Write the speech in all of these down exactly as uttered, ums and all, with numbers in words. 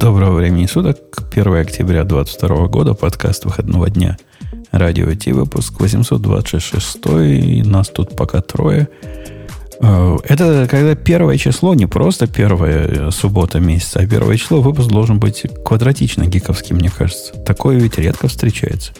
Доброго времени суток. первое октября две тысячи двадцать второго года, подкаст выходного дня. Радио Ти, выпуск восемьсот двадцать шесть. Нас тут пока трое. Это когда первое число, не просто первая суббота месяца, а первое число, выпуск должен быть квадратично гиковский, мне кажется. Такое ведь редко встречается.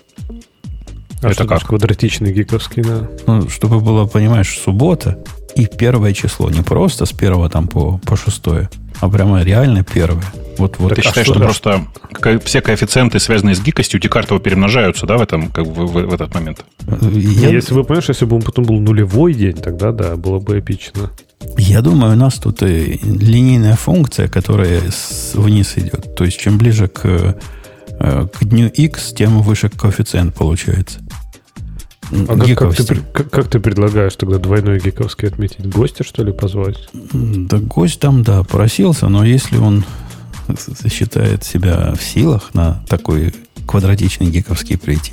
А это что как? Квадратичный гиковский, да. Ну, чтобы было, понимаешь, суббота и первое число. Не просто с первого там по, по шестое, а прямо реально первое. Вот, вот. Ты а считаешь, что, что просто все коэффициенты, связанные с гикостью, декартово перемножаются, да, в, этом, как в, в, в этот момент? Я... Если бы, понимаешь, если бы он потом был нулевой день, тогда, да, было бы эпично. Я думаю, у нас тут и линейная функция, которая вниз идет. То есть, чем ближе к, к дню X, тем выше коэффициент получается. А как, как, ты, как, как ты предлагаешь тогда двойной гиковский отметить? Гостя, что ли, позвать? Да гость там, да, просился, но если он считает себя в силах на такой квадратичный гиковский прийти,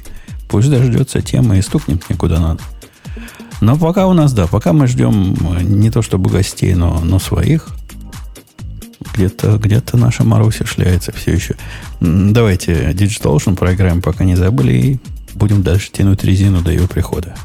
пусть дождется темы и стукнет никуда надо. Но пока у нас, да, пока мы ждем не то чтобы гостей, но, но своих. Где-то, где-то наша Маруся шляется все еще. Давайте DigitalOcean проиграем, пока не забыли, и будем дальше тянуть резину до ее прихода.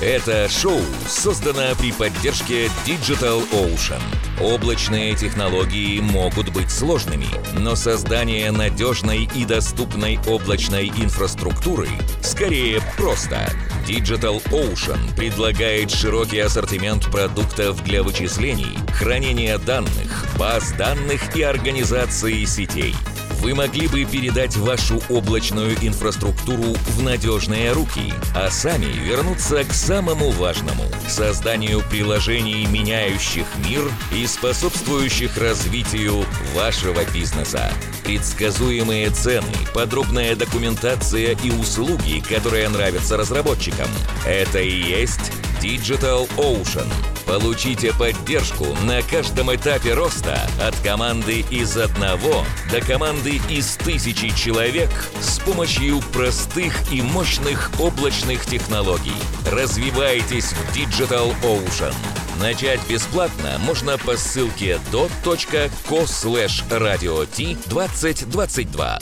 Это шоу создано при поддержке DigitalOcean. Облачные технологии могут быть сложными, но создание надежной и доступной облачной инфраструктуры скорее просто. DigitalOcean предлагает широкий ассортимент продуктов для вычислений, хранения данных, баз данных и организации сетей. Вы могли бы передать вашу облачную инфраструктуру в надежные руки, а сами вернуться к самому важному — созданию приложений, меняющих мир и способствующих развитию вашего бизнеса. Предсказуемые цены, подробная документация и услуги, которые нравятся разработчикам — это и есть DigitalOcean. Получите поддержку на каждом этапе роста от команды из одного до команды из тысячи человек с помощью простых и мощных облачных технологий. Развивайтесь в DigitalOcean. Начать бесплатно можно по ссылке ди о точка ко слэш радио ти двадцать двадцать два.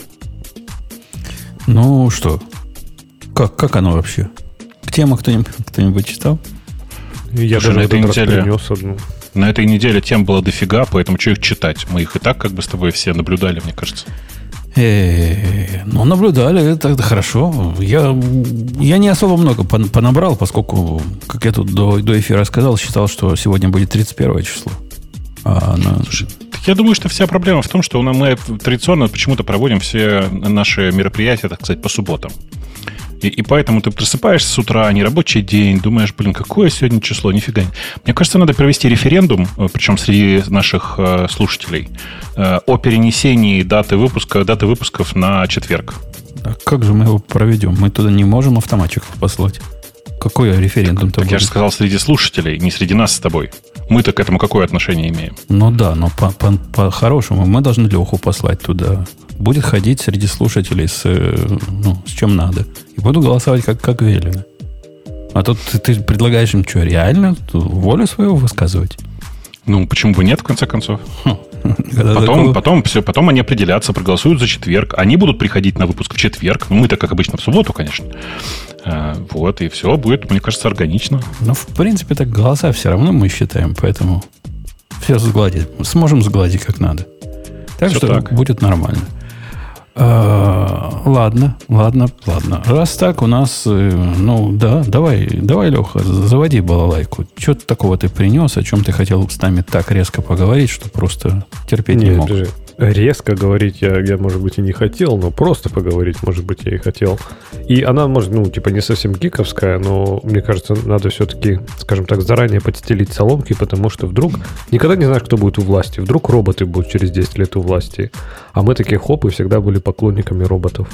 Ну что, как, как оно вообще? Тема кто-нибудь, кто-нибудь читал? Я даже на этой неделе принес одну. На этой неделе тем было дофига, поэтому что их читать? Мы их и так как бы с тобой все наблюдали, мне кажется. Э-э-э, ну, наблюдали, это хорошо. Я, я не особо много понабрал, поскольку, как я тут до, до эфира сказал, считал, что сегодня будет тридцать первое число. А на... Слушай, я думаю, что вся проблема в том, что мы традиционно почему-то проводим все наши мероприятия, так сказать, по субботам. И, и поэтому ты просыпаешься с утра, нерабочий день, думаешь, блин, какое сегодня число, нифига. Мне кажется, надо провести референдум, причем среди наших э, слушателей, э, о перенесении даты выпуска, даты выпусков на четверг. А как же мы его проведем? Мы туда не можем автоматчиков послать. Какой референдум-то будет? Я же сказал, среди слушателей, не среди нас с тобой. Мы-то к этому какое отношение имеем? Ну да, но по, по, по-хорошему мы должны Леху послать туда. Будет ходить среди слушателей с, ну, с чем надо. И буду голосовать как, как велено. А тут ты, ты предлагаешь им что, реально волю свою высказывать? Ну, почему бы нет, в конце концов? Хм. Потом, такого... потом, все, потом они определятся, проголосуют за четверг. Они будут приходить на выпуск в четверг. Ну, мы-то, как обычно, в субботу, конечно. А, вот, и все будет, мне кажется, органично. Ну, в принципе, так голоса все равно мы считаем, поэтому все сгладить. Сможем сгладить как надо. Так все что так. Будет нормально. А, ладно, ладно, ладно. Раз так, у нас... Ну, да, давай, давай, Леха, заводи балалайку. Что ты такого ты принес, о чем ты хотел с нами так резко поговорить, что просто терпеть не, не мог? Подожди. Резко говорить я, я, может быть, и не хотел, но просто поговорить, может быть, я и хотел. И она, может, ну, типа, не совсем гиковская, но, мне кажется, надо все-таки, скажем так, заранее подстелить соломки, потому что вдруг... Никогда не знаешь, кто будет у власти. Вдруг роботы будут через десять лет у власти. А мы такие, хоп, и всегда были поклонниками роботов.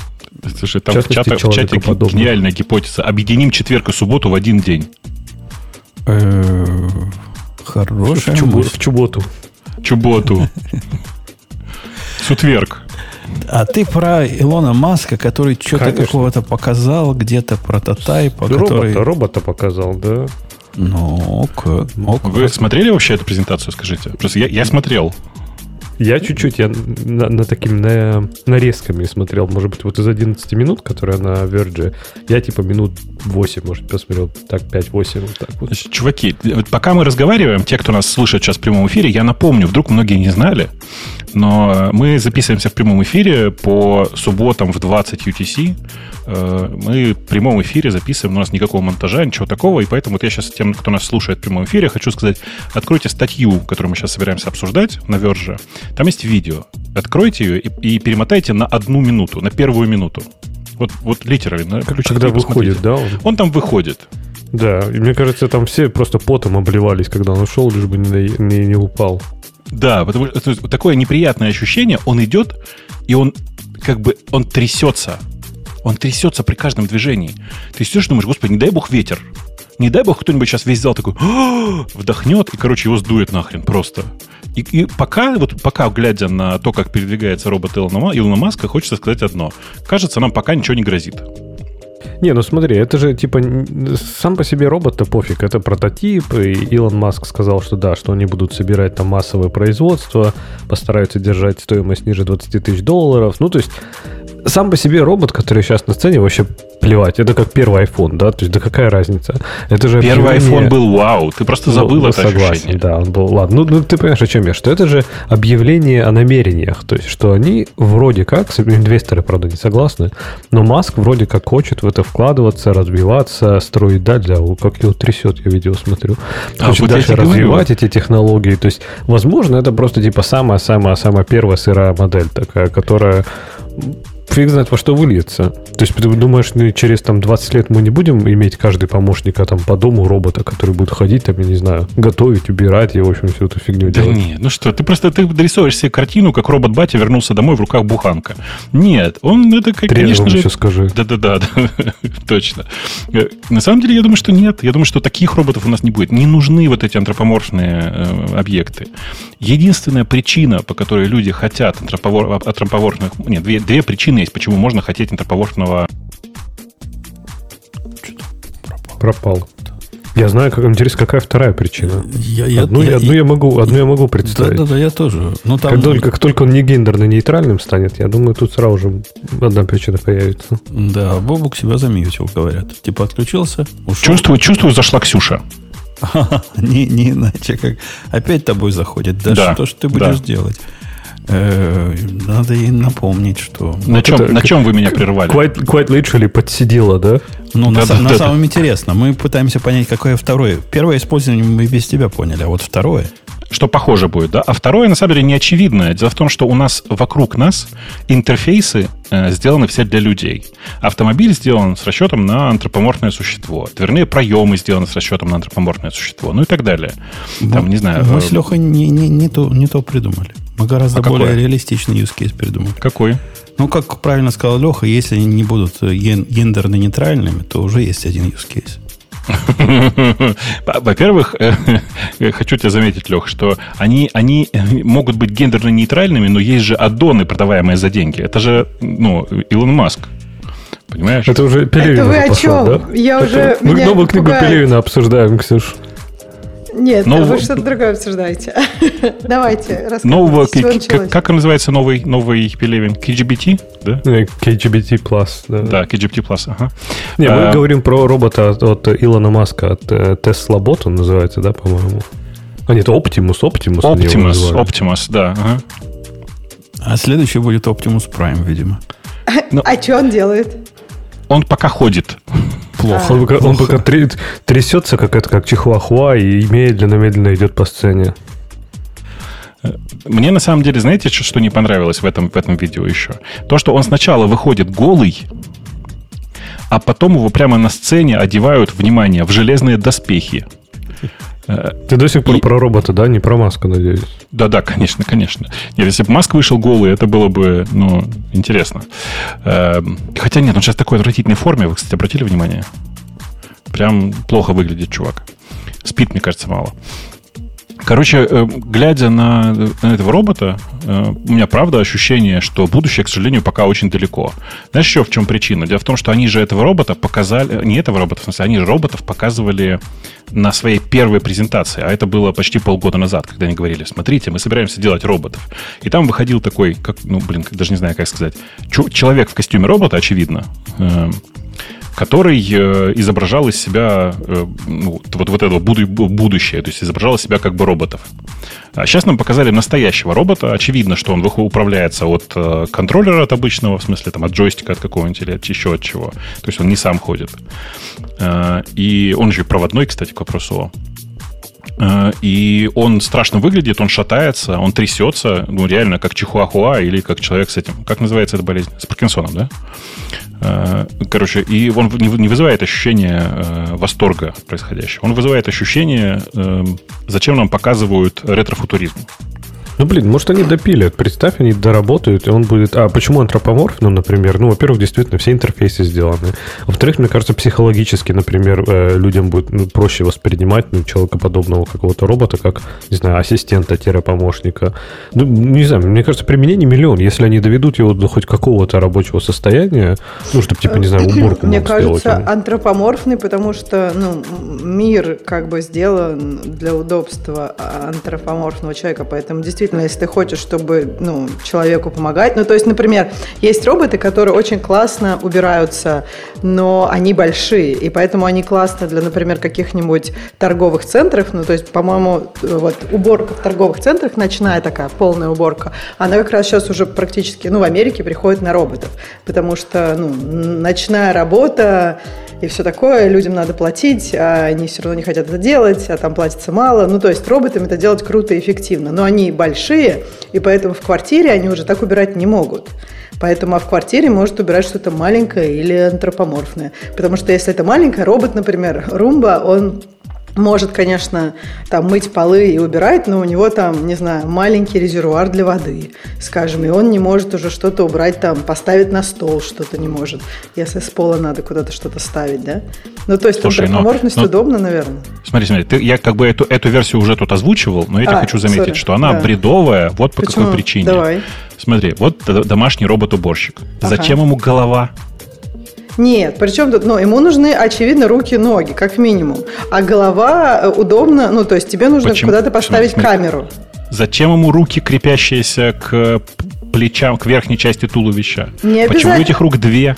Слушай, там в, в, чата, в чате гениальная гипотеза. Объединим четверг и субботу в один день. Хорошая мысль. В чуботу. Чуботу. Сутверг. А ты про Илона Маска, который что-то Конечно. Какого-то показал, где-то прототайпа. Робота, который... робота показал, да. Ну, ок, ок. Вы смотрели вообще эту презентацию, скажите? Просто я, я смотрел. Я чуть-чуть, я на, на таким на, нарезками смотрел, может быть, вот из одиннадцати минут, которые на Verge, я типа минут восемь, может, посмотрел, так, пять-восемь, вот так вот. Значит, чуваки, вот пока мы разговариваем, те, кто нас слушает сейчас в прямом эфире, я напомню, вдруг многие не знали, но мы записываемся в прямом эфире по субботам в двадцать ю ти си, мы в прямом эфире записываем, у нас никакого монтажа, ничего такого, и поэтому вот я сейчас тем, кто нас слушает в прямом эфире, хочу сказать, откройте статью, которую мы сейчас собираемся обсуждать на Verge. Там есть видео. Откройте ее и, и перемотайте на одну минуту, на первую минуту. Вот, вот литерально. Когда выходит, да? Он? он там выходит. Да, и мне кажется, там все просто потом обливались, когда он ушел, лишь бы не, не, не упал. Да, потому что такое неприятное ощущение. Он идет, и он как бы, он трясется. Он трясется при каждом движении. Ты сидишь, думаешь, господи, не дай бог ветер. Не дай бог кто-нибудь сейчас весь зал такой вдохнет, и, короче, его сдует нахрен просто. И, и пока, вот пока, глядя на то, как передвигается робот Илона, Илона Маска, хочется сказать одно. Кажется, нам пока ничего не грозит. Не, ну смотри, это же типа сам по себе робот-то пофиг, это прототип, и Илон Маск сказал, что да, что они будут собирать там массовое производство, постараются держать стоимость ниже двадцати тысяч долларов, ну то есть сам по себе робот, который сейчас на сцене, вообще плевать, это как первый iPhone, да, то есть да какая разница, это же первый объявление... iPhone был вау, ты просто забыл, ну, это согласен, ощущение. Да, он был, ладно, ну, ну ты понимаешь, о чем я, что это же объявление о намерениях, то есть что они вроде как, инвесторы, правда, не согласны, но Маск вроде как хочет в это вкладываться, развиваться, строить, да, для, как его трясет, я видео смотрю. Хочет а, вот дальше развивать эти технологии. То есть, возможно, это просто типа самая-самая-самая первая сырая модель такая, которая фиг знает во что выльется. То есть, ты думаешь, ну, через там двадцать лет мы не будем иметь каждый помощника там по дому робота, который будет ходить, там, я не знаю, готовить, убирать и, в общем, всю эту фигню да делать. Да нет, ну что, ты просто ты дорисовываешь себе картину, как робот-батя вернулся домой, в руках буханка. Нет, он это, как, конечно же... еще скажи. Да-да-да, точно. На самом деле, я думаю, что нет. Я думаю, что таких роботов у нас не будет. Не нужны вот эти антропоморфные объекты. Единственная причина, по которой люди хотят антропоморфных... Нет, две, две причины есть, почему можно хотеть антропоморфного... Пропал. Пропал. Я знаю, как, интересно, какая вторая причина. Я, я, одну, я, одну, я, я могу, одну я могу представить. Да, да, да, я тоже. Но там... как, только, как только он не гендерно-нейтральным станет, я думаю, тут сразу же одна причина появится. Да, Бобук себя замьютил, говорят. Типа отключился, ушел. Чувствую, чувствую, зашла Ксюша. Не, не иначе как. Опять тобой заходит. Да, что ж ты будешь делать? Надо ей напомнить, что... На, вот чем, это, на чем вы меня прервали? Quite, quite literally подсидела, да? Ну, да, на, да, на да, самом да. интересно. Мы пытаемся понять, какое второе. Первое использование мы без тебя поняли, а вот второе... Что похоже будет, да? А второе, на самом деле, не очевидное. Дело в том, что у нас вокруг нас интерфейсы э, сделаны все для людей. Автомобиль сделан с расчетом на антропоморфное существо. Дверные проемы сделаны с расчетом на антропоморфное существо. Ну и так далее. Там, мы, не знаю, мы с Лехой не, не, не, то, не то придумали. Мы гораздо а более какой? реалистичный use case придумали. Какой? Ну, как правильно сказал Леха, если они не будут ген- гендерно-нейтральными, то уже есть один use case. Во-первых, хочу тебя заметить, Лех, что они, они могут быть гендерно-нейтральными, но есть же аддоны, продаваемые за деньги. Это же, ну, Илон Маск. Понимаешь? Это уже Пелевина. Это вы о пошел, чем? Да? Я это... уже... Мы новую книгу пугает. Пелевина обсуждаем, Ксюш. Нет, Нов... вы что-то другое обсуждаете. Давайте, рассказывайте. Как называется новый, новый Пелевин? кей джи би ти? Да? кей джи би ти плюс. Да, да кей джи би ти плюс. Ага. Не, мы а... говорим про робота от, от Илона Маска. От Tesla Bot он называется, да, по-моему? А нет, Optimus. Optimus, Optimus, Optimus да. Ага. А следующий будет Optimus Prime, видимо. Но... А что он делает? Он пока ходит. Плохо. А, он, плохо. Он пока трясется, как это, как чихуахуа, и медленно-медленно идет по сцене. Мне на самом деле, знаете, что, что не понравилось в этом, в этом видео еще? То, что он сначала выходит голый, а потом его прямо на сцене одевают, внимание, в железные доспехи. Ты до сих пор и... про робота, да? Не про Маску, надеюсь. Да-да, конечно, конечно. Нет, если бы Маск вышел голый, это было бы, ну, интересно. Хотя нет, он сейчас в такой отвратительной форме. Вы, кстати, обратили внимание? Прям плохо выглядит чувак. Спит, мне кажется, мало. Короче, глядя на, на этого робота, у меня, правда, ощущение, что будущее, к сожалению, пока очень далеко. Знаешь, еще в чем причина? Дело в том, что они же этого робота показали... Не этого робота, в смысле, они же роботов показывали на своей первой презентации. А это было почти полгода назад, когда они говорили, смотрите, мы собираемся делать роботов. И там выходил такой, как, ну, блин, даже не знаю, как сказать, человек в костюме робота, очевидно, который изображал из себя ну, вот, вот этого буду, будущее, то есть изображал из себя как бы роботов. А сейчас нам показали настоящего робота. Очевидно, что он управляется от контроллера от обычного, в смысле там, от джойстика от какого-нибудь или от еще от чего. То есть он не сам ходит. И он же проводной, кстати, к вопросу. И он страшно выглядит, он шатается, он трясется, ну, реально, как чихуахуа или как человек с этим... Как называется эта болезнь? С Паркинсоном, да? Короче, и он не вызывает ощущения восторга от происходящего. Он вызывает ощущение, зачем нам показывают ретрофутуризм. Ну, блин, может, они допилят. Представь, они доработают, и он будет... А почему антропоморф, ну, например? Ну, во-первых, действительно, все интерфейсы сделаны. Во-вторых, мне кажется, психологически, например, людям будет ну, проще воспринимать ну, человекоподобного какого-то робота как, не знаю, ассистента-помощника. Ну, не знаю, мне кажется, применений миллион. Если они доведут его до хоть какого-то рабочего состояния, ну, чтобы, типа, не знаю, уборку мне мог кажется, сделать. Мне кажется, антропоморфный, потому что, ну, мир как бы сделан для удобства антропоморфного человека, поэтому действительно если ты хочешь, чтобы ну, человеку помогать. Ну, то есть, например, есть роботы, которые очень классно убираются, но они большие, и поэтому они классны для, например, каких-нибудь торговых центров. Ну, то есть, по-моему, вот уборка в торговых центрах, ночная такая, полная уборка, она как раз сейчас уже практически, ну, в Америке приходит на роботов, потому что, ну, ночная работа и все такое, людям надо платить, а они все равно не хотят это делать, а там платится мало. Ну, то есть, роботам это делать круто и эффективно, но они большие, и поэтому в квартире они уже так убирать не могут. Поэтому а в квартире может убирать что-то маленькое или антропоморфное. Потому что если это маленькое, робот, например, Румба, он может, конечно, там мыть полы и убирать, но у него там, не знаю, маленький резервуар для воды, скажем, и он не может уже что-то убрать, там, поставить на стол что-то не может, если с пола надо куда-то что-то ставить, да? Ну, то есть антропоморфность удобна, наверное. Смотри, смотри, ты, я как бы эту, эту версию уже тут озвучивал, но я а, тебе хочу заметить, sorry, что она да. бредовая, вот по Почему? какой причине. Давай. Смотри, вот домашний робот-уборщик. Ага. Зачем ему голова? Нет, причем тут, ну, ему нужны, очевидно, руки, ноги, как минимум. А голова удобно, ну, то есть тебе нужно Почему? куда-то поставить Почему? камеру. Зачем ему руки, крепящиеся к плечам, к верхней части туловища? Не обязательно. Почему этих рук две?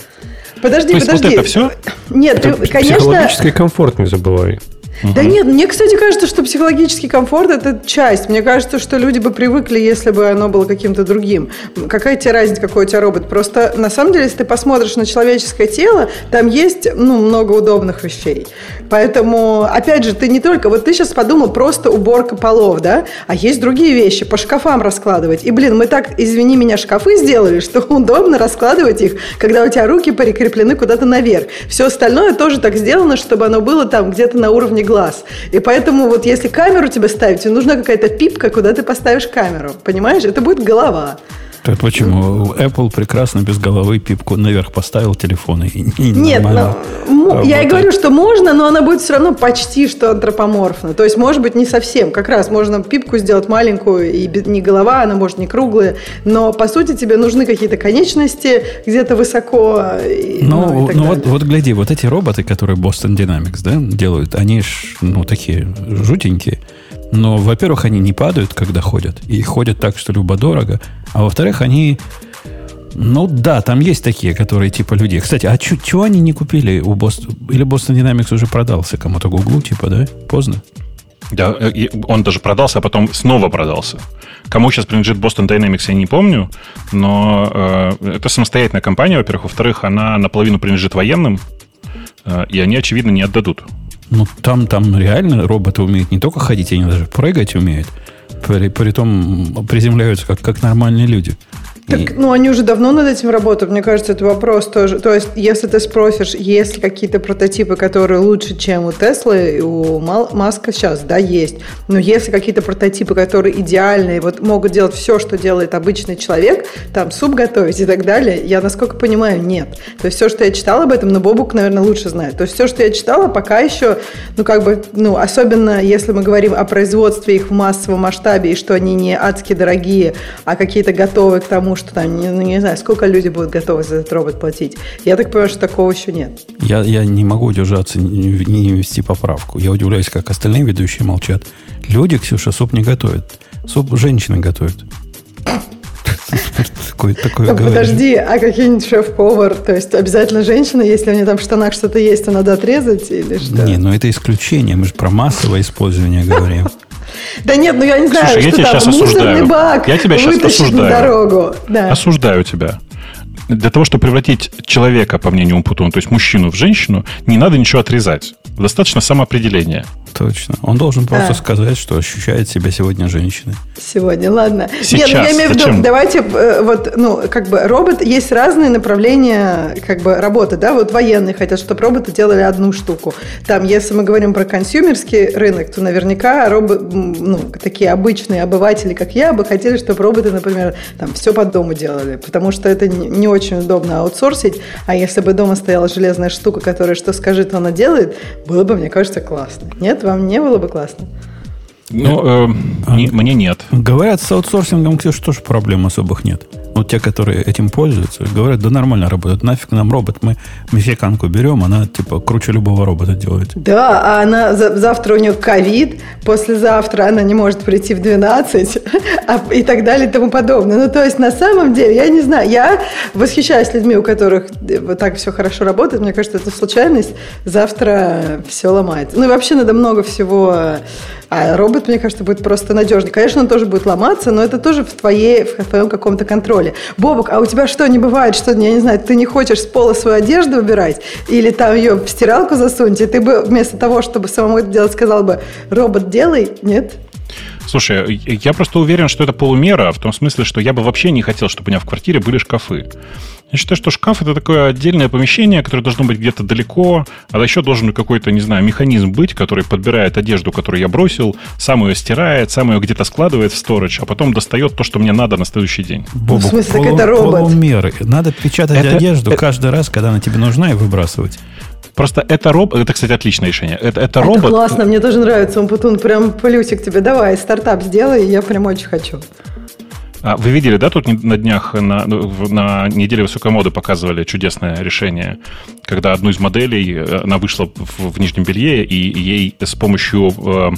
Подожди, подожди. То есть подожди. вот это все? Нет, это, ты, конечно... Психологический комфорт не забывай. Uh-huh. Да нет, мне, кстати, кажется, что психологический комфорт – это часть. Мне кажется, что люди бы привыкли, если бы оно было каким-то другим. Какая тебе разница, какой у тебя робот? Просто, на самом деле, если ты посмотришь на человеческое тело, там есть, ну, много удобных вещей. Поэтому, опять же, ты не только… Вот ты сейчас подумал, просто уборка полов, да? А есть другие вещи, по шкафам раскладывать. И, блин, мы так, извини меня, шкафы сделали, что удобно раскладывать их, когда у тебя руки прикреплены куда-то наверх. Все остальное тоже так сделано, чтобы оно было там где-то на уровне глаз. И поэтому вот если камеру тебе ставить, нужна какая-то пипка, куда ты поставишь камеру. Понимаешь? Это будет голова. Так почему? Apple прекрасно без головы пипку наверх поставил телефон. И, и Нет, но, м- я и говорю, что можно, но она будет все равно почти что антропоморфна. То есть, может быть, не совсем. Как раз можно пипку сделать маленькую, и не голова, она может не круглая. Но, по сути, тебе нужны какие-то конечности где-то высоко. И, но, ну, и ну вот, вот гляди, вот эти роботы, которые Boston Dynamics да, делают, они ж, ну, такие жутенькие. Но, во-первых, они не падают, когда ходят. И ходят так, что любо-дорого. А во-вторых, они... Ну да, там есть такие, которые типа людей. Кстати, а чего они не купили у Boston? Или Boston Dynamics уже продался кому-то Гуглу, типа, да? Поздно. Да, он даже продался, а потом снова продался. Кому сейчас принадлежит Boston Dynamics, я не помню. Но э, это самостоятельная компания, во-первых. Во-вторых, она наполовину принадлежит военным. Э, и они, очевидно, не отдадут. Ну, там, там реально роботы умеют не только ходить, они даже прыгать умеют. При, притом приземляются как, как нормальные люди. Так, ну, они уже давно над этим работают. Мне кажется, это вопрос тоже. То есть, если ты спросишь, есть ли какие-то прототипы, которые лучше, чем у Теслы и у Маска, сейчас, да, есть. Но если какие-то прототипы, которые идеальные, вот могут делать все, что делает обычный человек, там, суп готовить и так далее, я, насколько понимаю, нет. То есть, все, что я читала об этом, но Бобук, наверное, лучше знает. То есть, все, что я читала, пока еще, ну, как бы, ну, особенно, если мы говорим о производстве их в массовом масштабе, и что они не адски дорогие, а какие-то готовые к тому, что там, не, ну, не знаю, сколько люди будут готовы за этот робот платить. Я так понимаю, что такого еще нет. Я, я не могу удержаться, не, не вести поправку. Я удивляюсь, как остальные ведущие молчат. Люди, Ксюша, суп не готовят. Суп женщины готовят. Такое, такое так, подожди, а какие-нибудь шеф-повар? То есть обязательно женщина, если у нее там в штанах что-то есть, то надо отрезать или что? Не, ну это исключение. Мы же про массовое использование говорим. Да нет, ну я не знаю, Слушай, что там мусорный бак я тебя сейчас осуждаю. Дорогу. Да. Осуждаю тебя. Для того, чтобы превратить человека, по мнению Умпутуна, то есть мужчину в женщину, не надо ничего отрезать. Достаточно самоопределения. Точно. Он должен просто да. сказать, что ощущает себя сегодня женщиной. Сегодня, ладно. Сейчас. Нет, ну, я имею в виду, давайте, вот, ну, как бы, робот, есть разные направления, как бы, работы, да, вот военные хотят, чтобы роботы делали одну штуку. Там, если мы говорим про консюмерский рынок, то наверняка робот, ну, такие обычные обыватели, как я, бы хотели, чтобы роботы, например, там, все по дому делали, потому что это не очень удобно аутсорсить, а если бы дома стояла железная штука, которая что скажет, то она делает, было бы, мне кажется, классно. Нет? Вам не было бы классно? Ну, э, не, а, мне нет. Говорят, с аутсорсингом, Ксюша, тоже проблем особых нет. Вот те, которые этим пользуются, говорят, да нормально работает. Нафиг нам робот? Мы мексиканку берем, она типа круче любого робота делает. Да, а она завтра у нее ковид, послезавтра она не может прийти в двенадцать и так далее и тому подобное. Ну, то есть, на самом деле, я не знаю, я восхищаюсь людьми, у которых вот так все хорошо работает. Мне кажется, это случайность. Завтра все ломается. Ну, и вообще надо много всего... А робот, мне кажется, будет просто надежнее. Конечно, он тоже будет ломаться, но это тоже в, твоей, в твоем каком-то контроле. Бобок, а у тебя что, не бывает, что, я не знаю, ты не хочешь с пола свою одежду выбирать? Или там ее в стиралку засунуть? И ты бы вместо того, чтобы самому это делать, сказал бы, робот, делай? Нет? Слушай, я просто уверен, что это полумера, в том смысле, что я бы вообще не хотел, чтобы у меня в квартире были шкафы. Я считаю, что шкаф – это такое отдельное помещение, которое должно быть где-то далеко, а еще должен какой-то, не знаю, механизм быть, который подбирает одежду, которую я бросил, сам ее стирает, сам ее где-то складывает в сторидж, а потом достает то, что мне надо на следующий день. Ну, в смысле, так это робот. Полумеры. Надо печатать это, одежду это... каждый раз, когда она тебе нужна, и выбрасывать. Просто это робот... Это, кстати, отличное решение. Это, это робот... Это классно, мне тоже нравится. Умпутун, прям плюсик тебе. Давай, стартап сделай, я прям очень хочу. Вы видели, да, тут на днях, на, на неделе высокой моды показывали чудесное решение, когда одну из моделей, она вышла в, в нижнем белье, и ей с помощью... Э,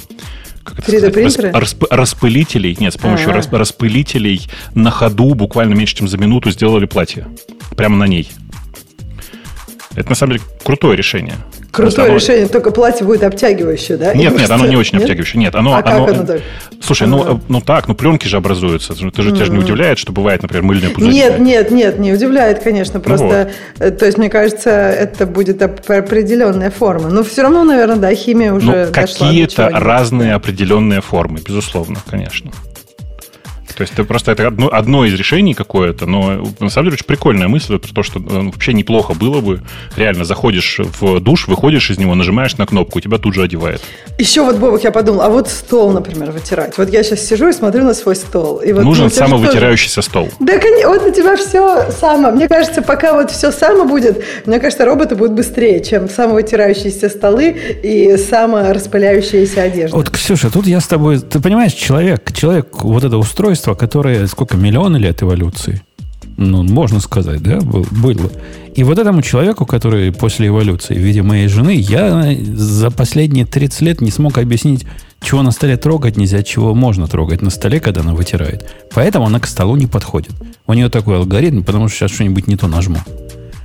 как это сказать, расп, распылителей, нет, с помощью А-а-а. распылителей на ходу буквально меньше, чем за минуту сделали платье. Прямо на ней. Это, на самом деле, крутое решение. Крутое оно... решение, только платье будет обтягивающее, да? Нет, нет, оно не очень нет? обтягивающее. Нет, оно, а оно... как оно так? Слушай, оно... ну, ну так, ну пленки же образуются. Ты же, mm-hmm. тебя же не удивляет, что бывает, например, мыльные пузырьки? Нет, нет, нет, не удивляет, конечно. Просто, ну вот. То есть, мне кажется, это будет определенная форма. Но все равно, наверное, да, химия уже ну, дошла. Какие-то разные определенные формы, безусловно, конечно. То есть это просто это одно, одно из решений какое-то, но на самом деле очень прикольная мысль про то, что ну, вообще неплохо было бы. Реально, заходишь в душ, выходишь из него, нажимаешь на кнопку, тебя тут же одевает. Еще вот, Бобок, я подумал, а вот стол, например, вытирать. Вот я сейчас сижу и смотрю на свой стол. И вот нужен самовытирающийся тоже... стол. Да, конечно, вот у тебя все само. Мне кажется, пока вот все само будет, мне кажется, роботы будут быстрее, чем самовытирающиеся столы и самораспыляющаяся одежда. Вот, Ксюша, тут я с тобой... Ты понимаешь, человек, человек вот это устройство, которые, сколько, миллионы лет эволюции? Ну, можно сказать, да, было. И вот этому человеку, который после эволюции в виде моей жены, я за последние тридцать лет не смог объяснить, чего на столе трогать нельзя, чего можно трогать на столе, когда она вытирает. Поэтому она к столу не подходит. У нее такой алгоритм, потому что сейчас что-нибудь не то нажму.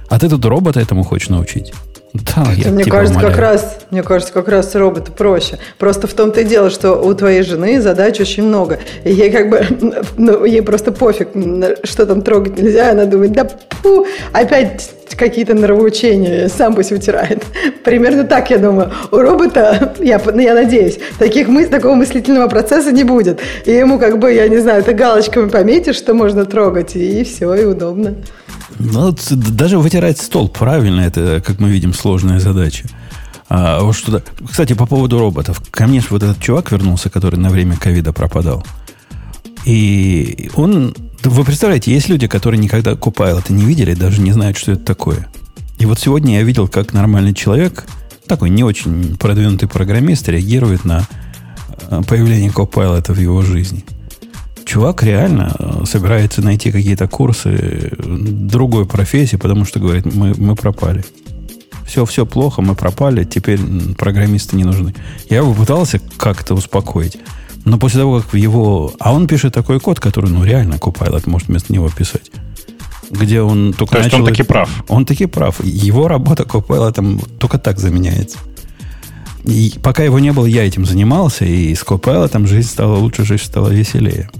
А ты тут робота этому хочешь научить? Да, я мне, кажется, как раз, мне кажется, как раз роботу проще. Просто в том-то и дело, что у твоей жены задач очень много. И ей как бы, ну, ей просто пофиг, что там трогать нельзя. Она думает, да пфу, опять какие-то нравоучения, сам пусть утирает. Примерно так, я думаю. У робота, я, я надеюсь, таких мыс- такого мыслительного процесса не будет. И ему, как бы, я не знаю, ты галочками пометишь, что можно трогать, и все, и удобно. Ну, даже вытирать стол, правильно, это, как мы видим, сложная задача. А, вот что-то... Кстати, по поводу роботов. Ко мне же вот этот чувак вернулся, который на время ковида пропадал. И он... Вы представляете, есть люди, которые никогда Copilot не видели, даже не знают, что это такое. И вот сегодня я видел, как нормальный человек, такой не очень продвинутый программист, реагирует на появление Copilot в его жизни. Чувак реально собирается найти какие-то курсы другой профессии, потому что говорит, мы, мы пропали. Все, все плохо, мы пропали, теперь программисты не нужны. Я его пытался как-то успокоить. Но после того, как его... А он пишет такой код, который, ну, реально Copilot может вместо него писать. Где он только... То есть начал... он таки прав. Он таки прав. Его работа Copilot'ом только так заменяется. И пока его не было, я этим занимался, и с Copilot'ом жизнь стала лучше, жизнь стала веселее.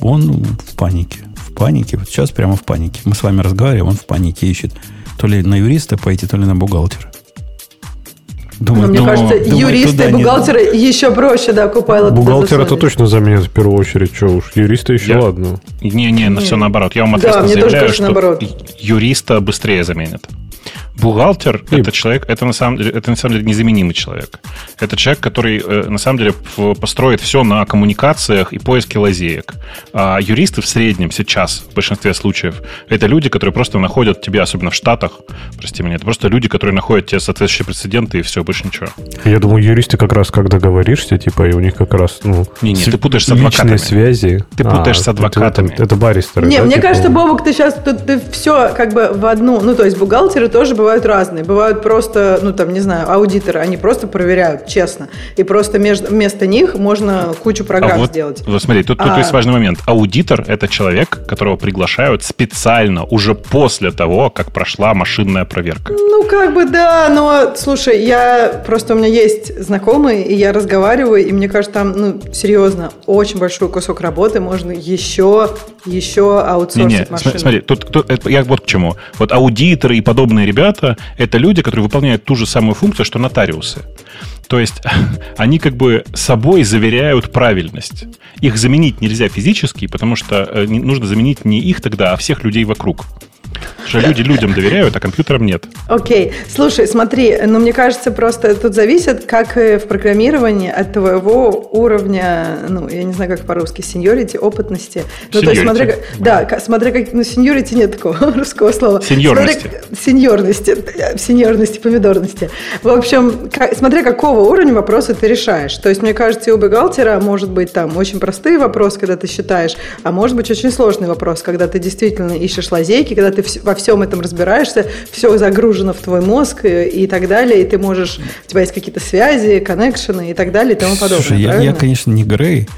Он в панике. В панике. Вот сейчас прямо в панике. Мы с вами разговариваем, он в панике ищет. То ли на юриста пойти, то ли на бухгалтера. Думаю, ну, мне думаю, кажется, думаю, юристы и бухгалтеры не... еще проще, да, Copilot. Бухгалтера-то точно заменят в первую очередь, что уж. Юриста еще я... ладно. Не-не, на все наоборот. Я вам ответственно да, заявляю, что наоборот. Юриста быстрее заменят. Бухгалтер и... – это человек, это на, самом, это на самом деле незаменимый человек. Это человек, который на самом деле построит все на коммуникациях и поиске лазеек. А юристы в среднем сейчас, в большинстве случаев, это люди, которые просто находят тебе, особенно в Штатах, прости меня, это просто люди, которые находят тебе соответствующие прецеденты и все, больше ничего. Я думаю, юристы как раз, когда говоришься, типа, и у них как раз, ну, не, не, с... ты путаешь с адвокатами. Личные связи. Ты путаешь а, с адвокатами. Это, это, это баристеры. Не, да, мне типа... кажется, Бобок, ты сейчас ты, ты все как бы в одну, ну, то есть бухгалтеры тоже бывают Бывают разные. Бывают просто, ну там, не знаю, аудиторы, они просто проверяют, честно. И просто между, вместо них можно кучу программ а вот, сделать. Вот смотри, тут, а... тут есть важный момент. Аудитор – это человек, которого приглашают специально уже после того, как прошла машинная проверка. Ну, как бы да, но, слушай, я просто у меня есть знакомые, и я разговариваю, и мне кажется, там, ну, серьезно, очень большой кусок работы можно еще, еще аутсорсить не, не, машину. Смотри, тут, тут это, я вот к чему. Вот аудиторы и подобные ребята, это люди, которые выполняют ту же самую функцию, что нотариусы. То есть они как бы собой заверяют правильность. Их заменить нельзя физически, потому что нужно заменить не их тогда, а всех людей вокруг. Что люди людям доверяют, а компьютерам нет. Окей. Okay. Слушай, смотри, но ну, мне кажется, просто тут зависит, как в программировании, от твоего уровня, ну, я не знаю, как по-русски, сеньорити, опытности. Ну, то есть, смотри, yeah. да, смотри, как, ну, сеньорити нет такого русского слова. Сеньорности. Смотри, сеньорности, сеньорности, помидорности. В общем, как, смотри, какого уровня вопроса ты решаешь. То есть, мне кажется, у бухгалтера может быть там очень простые вопросы, когда ты считаешь, а может быть очень сложный вопрос, когда ты действительно ищешь лазейки, когда ты во всем этом разбираешься, все загружено в твой мозг и, и так далее, и ты можешь, у тебя есть какие-то связи, коннекшены и так далее, и тому подобное. Слушай, я, я, конечно, не Грей,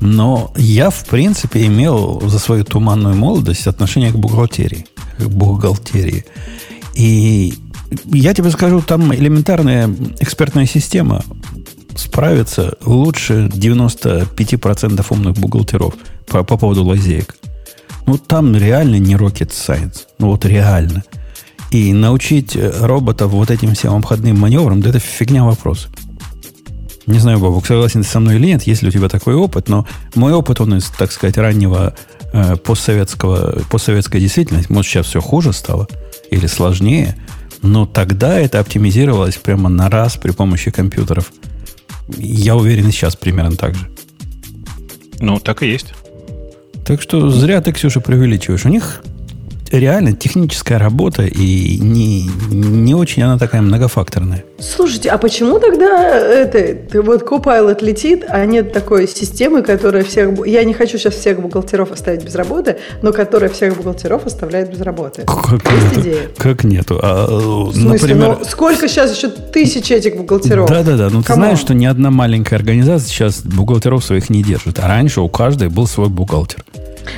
но я, в принципе, имел за свою туманную молодость отношение к бухгалтерии. К бухгалтерии. И я тебе скажу, там элементарная экспертная система справится лучше девяносто пять процентов умных бухгалтеров по, по поводу лазеек. Ну, там реально не rocket science. Ну, вот реально. И научить роботов вот этим всем обходным маневрам, да это фигня вопрос. Не знаю, Бабок, согласен ты со мной или нет, есть ли у тебя такой опыт, но мой опыт, он из, так сказать, раннего э, постсоветского, постсоветской действительности. Может, сейчас все хуже стало или сложнее, но тогда это оптимизировалось прямо на раз при помощи компьютеров. Я уверен, и сейчас примерно так же. Ну, так и есть. Так что зря ты, Ксюша, преувеличиваешь. У них реально техническая работа, и не, не очень она такая многофакторная. Слушайте, а почему тогда это, вот Copilot летит, а нет такой системы, которая всех... Я не хочу сейчас всех бухгалтеров оставить без работы, но которая всех бухгалтеров оставляет без работы. Как есть нету? Идея? Как нету? А, в смысле? Например... Ну, сколько сейчас еще тысяч этих бухгалтеров? Да-да-да, но Come ты знаешь, on. Что ни одна маленькая организация сейчас бухгалтеров своих не держит. А раньше у каждой был свой бухгалтер.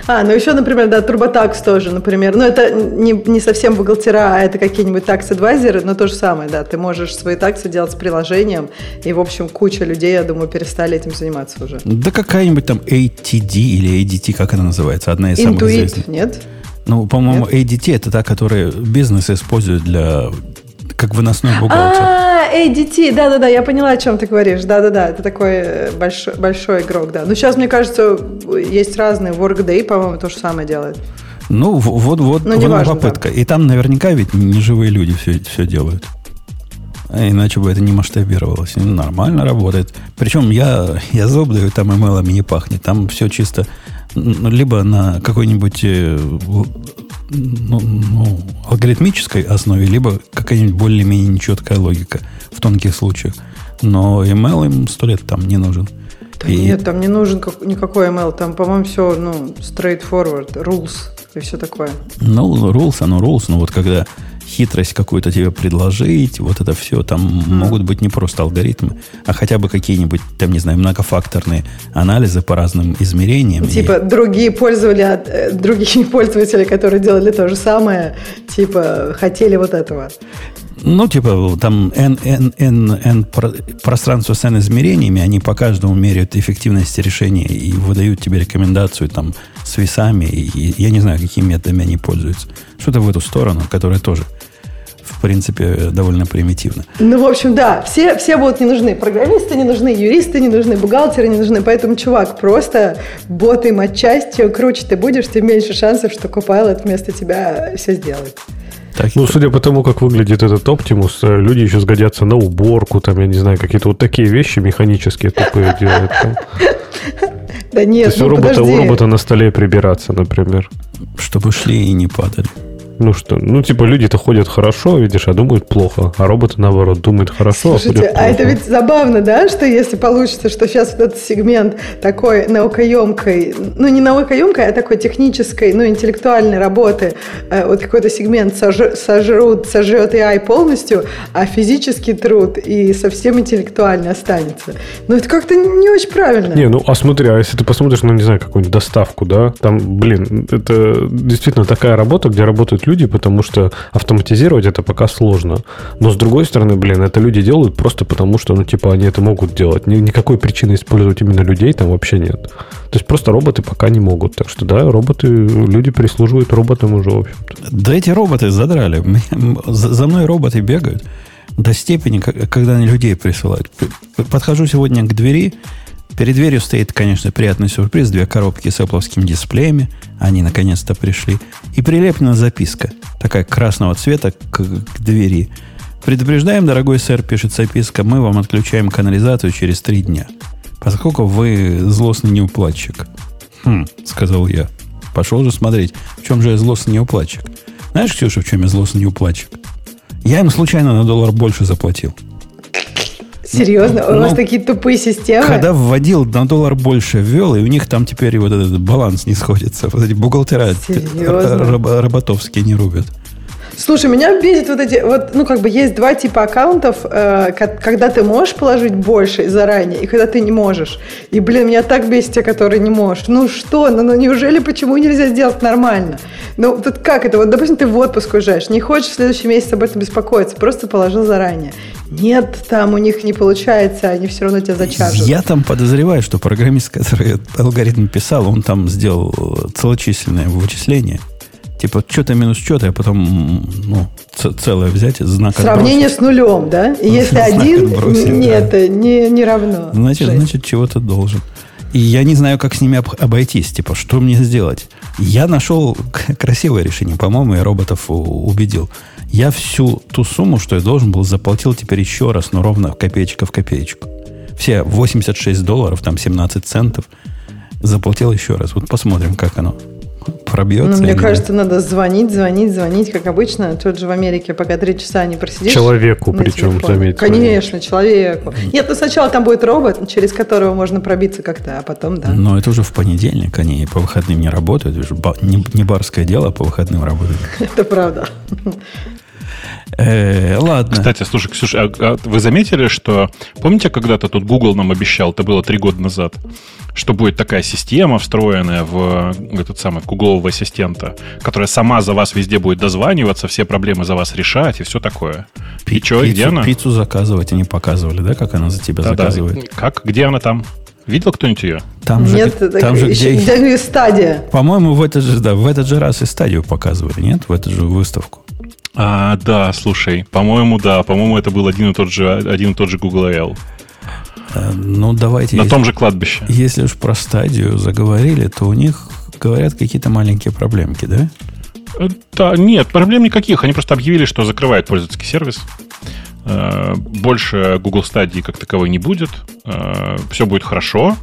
А, ну еще, например, да, TurboTax тоже, например. Ну, это не, не совсем бухгалтера, а это какие-нибудь tax-адвайзеры, но то же самое, да. Ты можешь свои таксы делать с приложением, и, в общем, куча людей, я думаю, перестали этим заниматься уже. Да какая-нибудь там эй ти ди или эй ди ти, как она называется? Одна из Intuit, самых известных. Intuit, нет? Ну, по-моему, эй ди ти это та, которая бизнес использует для... как выносной бухгалтер. А, эй ди ти, да-да-да, я поняла, о чем ты говоришь. Да-да-да, это такой большой, большой игрок, да. Но сейчас, мне кажется, есть разные. Workday, по-моему, то же самое делает. Ну, вот, вот, ну, вот важно, попытка. Да. И там наверняка ведь неживые люди все, все делают. Иначе бы это не масштабировалось. Нормально работает. Причем я, я зуб даю, там эмейлами не пахнет. Там все чисто либо на какой-нибудь ну, ну, алгоритмической основе, либо какая-нибудь более-менее нечеткая логика в тонких случаях. Но email им сто лет там не нужен. Да и... нет, там не нужен как, никакой email. Там, по-моему, все ну, straightforward, rules и все такое. Ну, rules, оно rules. Но вот когда... хитрость какую-то тебе предложить, вот это все, там mm. могут быть не просто алгоритмы, а хотя бы какие-нибудь, там, не знаю, многофакторные анализы по разным измерениям. Типа и... другие пользователи, другие пользователи, которые делали то же самое, типа хотели вот этого. Ну, типа, там n, n, n, n, пространство с n измерениями, они по каждому меряют эффективность решения и выдают тебе рекомендацию там с весами, и я не знаю, какими методами они пользуются. Что-то в эту сторону, которая тоже в принципе, довольно примитивно. Ну, в общем, да, все, все будут не нужны. Программисты не нужны, юристы не нужны, бухгалтеры не нужны. Поэтому, чувак, просто бот им отчасти. Круче ты будешь, тем меньше шансов, что Copilot вместо тебя все сделает. Так, ну, судя по тому, как выглядит этот Optimus, люди еще сгодятся на уборку, там, я не знаю, какие-то вот такие вещи механические тупые делают. Да нет, ну подожди. То есть у робота на столе прибираться, например. Чтобы шли и не падали. Ну что, ну типа люди-то ходят хорошо, видишь, а думают плохо, а роботы наоборот думают хорошо. Слушайте, а ходят плохо. А это ведь забавно, да, что если получится, что сейчас вот этот сегмент такой наукоемкой, ну не наукоемкой, а такой технической, ну интеллектуальной работы, вот какой-то сегмент сожр, сожрут, сожрет эй ай полностью, а физический труд и совсем интеллектуальный останется. Ну это как-то не очень правильно. Не, ну а смотри, а если ты посмотришь, ну не знаю, какую-нибудь доставку, да, там, блин, это действительно такая работа, где работают люди, потому что автоматизировать это пока сложно. Но с другой стороны, блин, это люди делают просто потому, что, ну, типа, они это могут делать. Никакой причины использовать именно людей там вообще нет. То есть просто роботы пока не могут. Так что, да, роботы, люди прислуживают роботам уже, в общем-то. Да эти роботы задрали. За мной роботы бегают до степени, когда они людей присылают. Подхожу сегодня к двери. Перед дверью стоит, конечно, приятный сюрприз. Две коробки с эпловскими дисплеями. Они наконец-то пришли. И прилеплена записка, такая красного цвета, к, к двери. Предупреждаем, дорогой сэр, пишет записка, мы вам отключаем канализацию через три дня, поскольку вы злостный неуплатчик. Хм, сказал я. Пошел же смотреть, в чем же я злостный неуплатчик. Знаешь, Ксюша, в чем я злостный неуплатчик? Я им случайно на доллар больше заплатил. Серьезно? Ну, у вас ну, такие тупые системы? Когда вводил, на доллар больше ввел, и у них там теперь вот этот баланс не сходится. Вот эти бухгалтера роботовские не рубят. Слушай, меня бесит вот эти... вот, ну, как бы есть два типа аккаунтов, э, когда ты можешь положить больше заранее, и когда ты не можешь. И, блин, меня так бесит те, которые не можешь. Ну что? Ну, ну неужели почему нельзя сделать нормально? Ну, тут как это? Вот, допустим, ты в отпуск уезжаешь, не хочешь в следующий месяц об этом беспокоиться, просто положил заранее. Нет, там у них не получается, они все равно тебя зачаржат. Я там подозреваю, что программист, который алгоритм писал, он там сделал целочисленное вычисление. Типа, что-то минус что-то, а потом ну, ц- целое взять, знак отбросить. Сравнение с нулем, да? И если один, нет, да. не, не равно. Значит, значит, чего-то должен. И я не знаю, как с ними об- обойтись. Типа, что мне сделать? Я нашел красивое решение. По-моему, я роботов убедил. Я всю ту сумму, что я должен был, заплатил теперь еще раз, но ровно копеечка в копеечку. Все восемьдесят шесть долларов, там семнадцать центов, заплатил еще раз. Вот посмотрим, как оно. Пробьется. Ну, мне кажется, нет? Надо звонить, звонить, звонить, как обычно. Тут же в Америке пока три часа не просидишь. Человеку причем, заметь. Конечно, человеку. Нет, ну сначала там будет робот, через которого можно пробиться как-то, а потом, да. Но это уже в понедельник, они по выходным не работают. Это же не барское дело, а по выходным работают. Это правда. Э, ладно. Кстати, слушай, Ксюша, а, а вы заметили, что... Помните, когда-то тут Google нам обещал, это было три года назад, что будет такая система, встроенная в этот самый в гуглового ассистента, которая сама за вас везде будет дозваниваться, все проблемы за вас решать и все такое. Пи- и что, пиццу, где она? Пиццу заказывать они показывали, да, как она за тебя да, заказывает? Да. Как? Где она там? Видел кто-нибудь ее? Там нет, же, там же еще, где... где Stadia. По-моему, в этот же, да, в этот же раз и Stadia показывали, нет? В эту же выставку. А, да, слушай, по-моему, да. По-моему, это был один и тот же, один и тот же Google I/O. А, ну, давайте... На если, том же кладбище. Если уж про Stadia заговорили, то у них, говорят, какие-то маленькие проблемки, да? Да, нет, проблем никаких. Они просто объявили, что закрывают пользовательский сервис. Больше Google Stadia как таковой не будет. Все будет хорошо.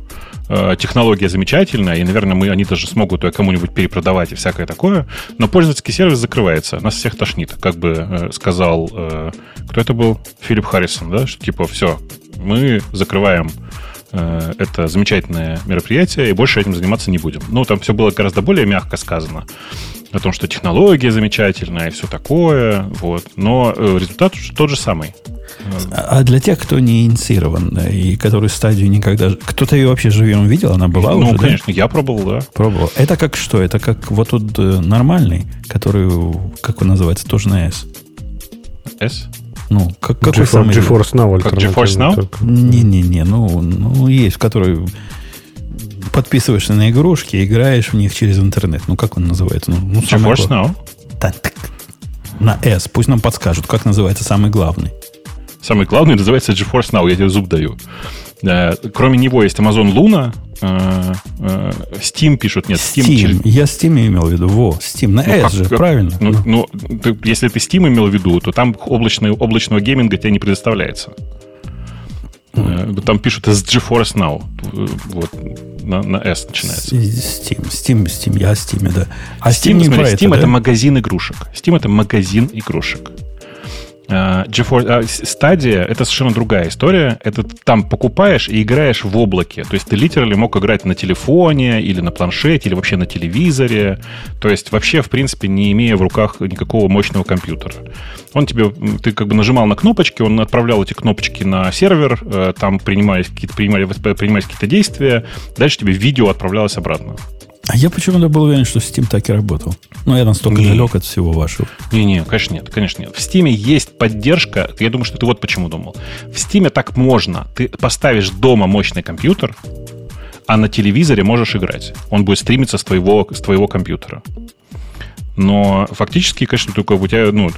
Технология замечательная. И, наверное, мы, они даже смогут ее кому-нибудь перепродавать и всякое такое. Но пользовательский сервис закрывается. Нас всех тошнит. Как бы сказал... Кто это был? Филипп Харрисон, да? Что типа, все, мы закрываем... Это замечательное мероприятие, и больше этим заниматься не будем. Ну, там все было гораздо более мягко сказано о том, что технология замечательная и все такое, вот. Но результат тот же самый. А для тех, кто не инициирован, да, и который Stadia никогда... Кто-то ее вообще живьем видел? Она была ну, уже? Ну, конечно, да? Я пробовал, да. Пробовал. Это как что? Это как вот тут нормальный, который, как он называется, тоже на S. S? Ну, как, какой GeForce, самый... GeForce Now. Как GeForce Now? Не-не-не, ну, ну, есть, в который подписываешься на игрушки, играешь в них через интернет. Ну, как он называется? Ну, ну, GeForce Now? Да, так, на S. Пусть нам подскажут, как называется самый главный. Самый главный называется GeForce Now. Я тебе зуб даю. Кроме него есть Amazon Luna, Steam пишут, нет, Steam. Steam. Через... Я Steam имел в виду, во, Steam, на ну, S как, же, как, правильно? Ну, ну. ну ты, если ты Steam имел в виду, то там облачный, облачного гейминга тебе не предоставляется. Mm. Там пишут с GeForce Now, вот, на, на S начинается. Steam, Steam, Steam, я Steam, да. А Steam, Steam, не смотри, Steam это, да? Это магазин игрушек. Steam это магазин игрушек. Uh, GeForce, uh, Stadia — это совершенно другая история. Это ты там покупаешь и играешь в облаке. То есть ты литерально мог играть на телефоне или на планшете, или вообще на телевизоре. То есть вообще, в принципе, не имея в руках никакого мощного компьютера. Он тебе... Ты как бы нажимал на кнопочки, он отправлял эти кнопочки на сервер, там принимались какие-то, принимались, принимались какие-то действия, дальше тебе видео отправлялось обратно. А я почему-то был уверен, что Steam так и работал. Ну, я настолько не. далек от всего вашего. Не-не, конечно нет, конечно нет. В Steam есть поддержка. Я думаю, что ты вот почему думал. В Steam так можно. Ты поставишь дома мощный компьютер, а на телевизоре можешь играть. Он будет стримиться с твоего, с твоего компьютера. Но фактически, конечно, только у тебя, ну,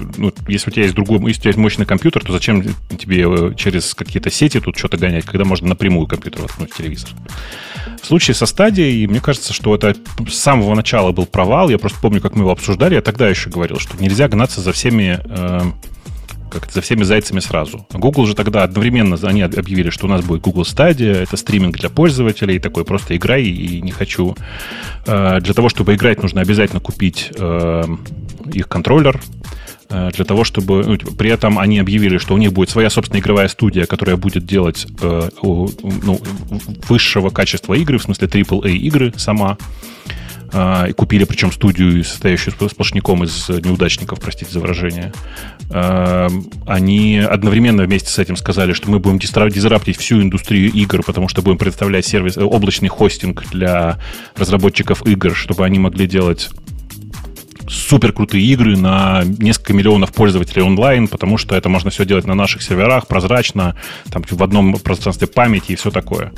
если у тебя есть другой, если у тебя есть мощный компьютер, то зачем тебе через какие-то сети тут что-то гонять, когда можно напрямую компьютер воткнуть в телевизор? В случае со Stadia, мне кажется, что это с самого начала был провал. Я просто помню, как мы его обсуждали. Я тогда еще говорил, что нельзя гнаться за всеми, э, как, за всеми зайцами сразу. Google же тогда одновременно они объявили, что у нас будет Google Stadia, это стриминг для пользователей, такой просто играй и не хочу. Э, для того, чтобы играть, нужно обязательно купить э, их контроллер. Для того, чтобы... Ну, при этом они объявили, что у них будет своя собственная игровая студия, которая будет делать э, ну, высшего качества игры, в смысле ААА игры сама. Э, и купили, причем, студию, состоящую сплошняком из неудачников, простите за выражение. Э, они одновременно вместе с этим сказали, что мы будем дизраптить всю индустрию игр, потому что будем предоставлять сервис, э, облачный хостинг для разработчиков игр, чтобы они могли делать... супер крутые игры на несколько миллионов пользователей онлайн, потому что это можно все делать на наших серверах, прозрачно, там в одном пространстве памяти и все такое.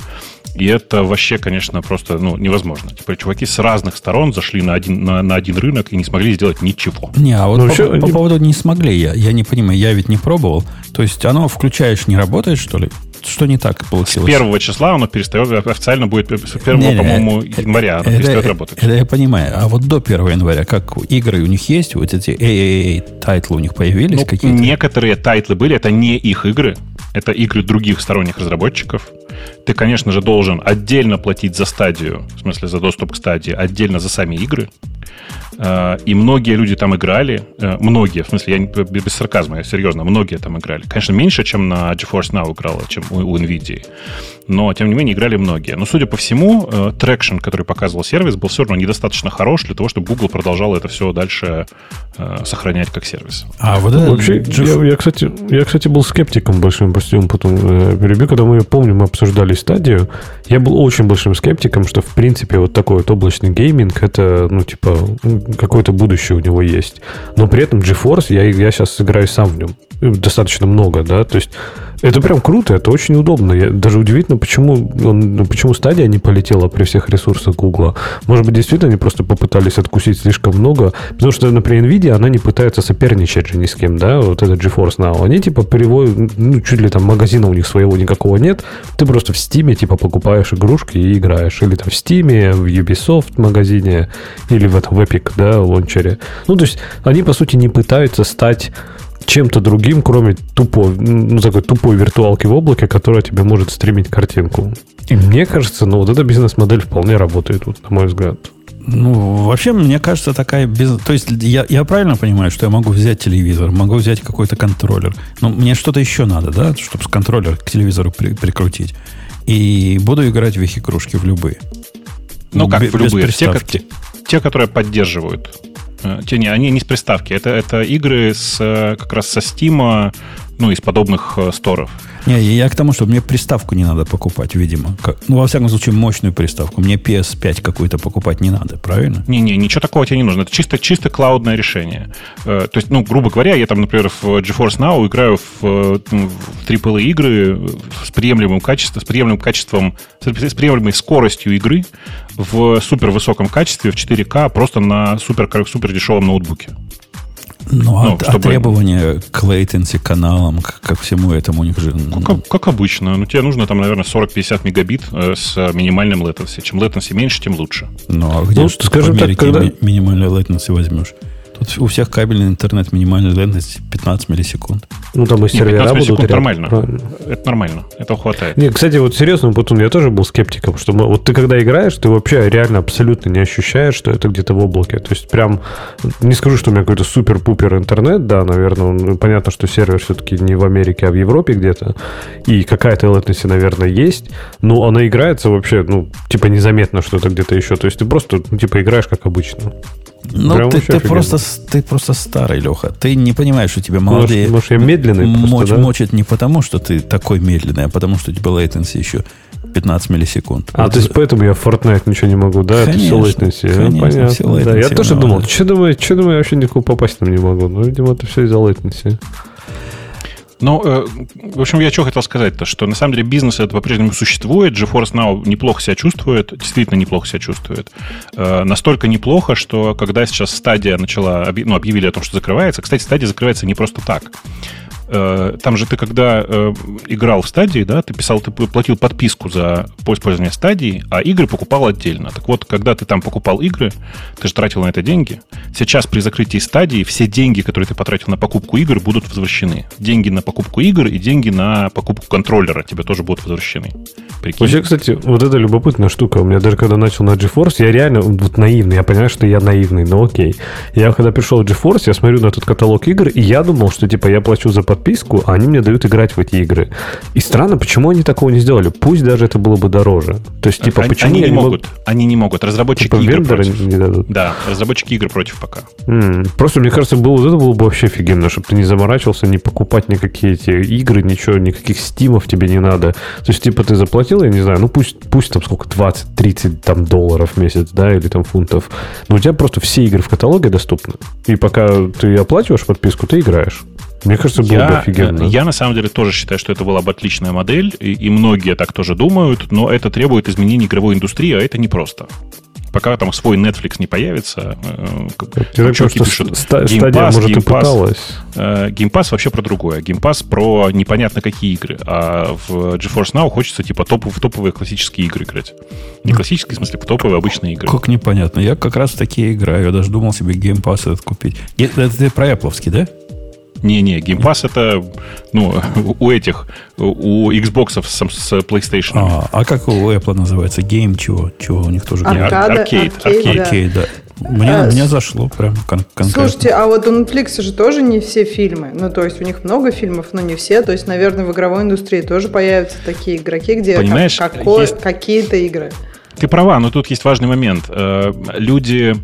И это вообще, конечно, просто ну, невозможно. Типа, чуваки с разных сторон зашли на один, на, на один рынок и не смогли сделать ничего. Не, а вот по, вообще, по, не... по поводу не смогли, я, я не понимаю, я ведь не пробовал. То есть оно включаешь, не работает, что ли? Что не так получилось? С первого числа оно перестает, официально будет с первого, не, по-моему, это, января оно это, перестает это, работать. Это я понимаю. А вот до первого января, как игры у них есть? Вот эти эй эй эй тайтлы у них появились? Ну, какие-то? Некоторые тайтлы были, это не их игры. Это игры других сторонних разработчиков. Ты, конечно же, должен отдельно платить за Stadia, в смысле за доступ к Stadia, отдельно за сами игры. И многие люди там играли. Многие, в смысле, я без сарказма, я серьезно, многие там играли. Конечно, меньше, чем на GeForce Now играло, чем у, у Nvidia. Но, тем не менее, играли многие. Но, судя по всему, трекшн, который показывал сервис, был все равно недостаточно хорош для того, чтобы Google продолжал это все дальше сохранять как сервис. А вот это... Вообще, я, я, кстати, я, кстати, был скептиком большим, простим, потом перебью. Когда мы ее, помню, мы обсуждали Stadia, я был очень большим скептиком, что, в принципе, вот такой вот облачный гейминг, это, ну, типа, какое-то будущее у него есть. Но при этом GeForce, я, я сейчас играю сам в нем. Достаточно много, да, то есть Это прям круто, это очень удобно. Я, даже удивительно, почему, он, почему Stadia не полетела при всех ресурсах Google. Может быть, действительно они просто попытались откусить слишком много. Потому что, например, Nvidia, она не пытается соперничать же ни с кем, да, вот это GeForce Now. Они типа переводят, ну, чуть ли там магазина у них своего никакого нет. Ты просто в Steam типа покупаешь игрушки и играешь. Или там в Steam, в Ubisoft магазине, или в этом в Epic, да, лончере. Ну, то есть они, по сути, не пытаются стать чем-то другим, кроме тупой, ну, такой тупой виртуалки в облаке, которая тебе может стримить картинку. И мне кажется, ну, вот эта бизнес-модель вполне работает, вот, на мой взгляд. Ну, вообще, мне кажется, такая бизнес... То есть, я, я правильно понимаю, что я могу взять телевизор, могу взять какой-то контроллер. Но мне что-то еще надо, да, чтобы контроллер к телевизору при, прикрутить. И буду играть в их игрушки, в любые. Ну, как Б- в любые. Те, те, те, которые поддерживают. Те, не, они не с приставки. Это, это игры с, как раз со Steam, ну, из подобных сторов. Не, я к тому, что мне приставку не надо покупать, видимо. Как, ну, во всяком случае, мощную приставку. Мне пи эс пять какую-то покупать не надо, правильно? Не-не, ничего такого тебе не нужно. Это чисто, чисто клаудное решение. То есть, ну, грубо говоря, я там, например, в GeForce Now играю в, в трипл-эй игры с приемлемым качеством, с приемлемым качеством, с приемлемой скоростью игры в супервысоком качестве, в четыре ка, просто на супер-дешевом ноутбуке. Ну, ну, а чтобы... требования к лейтенси, каналам, как, как всему этому у них же... Как, как обычно. Ну, тебе нужно, там, наверное, сорок-пятьдесят мегабит с минимальным лейтенси. Чем лейтенси меньше, тем лучше. Ну, а где ну, ты, скажем в Америке так, когда... ми- минимальный лейтенси возьмешь? Тут у всех кабельный интернет минимальный лейтенси пятнадцать миллисекунд. Ну, там и сервера пятнадцать будут... пятнадцать миллисекунд нормально. Это нормально. Этого хватает. Нет, кстати, вот серьезно, потом я тоже был скептиком, что мы, вот ты когда играешь, ты вообще реально абсолютно не ощущаешь, что это где-то в облаке. То есть прям, не скажу, что у меня какой-то супер-пупер интернет, да, наверное, он, понятно, что сервер все-таки не в Америке, а в Европе где-то, и какая-то latency, наверное, есть, но она играется вообще, ну, типа незаметно, что это где-то еще. То есть ты просто, ну, типа играешь как обычно. Ну, ты, ты, просто, ты просто старый, Леха. Ты не понимаешь, что тебе молодые... Может, может я медленный моч, просто, да? Мочат не потому, что ты такой медленный, а потому, что у тебя latency еще пятнадцать миллисекунд. А, вот. То есть поэтому я в Fortnite ничего не могу, да? Конечно, это все latency. Конечно, ну, понятно. Все latency, да, я тоже думал, что думаю, что думаю, я вообще никуда попасть там не могу. Ну, видимо, это все из-за latency. Ну, э, в общем, я что хотел сказать-то, что на самом деле бизнес это по-прежнему существует, GeForce Now неплохо себя чувствует, действительно неплохо себя чувствует. Э, настолько неплохо, что когда сейчас Stadia начала, ну, объявили о том, что закрывается, кстати, Stadia закрывается не просто так. Э, там же ты, когда э, играл в Stadia, да, ты писал, ты платил подписку за использование Stadia, а игры покупал отдельно. Так вот, когда ты там покупал игры, ты же тратил на это деньги. Сейчас при закрытии Stadia все деньги, которые ты потратил на покупку игр, будут возвращены. Деньги на покупку игр и деньги на покупку контроллера тебе тоже будут возвращены. Прикинь. Вообще, кстати, вот это любопытная штука. У меня даже когда начал на GeForce, я реально вот наивный. Я понимаю, что я наивный, но окей. Я когда пришел в GeForce, я смотрю на этот каталог игр, и я думал, что типа я плачу за подписку, а они мне дают играть в эти игры. И странно, почему они такого не сделали. Пусть даже это было бы дороже. То есть, типа, они, почему они не могут? Мог... Они не могут. Разработчики типа, игр против. Не дадут. Да, разработчики игр против пока. М-м. Просто, мне кажется, было, это было бы вообще офигенно, чтобы ты не заморачивался, не покупать никакие эти игры, ничего, никаких стимов тебе не надо. То есть, типа, ты заплатил, я не знаю, ну пусть, пусть там сколько, двадцать-тридцать там долларов в месяц, да, или там фунтов. Но у тебя просто все игры в каталоге доступны. И пока ты оплачиваешь подписку, ты играешь. Мне кажется, было я, бы офигенно. Я, на самом деле, тоже считаю, что это была бы отличная модель, и, и многие так тоже думают, но это требует изменений игровой индустрии, а это непросто. Пока там свой Netflix не появится, э, чуваки пишут, Game Pass, Game Pass вообще про другое. Game Pass про непонятно какие игры. А в GeForce Now хочется типа топ, в топовые классические игры играть. Не классические, в смысле, в топовые обычные игры. Как непонятно. Я как раз в такие играю. Я даже думал себе Game Pass этот купить. Это ты про Apple-овский, да? Не-не, Game Pass это, ну, у этих, у Xbox с, с PlayStation. А, а как у Apple называется? Game чего? Чего у них тоже? Аркейд. Аркейд, да. Мне, а, мне зашло прям кон- конкретно. Слушайте, а вот у Netflix же тоже не все фильмы. Ну, то есть у них много фильмов, но не все. То есть, наверное, в игровой индустрии тоже появятся такие игроки, где Понимаешь, как, какой, есть... какие-то игры. Ты права, но тут есть важный момент. Люди...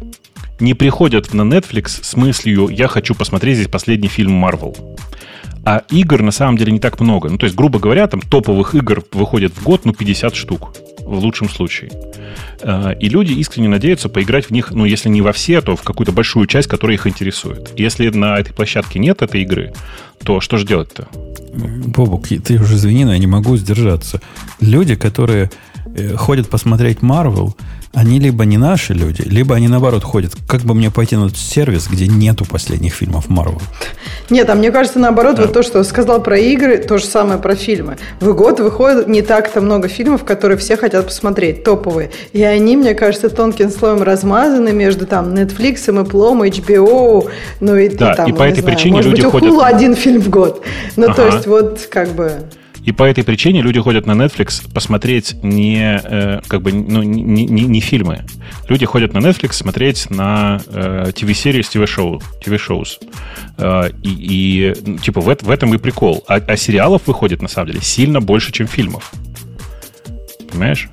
не приходят на Netflix с мыслью «я хочу посмотреть здесь последний фильм Marvel». А игр на самом деле не так много. Ну, то есть, грубо говоря, там топовых игр выходит в год, ну, пятьдесят штук, в лучшем случае. И люди искренне надеются поиграть в них, ну, если не во все, то в какую-то большую часть, которая их интересует. Если на этой площадке нет этой игры, то что же делать-то? Бобук, ты уже извини, но я не могу сдержаться. Люди, которые ходят посмотреть Marvel, они либо не наши люди, либо они, наоборот, ходят. Как бы мне пойти на сервис, где нету последних фильмов Marvel? Нет, а мне кажется, наоборот, да. Вот то, что сказал про игры, то же самое про фильмы. В год выходит не так-то много фильмов, которые все хотят посмотреть, топовые. И они, мне кажется, тонким слоем размазаны между там Netflix, Apple, эйч би о, ну и да, там, и по этой знаю, причине может люди быть, ходят... Hulu один фильм в год. Ну, ага. То есть, вот как бы... И по этой причине люди ходят на Netflix посмотреть не, э, как бы, ну, не, не, не фильмы. Люди ходят на Netflix смотреть на э, ти ви-сериес, ти ви-шоу, ти ви-шоус. Э, и, и типа в, в этом и прикол. А, а сериалов выходит, на самом деле, сильно больше, чем фильмов. Понимаешь?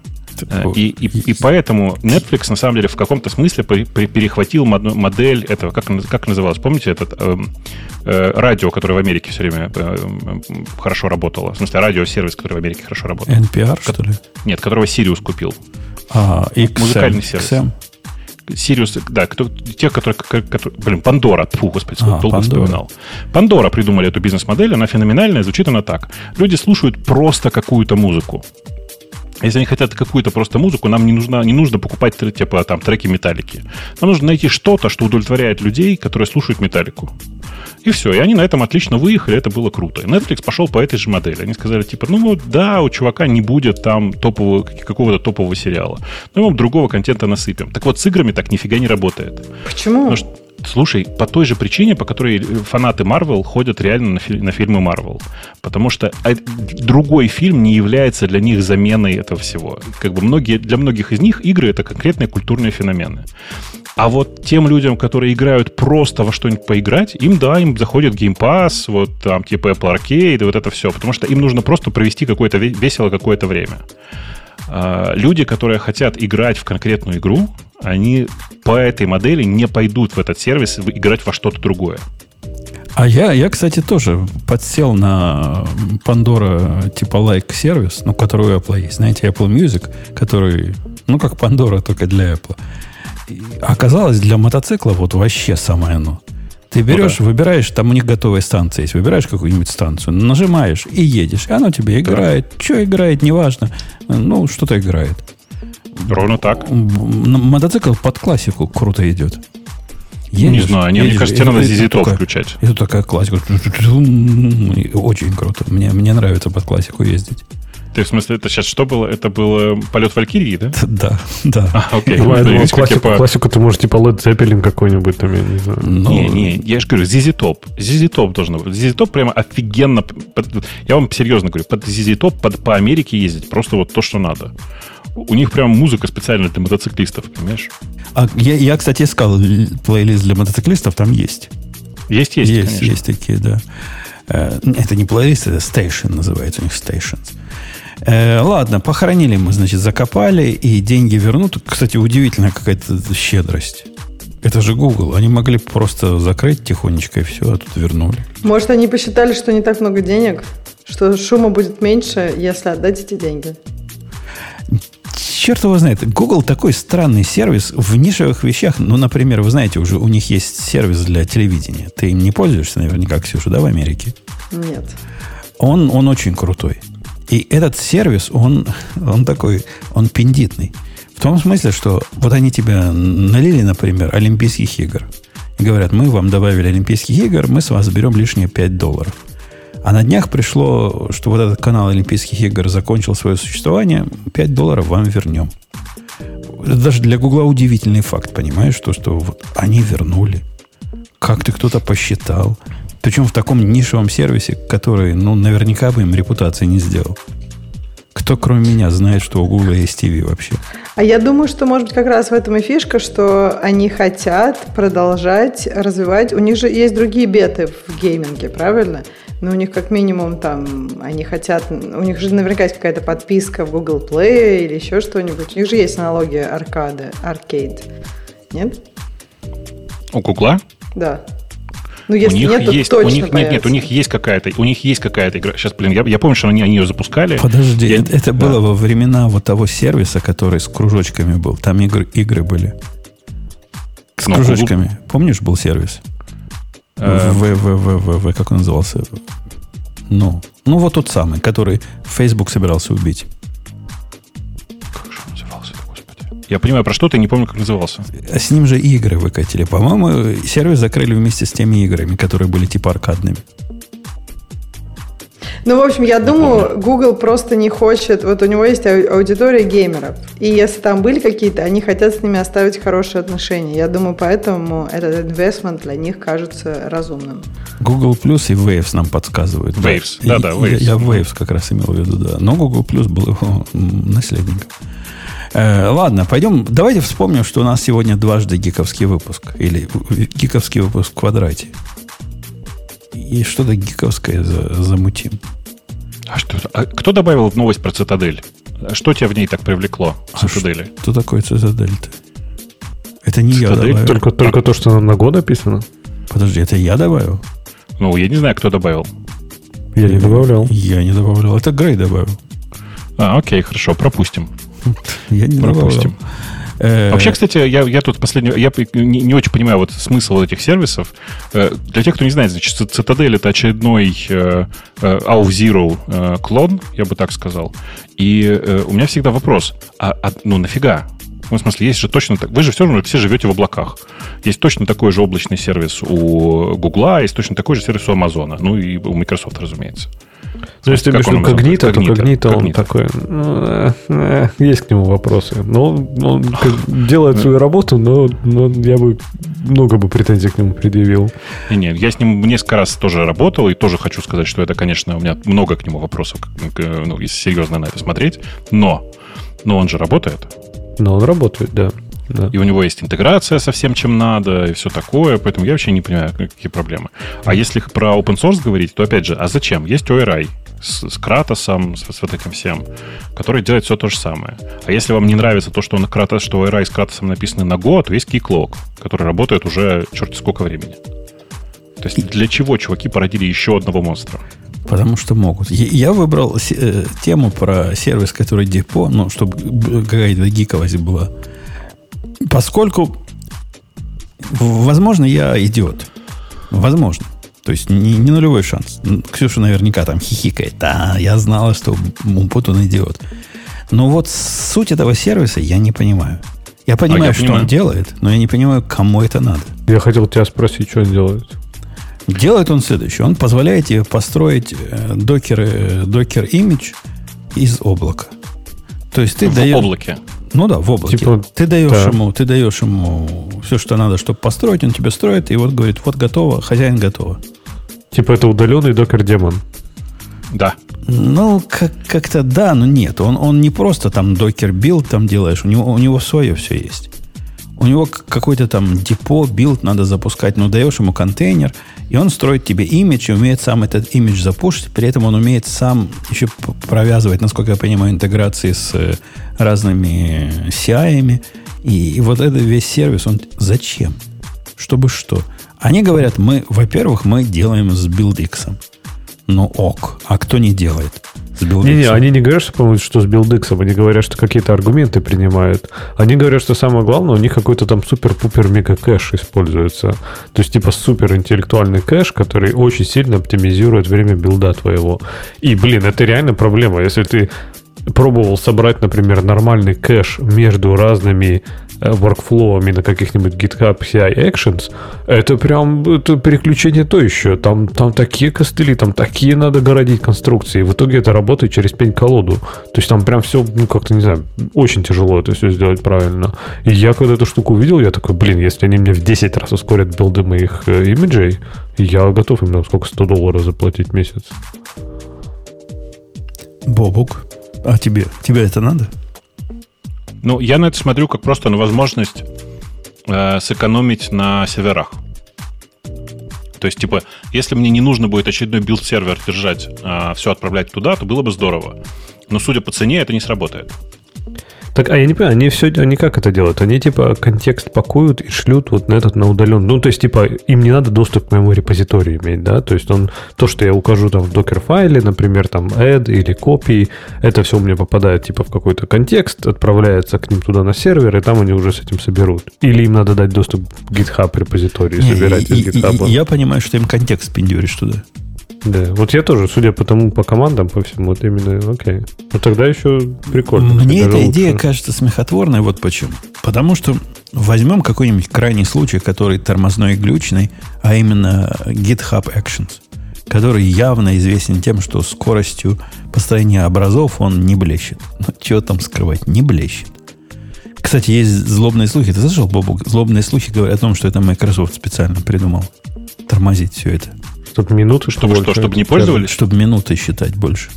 И, и, и поэтому Netflix, на самом деле, в каком-то смысле при, при, перехватил модель этого, как, как называлось, помните, этот, э, э, радио, которое в Америке все время э, э, хорошо работало. В смысле, радиосервис, который в Америке хорошо работал. эн пи ар, Ко- что ли? Нет, которого Sirius купил. А, икс эм, музыкальный сервис. икс эм? Sirius, да, кто, тех, которые, которые... Блин, Pandora, фу, господи, а, долго Pandora. вспоминал. Pandora придумали эту бизнес-модель, она феноменальная, звучит она так. Люди слушают просто какую-то музыку. Если они хотят какую-то просто музыку, нам не нужно, не нужно покупать типа, там, треки Металлики. Нам нужно найти что-то, что удовлетворяет людей, которые слушают Металлику. И все. И они на этом отлично выехали, это было круто. И Netflix пошел по этой же модели. Они сказали, типа, ну да, у чувака не будет там топового, какого-то топового сериала. Ну, ему другого контента насыпем. Так вот, с играми так нифига не работает. Почему? Потому что, слушай, по той же причине, по которой фанаты Marvel ходят реально на, фи- на фильмы Marvel. Потому что другой фильм не является для них заменой этого всего. Как бы многие, для многих из них игры — это конкретные культурные феномены. А вот тем людям, которые играют просто во что-нибудь поиграть, им, да, им заходит Game Pass, вот там типа Apple Arcade, вот это все. Потому что им нужно просто провести какое-то весело какое-то время. Люди, которые хотят играть в конкретную игру, они по этой модели не пойдут в этот сервис играть во что-то другое. А я, я, кстати, тоже подсел на Pandora типа лайк сервис, ну, который у Apple есть. Знаете, Apple Music, который, ну, как Pandora, только для Apple. И оказалось, для мотоцикла вот вообще самое оно. Ты берешь, ну, да. выбираешь, там у них готовая станция есть, выбираешь какую-нибудь станцию, нажимаешь и едешь, и оно тебе играет. Да. Что играет, неважно. Ну, что-то играет. Ровно так. Мотоцикл под классику круто идет. Едешь, не знаю, едешь, мне едешь, кажется, тебе надо зизитов включать. Это такая классика. Очень круто. Мне, мне нравится под классику ездить. Ты в смысле, это сейчас что было? Это был полет Валькирии, да? Да, да. А, окей. Ну, ну, ну, классику, по... классику ты можешь типа Led Zeppelin какой-нибудь, там, я не знаю. Но... Не, не, я же говорю, ZZ Top. ZZ Top должно быть. ZZ Top прямо офигенно. Я вам серьезно говорю, под ZZ Top под, по Америке ездить просто вот то, что надо. У них прям музыка специально для мотоциклистов, понимаешь? А я, я, кстати, искал плейлист для мотоциклистов, там есть. Есть, есть, есть, конечно. Есть такие, да. Это не плейлист, это Station называется, у них Stations. Ладно, похоронили мы, значит, закопали, и деньги вернут. Кстати, удивительная какая-то щедрость. Это же Google. Они могли просто закрыть тихонечко, и все, а тут вернули. Может, они посчитали, что не так много денег, что шума будет меньше, если отдать эти деньги. Черт его знает. Google такой странный сервис в нишевых вещах. Ну, например, вы знаете, уже у них есть сервис для телевидения. Ты им не пользуешься наверняка, Ксюша, да, в Америке? Нет. Он, он очень крутой. И этот сервис, он, он такой, он пиндитный. В том смысле, что вот они тебя налили, например, Олимпийских игр. И говорят, мы вам добавили Олимпийских игр, мы с вас берем лишние пять долларов. А на днях пришло, что вот этот канал Олимпийских игр закончил свое существование, пять долларов вам вернем. Это даже для Гугла удивительный факт, понимаешь, что, что вот они вернули. Как-то кто-то посчитал. Причем в таком нишевом сервисе, который, ну, наверняка бы им репутации не сделал. Кто, кроме меня, знает, что у Гугла есть ти ви вообще? А я думаю, что, может быть, как раз в этом и фишка, что они хотят продолжать развивать. У них же есть другие беты в гейминге, правильно? Но у них как минимум там, они хотят, у них же наверняка есть какая-то подписка в Google Play или еще что-нибудь. У них же есть аналоги аркады, аркейд. Нет? У Гугла? Да. Ну, если у них нет, есть, у них, нет, нет, у них есть какая-то, у них есть какая-то игра. Сейчас, блин, я, я помню, что они, они ее запускали. Подожди, я, это, это да. было во времена вот того сервиса, который с кружочками был. Там игры, игры были. С Но кружочками. Google... Помнишь, был сервис? В, в, в, в, в, в, как он назывался? Ну, ну вот тот самый, который Facebook собирался убить. Как же он назывался, господи? Я понимаю, про что ты, не помню, как назывался. А с ним же игры выкатили. По-моему, сервис закрыли вместе с теми играми, которые были типа аркадными. Ну, в общем, я думаю, Google просто не хочет... Вот у него есть аудитория геймеров. И если там были какие-то, они хотят с ними оставить хорошие отношения. Я думаю, поэтому этот инвестмент для них кажется разумным. Google Plus и Waves нам подсказывают. Waves, да-да, Waves. Я, я Waves как раз имел в виду, да. Но Google Plus был его наследником. Э, ладно, пойдем... Давайте вспомним, что у нас сегодня дважды гиковский выпуск. Или гиковский выпуск в квадрате. И что-то гиковское замутим. А что? А кто добавил в новость про цитадель? Что тебя в ней так привлекло? А цитадели? Что такое цитадель-то? Это не цитадель? Я добавил. Только, только а... то, что на Go написано. Подожди, это я добавил? Ну, я не знаю, кто добавил. Я не добавлял. Я не добавлял. Это Грей добавил. А, окей, хорошо, пропустим. Я не добавлял. Пропустим. Вообще, кстати, я, я тут последний, я не, не очень понимаю вот смысл этих сервисов. Для тех, кто не знает, значит, Citadel — это очередной Auth Zero клон, я бы так сказал. И у меня всегда вопрос: а, а, ну нафига? Ну, в смысле, есть же точно так. Вы же все равно все живете в облаках. Есть точно такой же облачный сервис у Гугла, есть точно такой же сервис у Амазона, ну и у Microsoft, разумеется. Ну, если ты имеешь в виду Когнита, то Когнита, он такой... Ну, э, есть к нему вопросы. Но он, он как, делает свою работу, но, но я бы много бы претензий к нему предъявил. И нет, я с ним несколько раз тоже работал, и тоже хочу сказать, что это, конечно, у меня много к нему вопросов, ну, если серьезно на это смотреть. Но, но он же работает. Но он работает, да. Да. И у него есть интеграция со всем, чем надо, и все такое. Поэтому я вообще не понимаю, какие проблемы. А если про open source говорить, то опять же, а зачем? Есть о эр ай с, с Кратосом, с, с вот этим всем, который делает все то же самое. А если вам не нравится то, что, он, Кратос, что о эр ай с Кратосом написаны на Go, то есть Keycloak, который работает уже черти сколько времени. То есть для чего чуваки породили еще одного монстра? Потому что могут. Я выбрал э, тему про сервис, который депо, ну, чтобы какая-то гиковость была. Поскольку, возможно, я идиот. Возможно. То есть не, не нулевой шанс. Ксюша наверняка там хихикает. Да, я знала, что Умпутун идиот. Но вот суть этого сервиса я не понимаю. Я понимаю, а я что понимаю. Он делает, но я не понимаю, кому это надо. Я хотел тебя спросить, что он делает. Делает он следующее. Он позволяет тебе построить докер, докер имидж из облака. То есть ты в даешь... облаке. Ну да, в облаке. Типа, ты, даешь да. Ему, ты даешь ему все, что надо, чтобы построить, он тебе строит, и вот говорит, вот готово, хозяин готово. Типа это удаленный докер-демон. Да. Ну, как- как-то да, но нет. Он, он не просто там докер-билд там делаешь, у него, у него свое все есть. У него какой-то там депо, билд надо запускать, но даешь ему контейнер, и он строит тебе имидж, и умеет сам этот имидж запушить, при этом он умеет сам еще провязывать, насколько я понимаю, интеграции с разными си ай-ами, и, и вот этот весь сервис, он зачем? Чтобы что? Они говорят, мы, во-первых, мы делаем с BuildX, ну ок, а кто не делает? Не-не, они не говорят, что, что с билдексом, они говорят, что какие-то аргументы принимают. Они говорят, что самое главное, у них какой-то там супер-пупер-мега-кэш используется. То есть типа супер-интеллектуальный кэш, который очень сильно оптимизирует время билда твоего. И, блин, это реально проблема. Если ты пробовал собрать, например, нормальный кэш между разными воркфлоуами на каких-нибудь GitHub си ай Actions, это прям это переключение то еще. Там, там такие костыли, там такие надо городить конструкции. В итоге это работает через пень-колоду. То есть там прям все, ну как-то, не знаю, очень тяжело это все сделать правильно. И я когда эту штуку увидел, я такой, блин, если они мне в десять раз ускорят билды моих э, имиджей, я готов им, сколько, сто долларов заплатить в месяц. Бобук, а тебе? Тебе это надо? Ну, я на это смотрю как просто на возможность э, сэкономить на серверах. То есть, типа, если мне не нужно будет очередной билд-сервер держать, э, все отправлять туда, то было бы здорово. Но, судя по цене, это не сработает. Так, а я не понимаю, они все, они как это делают? Они, типа, контекст пакуют и шлют вот на этот, на удаленный. Ну, то есть, типа, им не надо доступ к моему репозиторию иметь, да? То есть, он, то, что я укажу там в докер-файле, например, там, add или copy, это все у меня попадает, типа, в какой-то контекст, отправляется к ним туда на сервер, и там они уже с этим соберут. Или им надо дать доступ к GitHub репозиторию, собирать и, из GitHub. Я понимаю, что им контекст пиндюришь туда. Да, вот я тоже, судя по тому, по командам, по всему, вот именно, окей. Но тогда еще прикольно. Мне эта идея лучше кажется смехотворной, вот почему. Потому что возьмем какой-нибудь крайний случай, который тормозной и глючный, а именно GitHub Actions, который явно известен тем, что скоростью построения образов он не блещет. Ну, чего там скрывать, не блещет. Кстати, есть злобные слухи. Ты слышал, Бобу? Злобные слухи говорят о том, что это Microsoft специально придумал тормозить все это. Чтобы минуты, чтобы, чтобы, что, чтобы не пользовались? Чтобы минуты считать больше.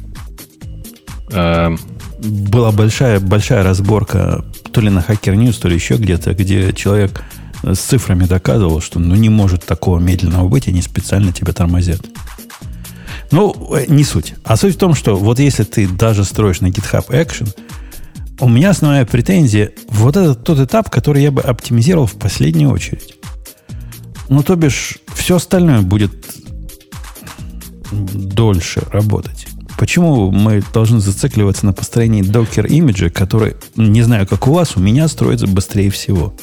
Эм. Была большая, большая разборка то ли на Hacker News, то ли еще где-то, где человек с цифрами доказывал, что ну, не может такого медленного быть, они специально тебя тормозят. Ну, не суть. А суть в том, что вот если ты даже строишь на GitHub Action, у меня основная претензия, вот это тот этап, который я бы оптимизировал в последнюю очередь. Ну, то бишь, все остальное будет дольше работать. Почему мы должны зацикливаться на построении докер-имиджа, который, не знаю, как у вас, у меня строится быстрее всего?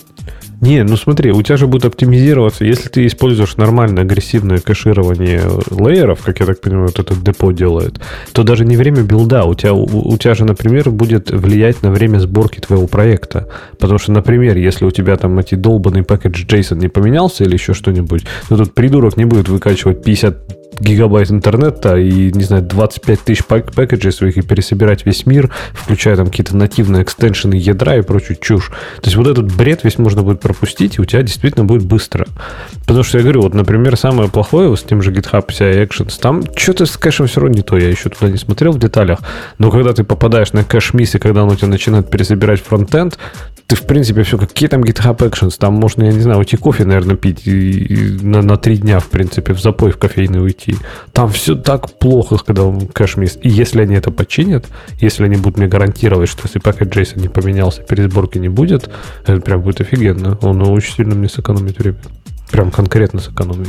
Не, ну смотри, у тебя же будет оптимизироваться, если ты используешь нормально агрессивное кэширование лейеров, как я так понимаю, вот этот депо делает, то даже не время билда, у тебя, у, у тебя же, например, будет влиять на время сборки твоего проекта. Потому что, например, если у тебя там эти долбанный пакет JSON не поменялся или еще что-нибудь, то тут придурок не будет выкачивать пятьдесят гигабайт интернета и, не знаю, двадцать пять тысяч пак- пакеджей своих и пересобирать весь мир, включая там какие-то нативные экстеншены ядра и прочую чушь. То есть вот этот бред весь можно будет пропустить, и у тебя действительно будет быстро. Потому что я говорю, вот, например, самое плохое вот с тем же GitHub си ай Actions, там что-то с кэшем все равно не то, я еще туда не смотрел в деталях, но когда ты попадаешь на кэш-мисс, и когда оно тебя начинает пересобирать фронтенд, ты, в принципе, все, какие там GitHub Actions, там можно, я не знаю, уйти кофе, наверное, пить и, и на, на три дня, в принципе, в запой в кофейный уйти. Там все так плохо, когда кэш-мисс. И если они это починят, если они будут мне гарантировать, что если пакет JSON не поменялся, пересборки не будет, это прям будет офигенно. Он очень сильно мне сэкономит время. Прям конкретно сэкономит.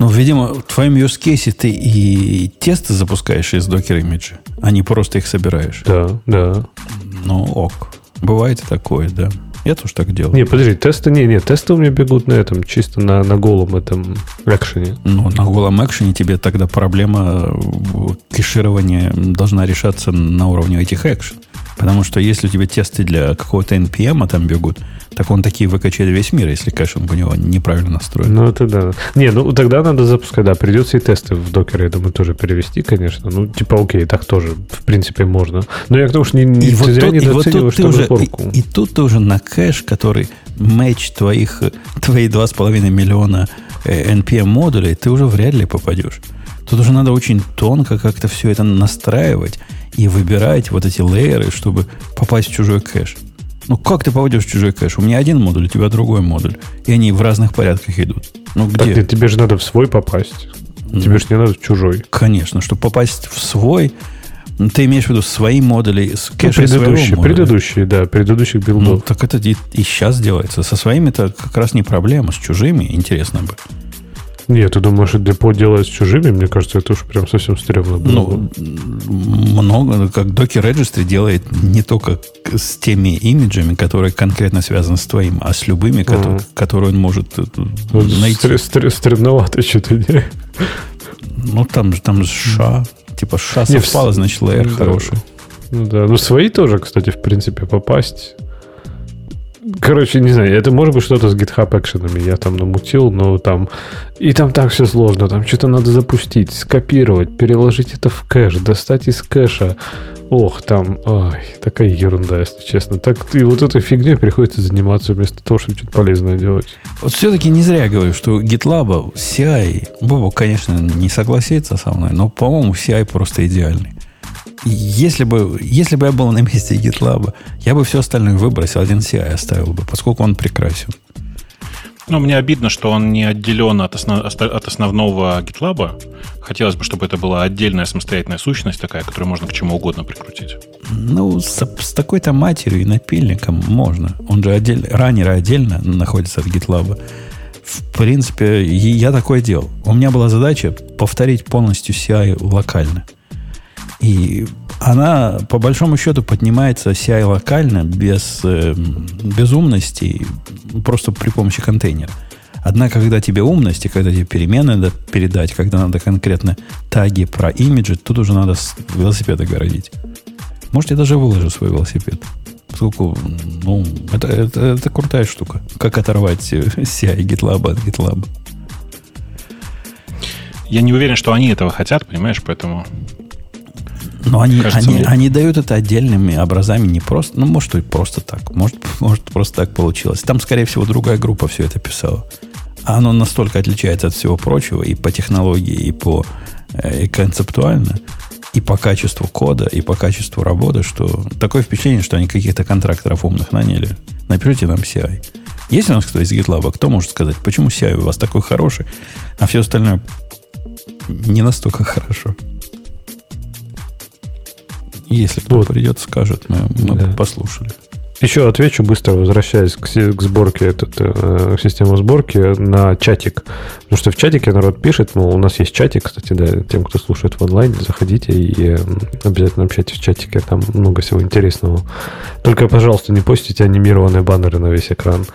Ну, видимо, в твоем use case ты и тесты запускаешь из докер-имиджа, а не просто их собираешь. Да, да. Ну, ок. Бывает и такое, да. Я тоже так делаю. Не, подожди, тесты, не, не, тесты у меня бегут на этом, чисто на, на голом этом экшене. Ну, на голом экшене тебе тогда проблема кэширования должна решаться на уровне этих экшен. Потому что если у тебя тесты для какого-то эн пи эм там бегут, так он такие выкачает весь мир, если кэшинг у него неправильно настроен. Ну, это да. Не, ну, тогда надо запускать, да, придется и тесты в докер, я думаю, тоже перевести, конечно. Ну, типа, окей, так тоже, в принципе, можно. Но я к тому, что не, не, и ты вот зря недооцениваешь вот разборку. И, и тут ты уже на кэш, который мэтч твоих, твои два с половиной миллиона эн пи эм-модулей, ты уже вряд ли попадешь. Тут уже надо очень тонко как-то все это настраивать и выбирать вот эти лейеры, чтобы попасть в чужой кэш. Ну, как ты попадешь в чужой кэш? У меня один модуль, у тебя другой модуль. И они в разных порядках идут. Ну, где? Так, нет, тебе же надо в свой попасть. Ну, тебе же не надо в чужой. Конечно. Чтобы попасть в свой, ты имеешь в виду свои модули, кэши ну, предыдущие, предыдущие, да, предыдущих билдов. Ну, так это и, и сейчас делается. Со своими-то как раз не проблема. С чужими интересно бы. Нет, ты думаешь, что депо делает с чужими? Мне кажется, это уж прям совсем стрёмно было. Ну, много, как Docker Registry делает не только с теми имиджами, которые конкретно связаны с твоим, а с любыми, mm-hmm. которые он может вот найти. Стрёмновато что-то. Ну, там же там ша. Типа ша совпало, значит, лейер хороший. Ну, да. Ну, свои тоже, кстати, в принципе, попасть... Короче, не знаю, это может быть что-то с GitHub Action'ами. Я там намутил, но там... И там так все сложно. Там что-то надо запустить, скопировать, переложить это в кэш, достать из кэша. Ох, там... Ой, такая ерунда, если честно. Так и вот этой фигней приходится заниматься вместо того, чтобы что-то полезное делать. Вот все-таки не зря я говорю, что GitLab, си ай... Бобок, конечно, не согласится со мной, но, по-моему, си ай просто идеальный. Если бы, если бы я был на месте GitLab, я бы все остальное выбросил, один си ай оставил бы, поскольку он прекрасен. Ну, мне обидно, что он не отделен от, основ, от основного GitLab. Хотелось бы, чтобы это была отдельная самостоятельная сущность такая, которую можно к чему угодно прикрутить. Ну, с, с такой-то матерью и напильником можно. Он же отдель, раннеры отдельно находится от GitLab. В принципе, я такое делал. У меня была задача повторить полностью си ай локально. И она, по большому счету, поднимается си ай локально, без э, безумностей, просто при помощи контейнера. Однако, когда тебе умность, и когда тебе перемены надо передать, когда надо конкретно таги про имиджи, тут уже надо велосипеды городить. Может, я даже выложу свой велосипед. Поскольку, ну, это, это, это крутая штука. Как оторвать си ай GitLab от GitLab. Я не уверен, что они этого хотят, понимаешь, поэтому... Но они, кажется, они, мне... они дают это отдельными образами, не просто... Ну, может, и просто так. Может, может, просто так получилось. Там, скорее всего, другая группа все это писала. А оно настолько отличается от всего прочего и по технологии, и по и концептуально, и по качеству кода, и по качеству работы, что такое впечатление, что они каких-то контракторов умных наняли. Напишите нам си ай. Есть у нас кто из GitLab, кто может сказать, почему си ай у вас такой хороший, а все остальное не настолько хорошо? Если кто вот придет, скажет, мы, мы да. послушали. Еще отвечу быстро, возвращаясь к, к сборке, этот, к системе сборки на чатик. Потому что в чатике народ пишет, ну, у нас есть чатик, кстати, да, тем, кто слушает в онлайне, заходите и обязательно общайтесь в чатике, там много всего интересного. Только, пожалуйста, не постите анимированные баннеры на весь экран.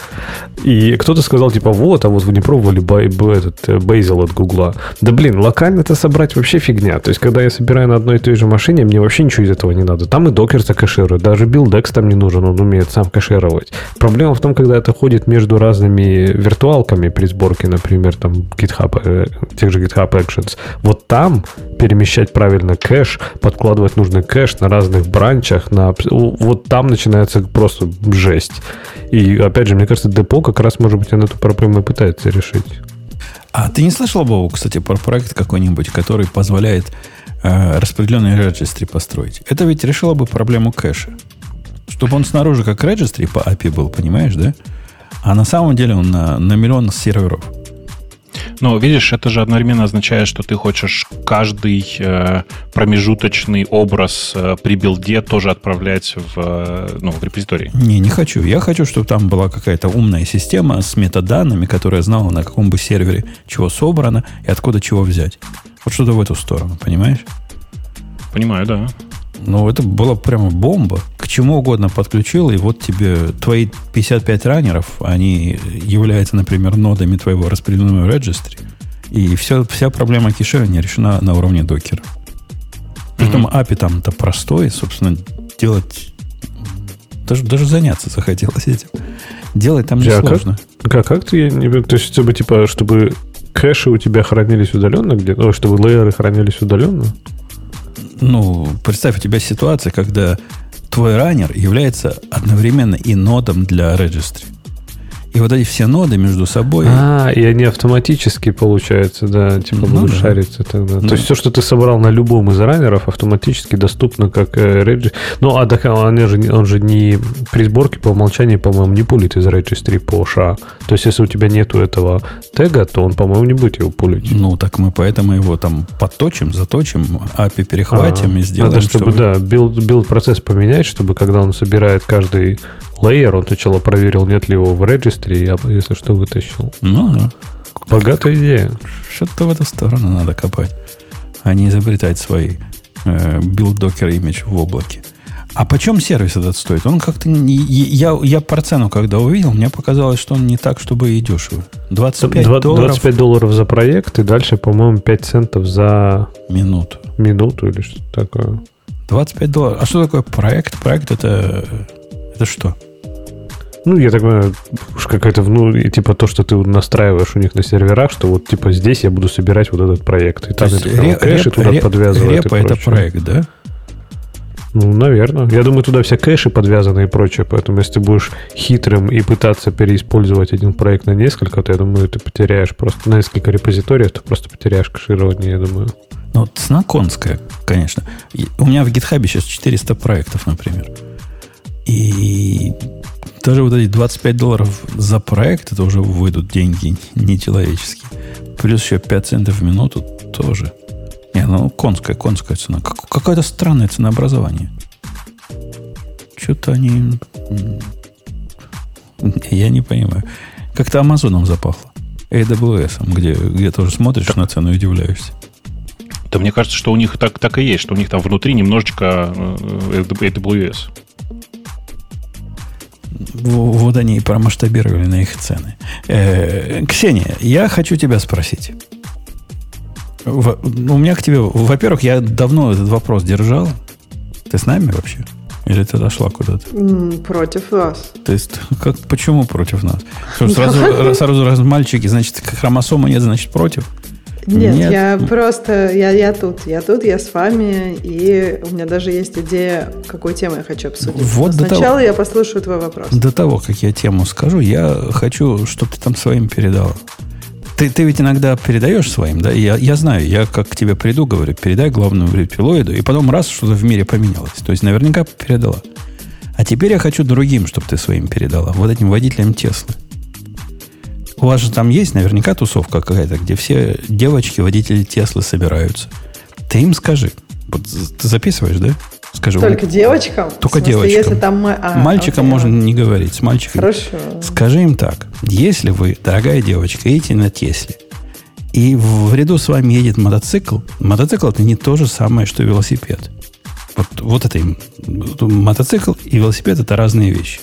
И кто-то сказал, типа, вот, а вот вы не пробовали бай, бай, этот Бейзел от Гугла. Да, блин, локально это собрать вообще фигня. То есть, когда я собираю на одной и той же машине, мне вообще ничего из этого не надо. Там и докер закэширует, даже билдекс там не нужен, он умеет сам кэшировать. Проблема в том, когда это ходит между разными виртуалками при сборке, например, там GitHub, тех же GitHub Actions. Вот там перемещать правильно кэш, подкладывать нужный кэш на разных бранчах, на... вот там начинается просто жесть. И опять же, мне кажется, депо как раз, может быть, он эту проблему и пытается решить. А ты не слышал, Бову, кстати, про проект какой-нибудь, который позволяет э, распределенный registry построить? Это ведь решило бы проблему кэша. Чтобы он снаружи как registry по эй пи ай был, понимаешь, да? А на самом деле он на, на миллион серверов. Но, видишь, это же одновременно означает, что ты хочешь каждый э, промежуточный образ э, при билде тоже отправлять в, э, ну, в репозиторий. Не, не хочу. Я хочу, чтобы там была какая-то умная система с метаданными, которая знала, на каком бы сервере чего собрано и откуда чего взять. Вот что-то в эту сторону, понимаешь? Понимаю, да. Ну, это была прямо бомба. К чему угодно подключил, и вот тебе твои пятьдесят пять раннеров, они являются, например, нодами твоего распределенного registry, и все, вся проблема кеширования решена на уровне докера. Притом mm-hmm. эй пи ай там-то простой, собственно, делать... Даже, даже заняться захотелось этим. Делать там несложно. А как, как ты... То есть, чтобы, типа, чтобы кэши у тебя хранились удаленно где-то? О, чтобы лейеры хранились удаленно? Ну, представь, у тебя ситуация, когда твой раннер является одновременно и нодом для registry. И вот эти все ноды между собой... А, и они автоматически, получается, да, типа, ну, будут да. шариться тогда. Ну. То есть, все, что ты собрал на любом из раннеров, автоматически доступно как registry. Ну, а так, он же, он же не при сборке по умолчанию, по-моему, не пулит из registry по эс ша а. То есть, если у тебя нету этого тега, то он, по-моему, не будет его пулить. Ну, так мы поэтому его там подточим, заточим, эй пи ай перехватим а, и сделаем... Надо, чтобы, чтобы... да, билд-процесс поменять, чтобы, когда он собирает каждый лейер, он сначала проверил, нет ли его в registry, я, если что, вытащил. Ну, да. Богатая идея. Что-то в эту сторону надо копать, а не изобретать свои э, билд-докер-имидж в облаке. А почем сервис этот стоит? Он как-то... Не, я, я по цену, когда увидел, мне показалось, что он не так, чтобы и дешево. двадцать пять, двадцать, долларов... двадцать пять долларов за проект, и дальше, по-моему, пять центов за... Минуту. Минуту или что-то такое. двадцать пять долларов. А что такое проект? Проект это... Это что? Ну, я так понимаю, уж какая-то, ну, типа то, что ты настраиваешь у них на серверах, что вот, типа, здесь я буду собирать вот этот проект. И там это кэш, и туда подвязывают. Репа – это проект, да? Ну, наверное. Я думаю, туда все кэши подвязаны и прочее, поэтому если ты будешь хитрым и пытаться переиспользовать один проект на несколько, то, я думаю, ты потеряешь просто на несколько репозиториев, ты просто потеряешь кэширование, я думаю. Ну, цена конская, конечно. У меня в GitHub сейчас четыреста проектов, например. И... Даже вот эти двадцать пять долларов за проект, это уже выйдут деньги нечеловеческие. Плюс еще пять центов в минуту тоже. Не, ну конская, конская цена. Как, какое-то странное ценообразование. Что-то они... Я не понимаю. Как-то Амазоном запахло. эй дабл ю эс, где, где тоже смотришь так на цену и удивляешься. Да мне кажется, что у них так, так и есть, что у них там внутри немножечко эй дабл ю эс. Вот они и промасштабировали на их цены. Э-э, Ксения, я хочу тебя спросить. В, у меня к тебе... Во-первых, я давно этот вопрос держал. Ты с нами вообще? Или ты дошла куда-то? Против нас. То есть, как, почему против нас? Что, сразу, сразу раз мальчики, значит, хромосомы нет, значит, против? Нет, нет, я просто... Я, я тут, я тут, я с вами, и у меня даже есть идея, какую тему я хочу обсудить. Вот сначала того, я послушаю твой вопрос. До того, как я тему скажу, я хочу, чтобы ты там своим передала. Ты, ты ведь иногда передаешь своим, да? Я, я знаю, я как к тебе приду, говорю, передай главному рептилоиду, и потом раз, что-то в мире поменялось. То есть наверняка передала. А теперь я хочу другим, чтобы ты своим передала. Вот этим водителям Теслы. У вас же там есть наверняка тусовка какая-то, где все девочки-водители Теслы собираются. Ты им скажи. Вот, ты записываешь, да? Скажи, только вот, девочкам? Только в смысле, девочкам. Если там... а, мальчикам окей, можно не говорить. С мальчиками. Хорошо. Скажи им так. Если вы, дорогая девочка, едете на Тесле, и в ряду с вами едет мотоцикл, мотоцикл – это не то же самое, что велосипед. Вот, вот это им. Мотоцикл и велосипед – это разные вещи.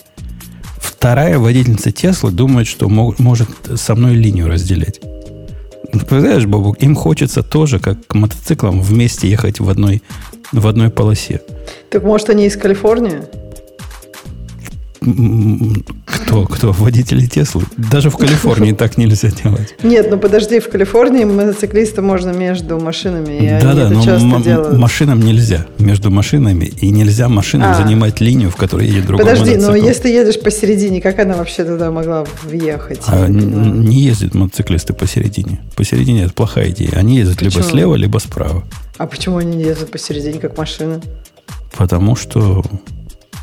Вторая водительница Теслы думает, что мог, может со мной линию разделять. Представляешь, Бобук, им хочется тоже, как к мотоциклам, вместе ехать в одной, в одной полосе. Так может, они из Калифорнии? Кто? Кто? Водители Теслы? Даже в Калифорнии так нельзя делать. Нет, ну подожди, в Калифорнии мотоциклиста можно между машинами. Да-да, но м- машинам нельзя. Между машинами. И нельзя машинам а. занимать линию, в которой едет другой мотоцикл. Подожди, но если едешь посередине, как она вообще туда могла въехать? А н- не ездят мотоциклисты посередине. Посередине – это плохая идея. Они ездят почему? Либо слева, либо справа. А почему они не ездят посередине, как машины? Потому что,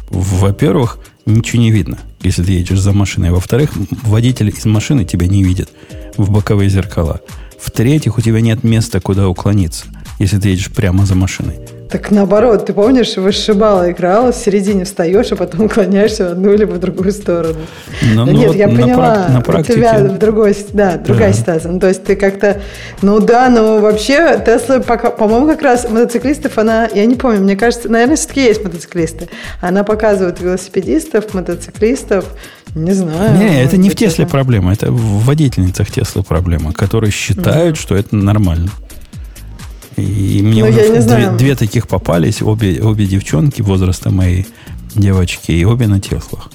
во-первых, ничего не видно, если ты едешь за машиной. Во-вторых, водитель из машины тебя не видит в боковые зеркала. В-третьих, у тебя нет места, куда уклониться, если ты едешь прямо за машиной. Так наоборот, ты помнишь, вышибала играла, в середине встаешь, а потом уклоняешься в одну или в другую сторону. Но, да ну, нет, вот я на поняла, прак- на практике... у тебя в другой, да, другая да. ситуация. Ну, то есть ты как-то, ну да, но вообще Тесла, пока, по-моему, как раз мотоциклистов она, я не помню, мне кажется, наверное, все-таки есть мотоциклисты. Она показывает велосипедистов, мотоциклистов, не знаю. Не, это не в Тесле это... проблема, это в водительницах Теслы проблема, которые считают, да. что это нормально. И мне ну, уже две, две таких попались, обе, обе девчонки возраста моей девочки, и обе на Теслах.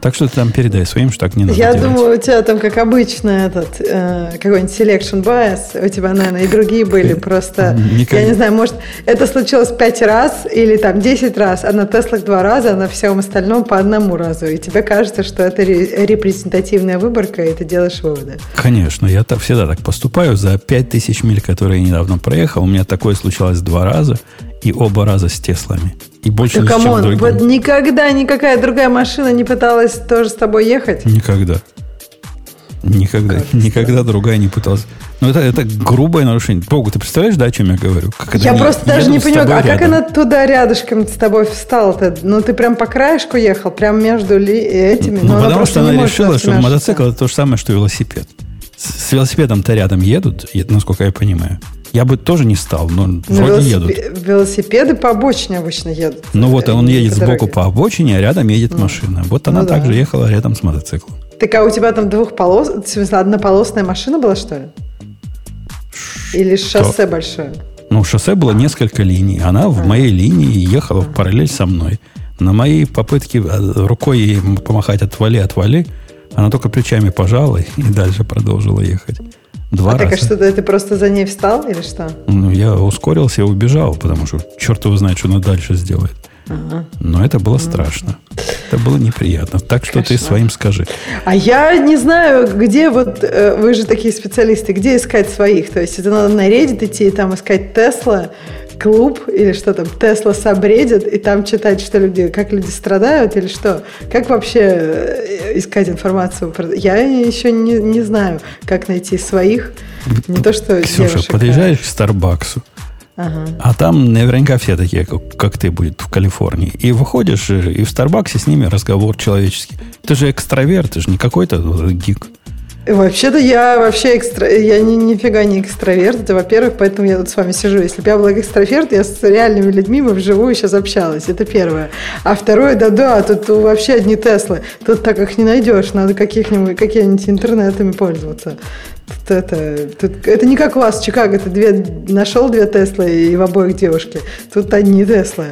Так что ты там передай своим, что так не надо Я делать. Думаю, у тебя там, как обычно, этот э, какой-нибудь selection bias. У тебя, наверное, и другие были просто... Никогда. Я не знаю, может, это случилось пять раз или там десять раз, а на Теслах два раза, а на всем остальном по одному разу. И тебе кажется, что это репрезентативная выборка, и ты делаешь выводы. Конечно, я так, всегда так поступаю. За пять тысяч миль, которые я недавно проехал, у меня такое случалось два раза, и оба раза с Теслами. И больше, ну, камон, вот никогда никакая другая машина не пыталась тоже с тобой ехать? Никогда. Никогда. Кажется. Никогда другая не пыталась. Ну, это, это грубое нарушение. Богу, ты представляешь, да, о чем я говорю? Как я просто даже не понимаю, а рядом. Как она туда рядышком с тобой встала-то? Ну, ты прям по краешку ехал, прям между ли- этими. Ну, ну потому что она, она решила, что мотоцикл – это то же самое, что велосипед. С, с велосипедом-то рядом едут, насколько я понимаю. Я бы тоже не стал, но, но вроде велосипед, едут. Велосипеды по обочине обычно едут. Ну вот, он едет сбоку по обочине, а рядом едет ну. машина. Вот она ну, также да. ехала рядом с мотоциклом. Так а у тебя там двухполос... в смысле, однополосная машина была, что ли? Ш... Или шоссе что? Большое? Ну, шоссе было несколько линий. Она а. в моей линии ехала а. в параллель со мной. На моей попытке рукой ей помахать «отвали, отвали», она только плечами пожала и дальше продолжила ехать. Два а раза. Так, а что, ты просто за ней встал или что? Ну, я ускорился и убежал, потому что черт его знает, что она дальше сделает. Ага. Но это было ага. страшно. Это было неприятно. Так что Кошмар. Ты своим скажи. А я не знаю, где вот... Вы же такие специалисты. Где искать своих? То есть это надо на Reddit идти и там искать Tesla клуб или что там, Tesla subreddit, и там читать, что люди, как люди страдают или что. Как вообще искать информацию? Я еще не, не знаю, как найти своих. Не то, что Ксюша, девушек, подъезжаешь да. к Старбаксу, ага. а там наверняка все такие, как, как ты, будет в Калифорнии. И выходишь, и в Старбаксе с ними разговор человеческий. Ты же экстраверт, ты же не какой-то гик. Вообще-то я вообще экстра... я ни, нифига не экстраверт, это, во-первых, поэтому я тут с вами сижу. Если бы я была экстраверт, я с реальными людьми бы вживую сейчас общалась, это первое. А второе, да-да, тут вообще одни Теслы, тут так их не найдешь, надо каких-нибудь, какими-нибудь интернетами пользоваться. Тут это, тут... это не как у вас в Чикаго, ты две... нашел две Теслы и в обоих девушки, тут одни Теслы,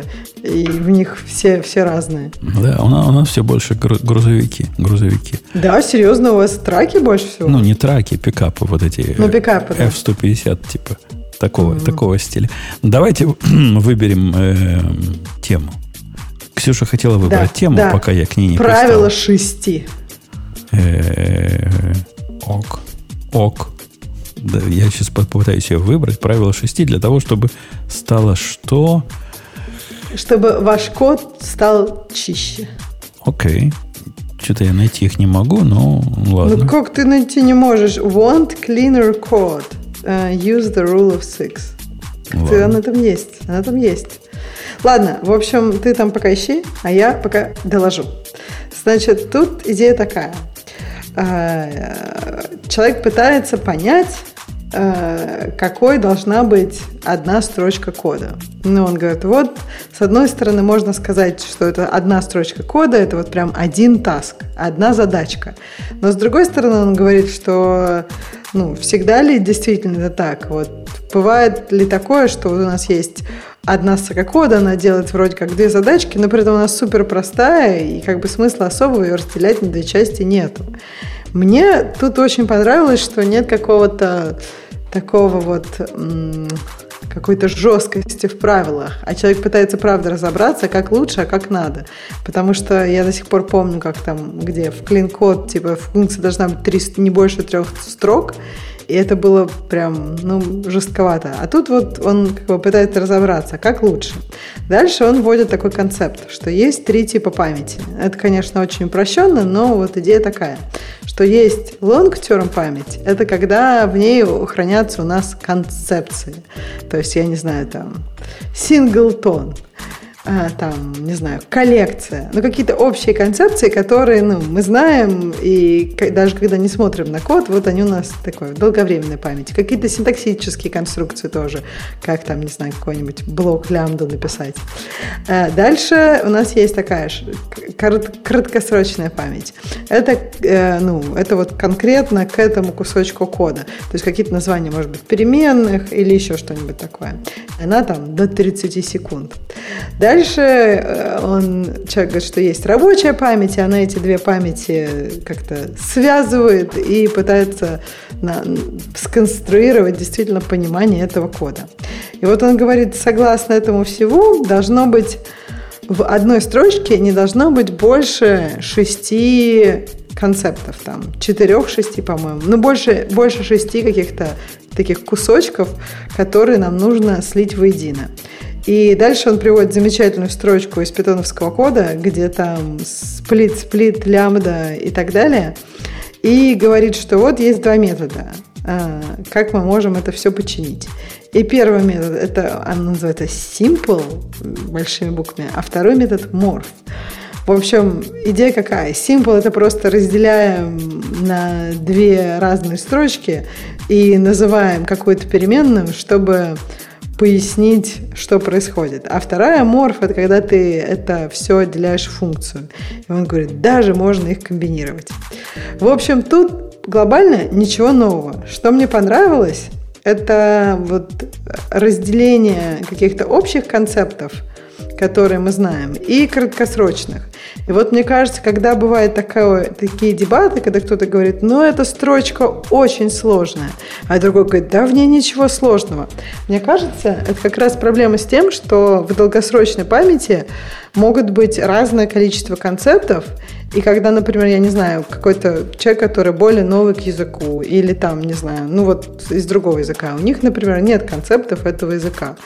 и в них все, все разные. Да, у нас, у нас все больше грузовики, грузовики. Да, серьезно, у вас траки больше всего? Ну, не траки, пикапы вот эти. Ну, пикапы, да. эф сто пятьдесят, типа, такого, mm-hmm. такого стиля. Давайте выберем э, тему. Ксюша хотела выбрать да, тему, да. пока я к ней не пристал. Правило шести. Э-э-э, ок, ок. Да, я сейчас попытаюсь ее выбрать. Правило шести для того, чтобы стало что... Чтобы ваш код стал чище. Окей. Okay. Что-то я найти их не могу, но ладно. Ну как ты найти не можешь? Want cleaner code. Uh, use the rule of six. Ты, она там есть. Она там есть. Ладно, в общем, ты там пока ищи, а я пока доложу. Значит, тут идея такая. Uh, человек пытается понять... какой должна быть одна строчка кода. Ну, он говорит, вот, с одной стороны, можно сказать, что это одна строчка кода, это вот прям один таск, одна задачка. Но с другой стороны, он говорит, что, ну, всегда ли действительно это так? Вот, бывает ли такое, что у нас есть одна строка кода, она делает вроде как две задачки, но при этом она супер простая, и как бы смысла особого ее разделять на две части нету. Мне тут очень понравилось, что нет какого-то такого вот м- какой-то жесткости в правилах, а человек пытается правда разобраться, как лучше, а как надо. Потому что я до сих пор помню, как там, где в клин-код, типа, функция должна быть три, не больше трех строк, и это было прям, ну, жестковато. А тут вот он как бы пытается разобраться, как лучше. Дальше он вводит такой концепт, что есть три типа памяти. Это, конечно, очень упрощенно, но вот идея такая, что есть long-term память, это когда в ней хранятся у нас концепции. То есть, я не знаю, там, синглтон, там, не знаю, коллекция, ну, какие-то общие концепции, которые, ну, мы знаем, и даже когда не смотрим на код, вот они у нас такой, в долговременной памяти. Какие-то синтаксические конструкции тоже, как там, не знаю, какой-нибудь блок лямбду написать. Дальше у нас есть такая же краткосрочная память. Это, ну, это вот конкретно к этому кусочку кода. То есть какие-то названия, может быть, переменных или еще что-нибудь такое. Она там до тридцать секунд. Дальше Дальше он, человек говорит, что есть рабочая память, и она эти две памяти как-то связывает и пытается на, сконструировать действительно понимание этого кода. И вот он говорит, согласно этому всему, должно быть в одной строчке не должно быть больше шести концептов, там, четырех-шести, по-моему, но больше, больше шести каких-то таких кусочков, которые нам нужно слить воедино. И дальше он приводит замечательную строчку из питоновского кода, где там сплит, сплит, лямбда и так далее. И говорит, что вот есть два метода, как мы можем это все починить. И первый метод, это, он называется simple, большими буквами, а второй метод morph. В общем, идея какая? Simple – это просто разделяем на две разные строчки и называем какую-то переменную, чтобы... пояснить, что происходит. А вторая морф – это когда ты это все отделяешь в функцию. И он говорит, даже можно их комбинировать. В общем, тут глобально ничего нового. Что мне понравилось – это вот разделение каких-то общих концептов, которые мы знаем, и краткосрочных. И вот мне кажется, когда бывают такое, такие дебаты, когда кто-то говорит, ну, эта строчка очень сложная, а другой говорит, да, в ней ничего сложного. Мне кажется, это как раз проблема с тем, что в долгосрочной памяти могут быть разное количество концептов, и когда, например, я не знаю, какой-то человек, который более новый к языку, или там, не знаю, ну вот из другого языка, у них, например, нет концептов этого языка.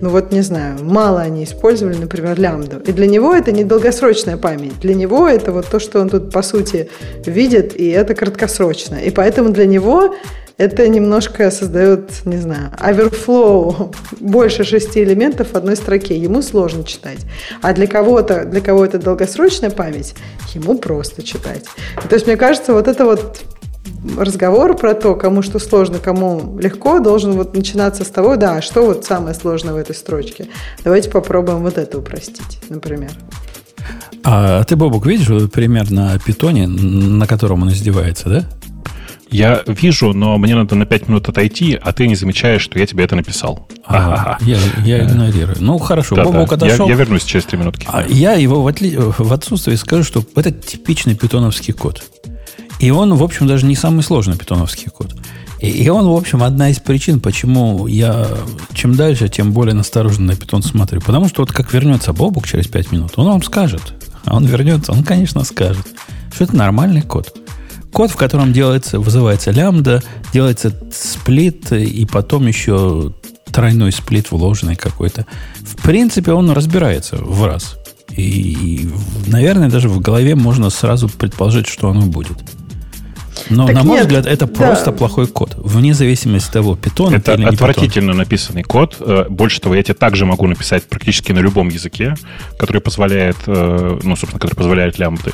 Ну вот, не знаю, мало они использовали, например, лямбду. И для него это не долгосрочная память. Для него это вот то, что он тут, по сути, видит, и это краткосрочно. И поэтому для него... это немножко создает, не знаю, оверфлоу, больше шести элементов в одной строке. Ему сложно читать. А для кого-то, для кого это долгосрочная память, ему просто читать. То есть, мне кажется, вот это вот разговор про то, кому что сложно, кому легко, должен вот начинаться с того, да, что вот самое сложное в этой строчке. Давайте попробуем вот это упростить, например. А ты, Бобук, видишь вот пример на питоне, на котором он издевается, да? Я вижу, но мне надо на пять минут отойти, а ты не замечаешь, что я тебе это написал. А, я, я игнорирую. Ну, хорошо. Да, Бобук, да, отошел. Я, я вернусь через три минутки. А я его в, отли... в отсутствии скажу, что это типичный питоновский код. И он, в общем, даже не самый сложный питоновский код. И, и он, в общем, одна из причин, почему я чем дальше, тем более настороженно на питон смотрю. Потому что вот как вернется Бобук через пять минут, он вам скажет. А он вернется, он, конечно, скажет, что это нормальный код. Код, в котором делается, вызывается лямбда, делается сплит, и потом еще тройной сплит вложенный какой-то. В принципе, он разбирается в раз. И, наверное, даже в голове можно сразу предположить, что оно будет. Но, так на мой нет, взгляд, это да. просто плохой код. Вне зависимости от того, питон это или не питон. Это отвратительно написанный код. Больше того, я тебе также могу написать практически на любом языке, который позволяет, ну, собственно, который позволяет лямбды.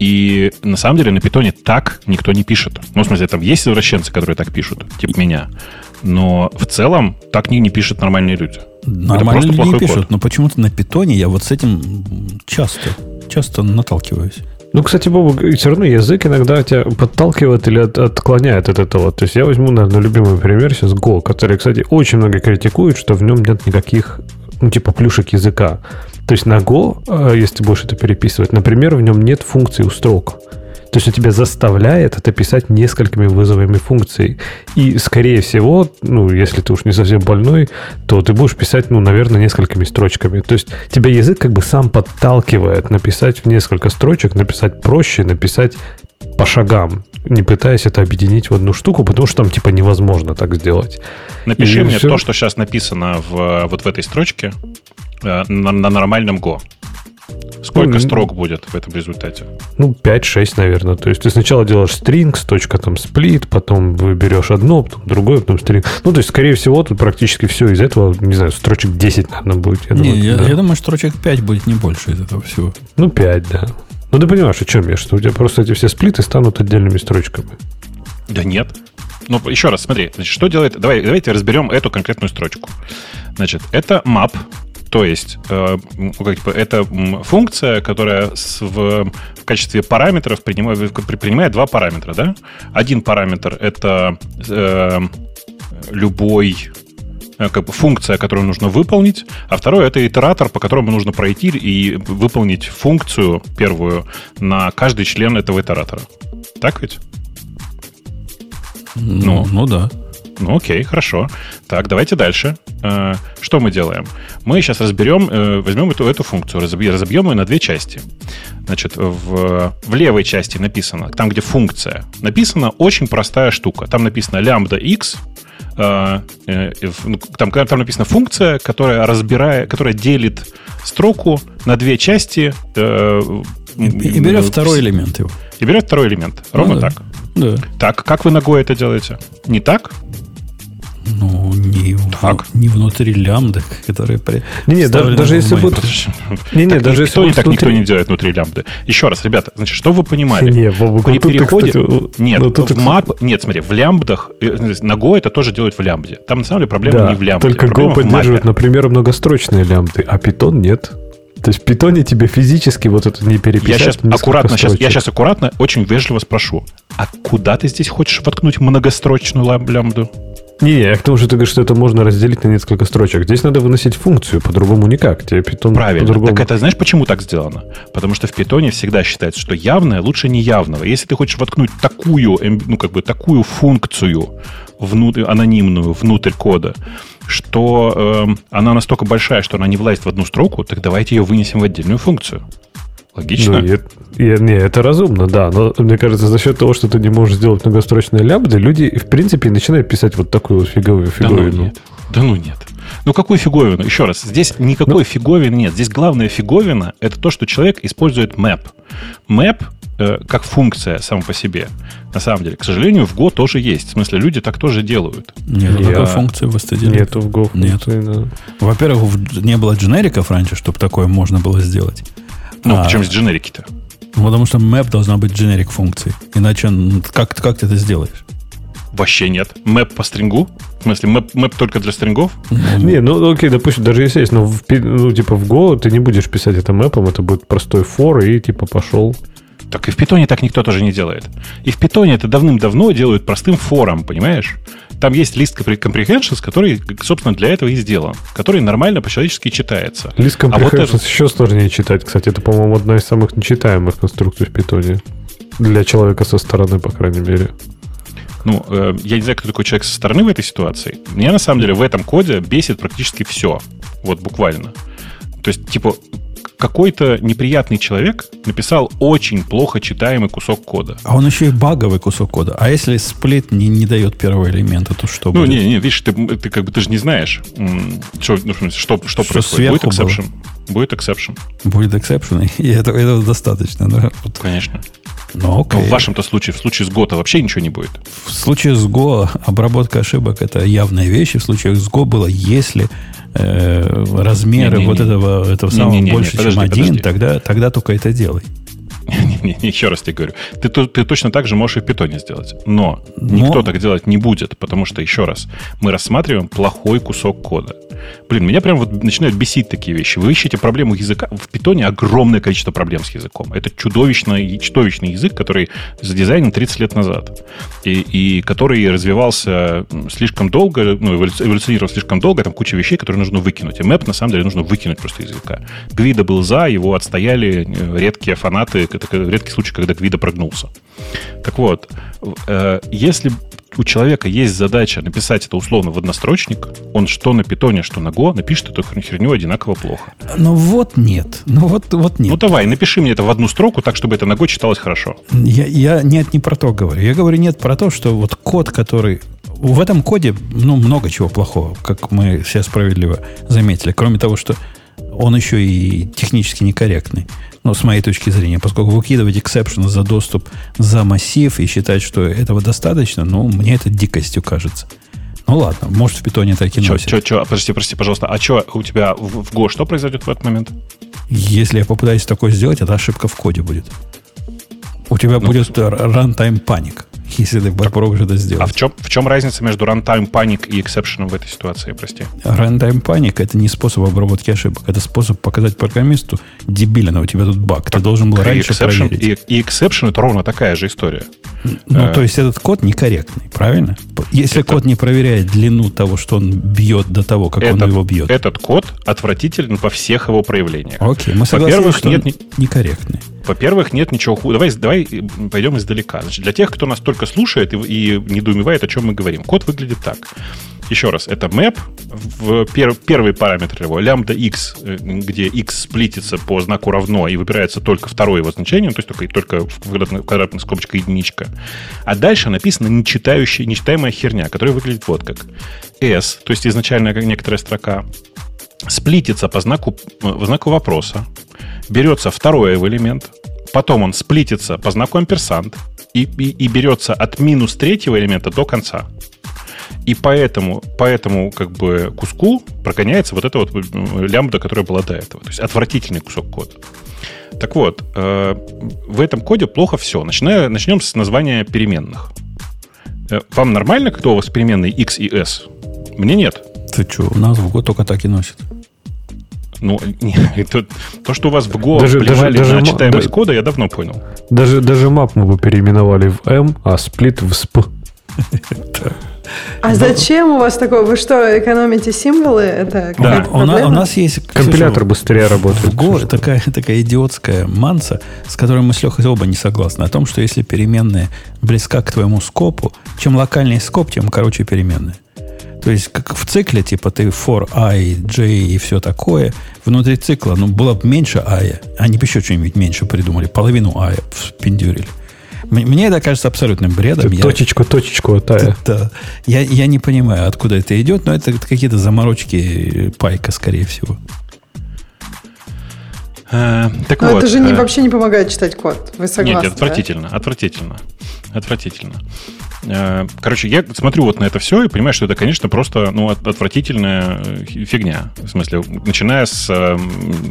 И на самом деле на питоне так никто не пишет. Ну, в смысле, там есть извращенцы, которые так пишут, типа меня. Но в целом так не, не пишут нормальные люди. Нормальные люди не пишут, код. Но почему-то на питоне я вот с этим часто, часто наталкиваюсь. Ну, кстати, Бобук, все равно язык иногда тебя подталкивает или от, отклоняет от этого. То есть я возьму, наверное, любимый пример сейчас Go, который, кстати, очень много критикует, что в нем нет никаких, ну, типа плюшек языка. То есть на Go, если ты будешь это переписывать, например, в нем нет функций у строк. То есть он тебя заставляет это писать несколькими вызовами функций. И, скорее всего, ну, если ты уж не совсем больной, то ты будешь писать, ну, наверное, несколькими строчками. То есть тебя язык как бы сам подталкивает написать в несколько строчек, написать проще, написать по шагам, не пытаясь это объединить в одну штуку, потому что там, типа, невозможно так сделать. Напиши и мне все... то, что сейчас написано в, вот в этой строчке на, на нормальном Go. Сколько ну, строк будет в этом результате? Ну, пять-шесть, наверное. То есть ты сначала делаешь strings, точка там split, потом выберешь одно, потом другое, потом string. Ну, то есть, скорее всего, тут практически все из этого, не знаю, строчек десять, наверное, будет. Я, не, думаю, я, да. я думаю, строчек пять будет не больше из этого всего. Ну, пять, да. Ну, ты понимаешь, о чем я, что у тебя просто эти все сплиты станут отдельными строчками. Да нет. Ну, еще раз, смотри, значит, что делает... Давай, давайте разберем эту конкретную строчку. Значит, это map. То есть, э, это функция, которая в, в качестве параметров принимает, принимает два параметра, да? Один параметр — это э, любой... Как бы функция, которую нужно выполнить, а второе — это итератор, по которому нужно пройти и выполнить функцию первую на каждый член этого итератора. Так ведь? Ну, ну, ну да. Ну, окей, хорошо. Так, давайте дальше. Что мы делаем? Мы сейчас разберем, возьмем эту, эту функцию, разобьем ее на две части. Значит, в, в левой части написано, там, где функция, написана очень простая штука. Там написано лямбда x, там, там написана функция, которая, разбирает, которая делит строку на две части. И, и берет второй элемент его. И берет второй элемент. Ровно ну, да. так. Да. Так, как вы ногой это делаете? Не так? Ну, не, так. В, не внутри лямбды, которые... При... Не, даже, даже если будет... Не, не, даже никто, если не так внутри... никто не делает внутри лямбды. Еще раз, ребята, значит, что вы понимали? Не, Бобук, При переходе... Тут, кстати, нет, тут, в мап... Нет, смотри, в лямбдах... На Go это тоже делают в лямбде. Там, на самом деле, проблема да, не в лямбде. Только Go поддерживает, например, многострочные лямбды, а Python нет. То есть в питоне тебе физически вот это не переписать. Я сейчас аккуратно, сейчас, я сейчас аккуратно, очень вежливо спрошу. А куда ты здесь хочешь воткнуть многострочную лямбду? Не, я к тому же ты говоришь, что это можно разделить на несколько строчек. Здесь надо выносить функцию, по-другому никак. Тебе питон правильно. По-другому... Так это знаешь, почему так сделано? Потому что в питоне всегда считается, что явное лучше неявного. Если ты хочешь воткнуть такую, ну, как бы, такую функцию внутрь, анонимную внутрь кода, что э, она настолько большая, что она не влазит в одну строку, так давайте ее вынесем в отдельную функцию. Логично? Ну, я, я, не, это разумно, да. Но мне кажется, за счет того, что ты не можешь сделать многострочные лямбды, люди, в принципе, начинают писать вот такую фиговую фиговину. Да ну нет. Да ну нет. Ну, какую фиговину? Еще раз, здесь никакой ну, фиговины нет. Здесь главная фиговина – это то, что человек использует map. Map э, как функция сам по себе. На самом деле, к сожалению, в Go тоже есть. В смысле, люди так тоже делают. Нет, Я... такой функции в Stadia. Нету в Go функции. Нет. Да. Во-первых, не было дженериков раньше, чтобы такое можно было сделать. Ну, а... причем с дженерики-то? Потому что map должна быть generic функции. Иначе как, как ты это сделаешь? Вообще нет. Мэп по стрингу? В смысле, мэп, мэп только для стрингов? Не, ну окей, допустим, даже если есть, но в, ну, типа в Go ты не будешь писать это мэпом, это будет простой for и типа пошел. Так и в Питоне так никто тоже не делает. И в Питоне это давным-давно делают простым фором, понимаешь? Там есть лист comprehensions, который, собственно, для этого и сделан, который нормально по-человечески читается. Лист comprehensions а вот еще сложнее читать. Кстати, это, по-моему, одна из самых нечитаемых конструкций в Питоне. Для человека со стороны, по крайней мере. Ну, э, я не знаю, кто такой человек со стороны в этой ситуации. Меня, на самом деле, в этом коде бесит практически все. Вот буквально. То есть, типа... Какой-то неприятный человек написал очень плохо читаемый кусок кода. А он еще и баговый кусок кода. А если сплит не, не дает первого элемента, то что ну, будет? Ну, не, не, видишь, ты, ты как бы ты же не знаешь, что, ну, что, что, что происходит. Будет exception. Будет exception. Будет exception. И этого, этого достаточно, да? Вот. Конечно. Ну, окей. Но в вашем-то случае, в случае с Go-то вообще ничего не будет. В случае с Go обработка ошибок — это явная вещь. В случае с Go было, если... размеры не, не, вот не, этого, не, этого не, самого не, не, больше, не, подожди, чем один, тогда, тогда только это делай. Не, не, не, еще раз тебе говорю. Ты, ты точно так же можешь и в Питоне сделать. Но, Но никто так делать не будет, потому что, еще раз, мы рассматриваем плохой кусок кода. Блин, меня прям вот начинают бесить такие вещи. Вы ищете проблему языка. В Питоне огромное количество проблем с языком. Это чудовищный, чудовищный язык, который задизайнен тридцать лет назад. И, и который развивался слишком долго, ну, эволюционировал слишком долго. Там куча вещей, которые нужно выкинуть. И мэп, на самом деле, нужно выкинуть просто из языка. Гвидо был за, его отстояли редкие фанаты. Это редкий случай, когда Гвидо прогнулся. Так вот, э, если у человека есть задача написать это условно в однострочник, он что на питоне, что на Go напишет эту херню одинаково плохо. Ну вот нет. Ну вот, вот нет. Ну давай, напиши мне это в одну строку, так, чтобы это на Go читалось хорошо. Я, я нет, не про то говорю. Я говорю нет про то, что вот код, который... В этом коде ну, много чего плохого, как мы все справедливо заметили. Кроме того, что он еще и технически некорректный. Ну, с моей точки зрения, поскольку выкидывать эксепшн за доступ, за массив и считать, что этого достаточно, ну, мне это дикостью кажется. Ну, ладно, может, в питоне так и носит. Че, че, прости, прости, пожалуйста, а что у тебя в, в Go, что произойдет в этот момент? Если я попытаюсь такое сделать, это ошибка в коде будет. У тебя ну, будет runtime panic, если ты попробуешь это сделать. А в чем, в чем разница между runtime panic и exception в этой ситуации, прости? Runtime panic — это не способ обработки ошибок. Это способ показать программисту, дебилина, у тебя тут баг. Так ты должен был раньше exception, проверить. И, и exception — это ровно такая же история. Ну, а, то есть этот код некорректный, правильно? Если это, код не проверяет длину того, что он бьет до того, как этот, он его бьет. Этот код отвратителен во всех его проявлениях. Окей, мы согласны, что нет, он некорректный. Во-первых, нет ничего хуже. Давай, давай пойдем издалека. Значит, для тех, кто нас только слушает и, и недоумевает, о чем мы говорим. Код выглядит так. Еще раз, это map, в пер, первый параметр его, лямбда x, где x сплитится по знаку равно и выбирается только второе его значение, то есть только, только в квадратной, квадратной скобочке единичка. А дальше написана нечитающая, нечитаемая херня, которая выглядит вот как. S, то есть изначально некоторая строка, сплитится по знаку, по знаку вопроса, берется второй его элемент, потом он сплитится по знаку амперсанд и, и, и берется от минус третьего элемента до конца. И поэтому, поэтому как бы куску прогоняется вот эта вот лямбда, которая была до этого. То есть отвратительный кусок кода. Так вот, э, в этом коде плохо все. Начиная, начнем с названия переменных. Э, вам нормально, кто у вас переменные x и s? Мне нет. Ты что, у нас в Go только так и носит. Ну, нет, то, то, что у вас в Go даже, приезжали даже, на даже читаемость ма, кода, я давно понял. Даже, даже map мы бы переименовали в M, а split в sp. А зачем у вас такое? Вы что, экономите символы? Это да, у, на, у нас есть... Компилятор быстрее работает. В Go такая, такая идиотская манса, с которой мы с Лехой оба не согласны, о том, что если переменная близка к твоему скопу, чем локальнее скоп, тем короче переменная. То есть, как в цикле, типа, ты for i, j и все такое. Внутри цикла, ну, было бы меньше i. Они бы еще что-нибудь меньше придумали. Половину i впендюрили. Мне это кажется абсолютным бредом. Я, точечку, точечку от i. Да. Я, я не понимаю, откуда это идет, но это какие-то заморочки пайка, скорее всего. А, так но вот, это же не, а... вообще не помогает читать код. Вы согласны? Нет, отвратительно, да? отвратительно. Отвратительно. Короче, я смотрю вот на это все и понимаю, что это, конечно, просто ну, отвратительная фигня. В смысле, начиная с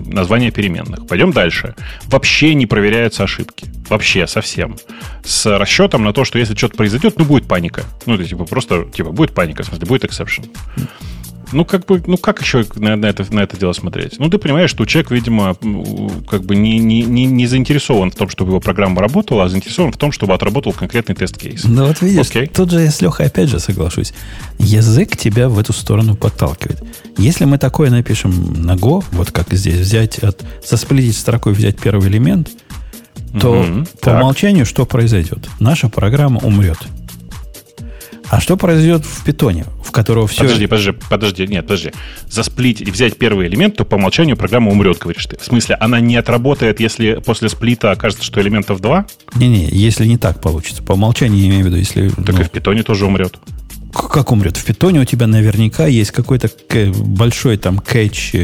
названия переменных. Пойдем дальше. Вообще не проверяются ошибки. Вообще, совсем. С расчетом на то, что если что-то произойдет, ну, будет паника. Ну, это типа просто, типа, будет паника, в смысле, будет эксепшн. Ну, как бы, ну как еще на, на, это, на это дело смотреть? Ну, ты понимаешь, что человек, видимо, как бы не, не, не заинтересован в том, чтобы его программа работала, а заинтересован в том, чтобы отработал конкретный тест-кейс. Ну, вот видишь, okay. Тут же я с Лехой опять же соглашусь. Язык тебя в эту сторону подталкивает. Если мы такое напишем на Go, вот как здесь, взять от, сосплитить строкой, взять первый элемент, то mm-hmm, по так. умолчанию что произойдет? Наша программа умрет. А что произойдет в питоне, в которого все... Подожди, подожди, подожди, нет, подожди. Засплитить и взять первый элемент, то по умолчанию программа умрет, говоришь ты. В смысле, она не отработает, если после сплита окажется, что элементов два? Не-не, если не так получится. По умолчанию я имею в виду, если... Так ну, и в питоне тоже умрет. Как умрет? В питоне у тебя наверняка есть какой-то большой там кэч...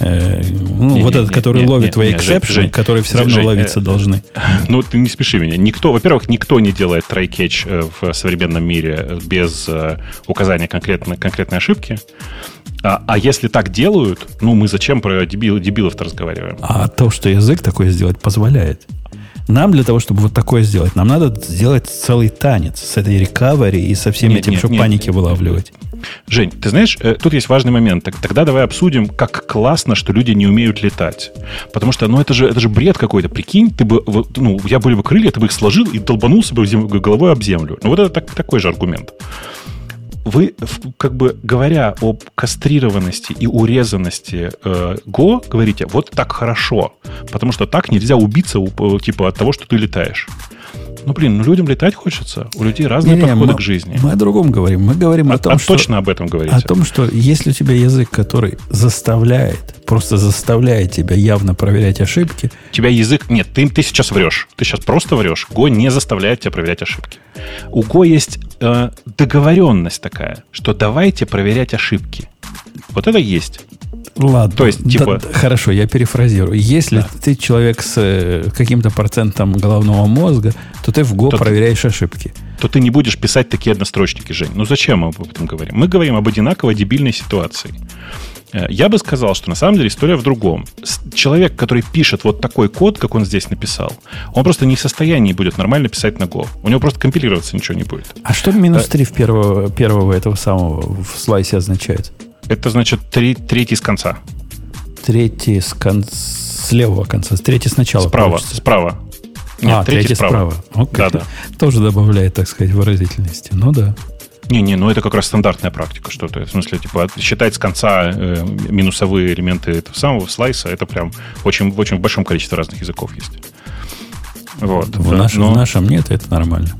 Ну, не, вот не, этот, не, который не, ловит не, твои эксепшены, которые все равно Жень, ловиться э, должны. Ну, ты не спеши меня. Никто, во-первых, никто не делает try-catch в современном мире без указания конкретной, конкретной ошибки. А, а если так делают, ну, мы зачем про дебил, дебилов-то разговариваем? А то, что язык такое сделать, позволяет. Нам для того, чтобы вот такое сделать, нам надо сделать целый танец с этой рекавери и со всем нет, этим, нет, чтобы нет, паники нет, вылавливать. Жень, ты знаешь, тут есть важный момент. Тогда давай обсудим, как классно, что люди не умеют летать. Потому что, ну, это же, это же бред какой-то. Прикинь, ты бы, ну, у тебя были бы крылья, ты бы их сложил и долбанулся бы головой об землю. Ну, вот это так, такой же аргумент. Вы, как бы говоря об кастрированности и урезанности э, Go, говорите, вот так хорошо, потому что так нельзя убиться типа от того, что ты летаешь. Ну, блин, ну людям летать хочется. У людей разные не, подходы мы, к жизни. Мы о другом говорим. Мы говорим о, о том, а, что... Точно об этом говорите. О том, что если у тебя язык, который заставляет, просто заставляет тебя явно проверять ошибки... У тебя язык... Нет, ты, ты сейчас врешь. Ты сейчас просто врешь. Go не заставляет тебя проверять ошибки. У Go есть э, договоренность такая, что давайте проверять ошибки. Вот это есть. Ладно. То есть, типа... да, хорошо, я перефразирую. Если да. ты человек с каким-то процентом головного мозга, то ты в Go то проверяешь ты, ошибки. То ты не будешь писать такие однострочники, Жень. Ну зачем мы об этом говорим? Мы говорим об одинаково дебильной ситуации. Я бы сказал, что на самом деле история в другом. Человек, который пишет вот такой код, как он здесь написал, он просто не в состоянии будет нормально писать на Go. У него просто компилироваться ничего не будет. А что минус три в первого, первого этого самого в слайсе означает? Это значит три, третий с конца. Третий с конца. С левого конца. Третий сначала. Справа. Получится. Справа. Нет, а, третий, третий справа. справа. Окей. Да, да. Тоже добавляет, так сказать, выразительности. Ну да. Не-не, ну это как раз стандартная практика что-то. В смысле, типа, считать с конца э, минусовые элементы этого самого слайса, это прям очень, очень в большом количестве разных языков есть. Вот. В, да, наш, но... в нашем нет, это нормально.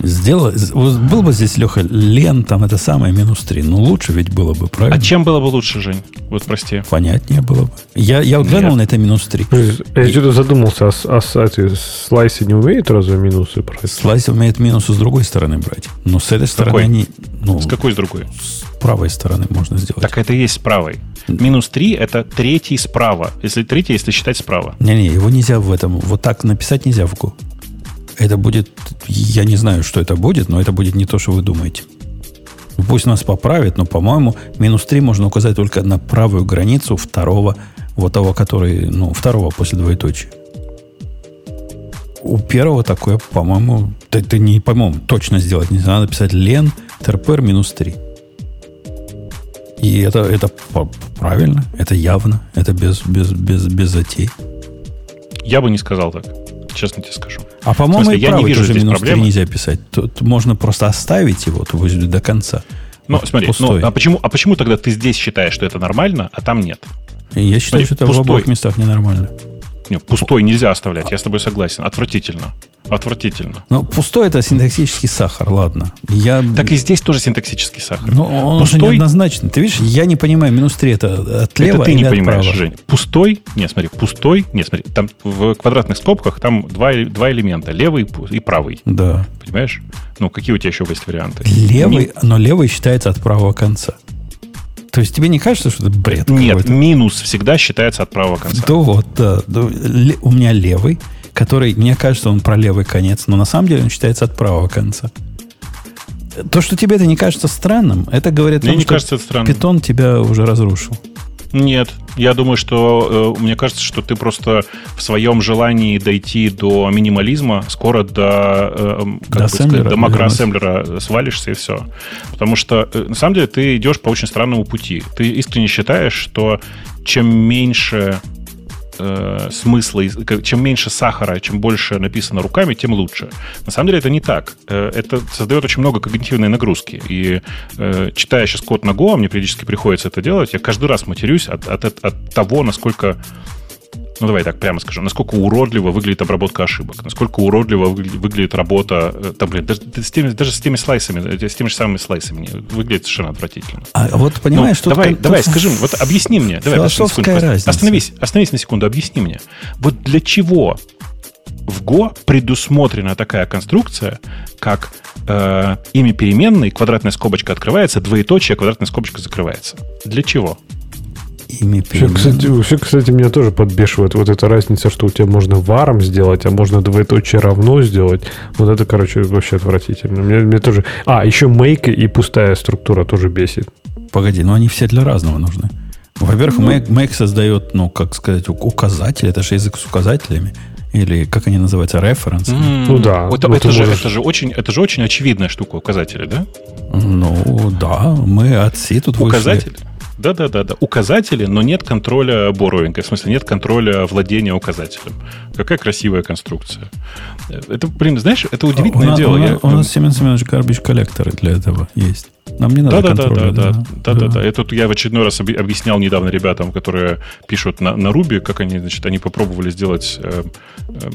Сделал, был бы здесь, Леха, лен, там это самое, минус три. Ну, лучше ведь было бы, правильно? А чем было бы лучше, Жень? Вот, прости. Понятнее было бы. Я, я глянул я... на это минус три. Я, я что-то задумался, а, а, а слайсы не умеют разве минусы брать? Слайсы умеют минусы с другой стороны брать. Но с этой с стороны какой? Они... Ну, с какой с другой? С правой стороны можно сделать. Так это и есть с правой. Минус три – это третий справа. Если третий, если считать справа. Не-не, его нельзя в этом. Вот так написать нельзя в Go. Это будет, я не знаю, что это будет, но это будет не то, что вы думаете. Пусть нас поправят, но, по-моему, минус три можно указать только на правую границу второго, вот того, который, ну, второго после двоеточия. У первого такое, по-моему, это не, по-моему, точно сделать нельзя. Надо писать лен, терпер, минус три. И это, это правильно, это явно, это без, без, без, без затей. Я бы не сказал так. Честно тебе скажу. А по-моему, смысле, и правый я не вижу тоже минус три нельзя писать. Тут можно просто оставить его до конца. Ну, вот смотри, ну, а, почему, а почему тогда ты здесь считаешь, что это нормально, а там нет? Я считаю, смотри, что это пустой. В обоих местах ненормально. Нет, пустой нельзя оставлять, я с тобой согласен. Отвратительно. Отвратительно. Ну, пустой – это синтаксический сахар, ладно. Я... Так и здесь тоже синтаксический сахар. Но он пустой... же неоднозначный. Ты видишь, я не понимаю, минус три – это от лева это ты или не от понимаешь, права? Жень. Пустой, нет, смотри, пустой, нет, смотри, там в квадратных скобках там два, два элемента – левый и правый. Да. Понимаешь? Ну, какие у тебя еще есть варианты? Левый, не... но левый считается от правого конца. То есть тебе не кажется, что это бред? Нет, какой-то? Минус всегда считается от правого конца. Да, вот, да. У меня левый, который, мне кажется, он про левый конец, но на самом деле он считается от правого конца. То, что тебе это не кажется странным, это говорит о том, что кажется, Python тебя уже разрушил. Нет, я думаю, что э, мне кажется, что ты просто в своем желании дойти до минимализма скоро до, э, как до, бы сказать, до макроассемблера свалишься и все. Потому что, э, на самом деле, ты идешь по очень странному пути. Ты искренне считаешь, что чем меньше э, смысла, чем меньше сахара, чем больше написано руками, тем лучше. На самом деле это не так. Э, это создает очень много когнитивной нагрузки. И э, читая сейчас код на Go, мне периодически приходится это делать, я каждый раз матерюсь от, от, от того, насколько... Ну, давай так прямо скажу. Насколько уродливо выглядит обработка ошибок. Насколько уродливо выглядит работа... Да, блин, даже, с теми, даже с теми слайсами, с теми же самыми слайсами выглядит совершенно отвратительно. А вот понимаешь, что... Ну, давай, давай тут... скажи мне, вот объясни мне. Давай, философская разница. Остановись, остановись на секунду, объясни мне. Вот для чего в Go предусмотрена такая конструкция, как э, имя переменной, квадратная скобочка открывается, двоеточие, квадратная скобочка закрывается? Для чего? Все кстати, все, кстати, меня тоже подбешивает вот эта разница, что у тебя можно варом сделать, а можно двоеточие равно сделать. Вот это, короче, вообще отвратительно. Мне, мне тоже... А, еще make и пустая структура тоже бесит. Погоди, но они все для разного нужны. Во-первых, ну... make, make создает, ну, как сказать, указатель. Это же язык с указателями. Или, как они называются, референсы. Mm-hmm. Ну да. Вот, ну, это, же, можешь... это, же очень, это же очень очевидная штука, указатели, да? Ну да, мы от C тут указатель? Вышли. Да-да-да, указатели, но нет контроля боровинга, в смысле нет контроля владения указателем. Какая красивая конструкция. Это, блин, знаешь, это удивительное а, у дело. У, Я... у нас, Семен Семенович, гарбидж-коллекторы для этого есть. Нам не надо да, контроля. Да, да, да, да, да, да. Я тут я в очередной раз объяснял недавно ребятам, которые пишут на, на Ruby, как они, значит, они попробовали сделать, э, э,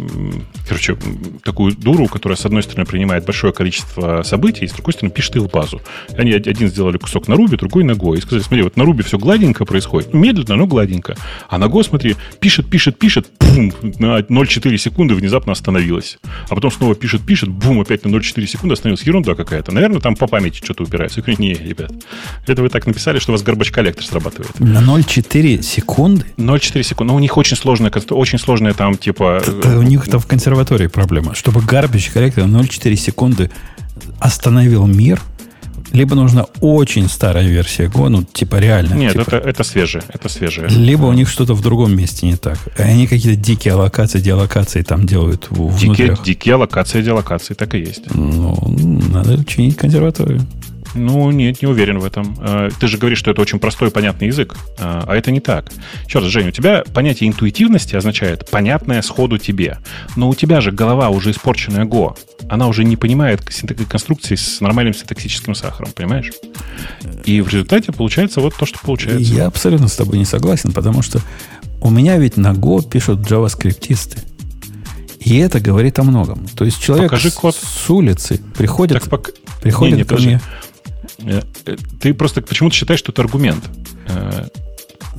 короче, такую дуру, которая, с одной стороны, принимает большое количество событий, и с другой стороны, пишет их в базу. Они один сделали кусок на Ruby, другой на Go. И сказали, смотри, вот на Ruby все гладенько происходит, медленно, но гладенько. А на Go, смотри, пишет, пишет, пишет, бум, на ноль целых четыре десятых секунды внезапно остановилось. А потом снова пишет, пишет, бум, опять на ноль целых четыре десятых секунды остановилась. Ерунда какая-то. Наверное, там по памяти что-то упирается. Не, ребят, это вы так написали, что у вас гарбидж-коллектор срабатывает. На ноль целых четыре десятых секунды? ноль целых четыре десятых секунды. Ну, у них очень сложная, очень сложная там, типа... Это, у них там в консерватории проблема. Чтобы гарбидж-коллектор на ноль целых четыре десятых секунды остановил мир, либо нужна очень старая версия Go, ну, типа реально. Нет, типа... Это, это свежее, это свежее. Либо у них что-то в другом месте не так. Они какие-то дикие аллокации, деаллокации там делают внутри. Дикие аллокации, деаллокации, так и есть. Ну, надо чинить консерваторию. Ну, нет, не уверен в этом. Ты же говоришь, что это очень простой и понятный язык, а это не так. Еще раз, Жень, у тебя понятие интуитивности означает «понятное сходу тебе». Но у тебя же голова уже испорченная Go. Она уже не понимает конструкции с нормальным синтаксическим сахаром, понимаешь? И в результате получается вот то, что получается. Я абсолютно с тобой не согласен, потому что у меня ведь на Go пишут джаваскриптисты. И это говорит о многом. То есть человек покажи код. С улицы приходит, так, пок... приходит не, не, ко покажи. Мне... Ты просто почему-то считаешь, что это аргумент.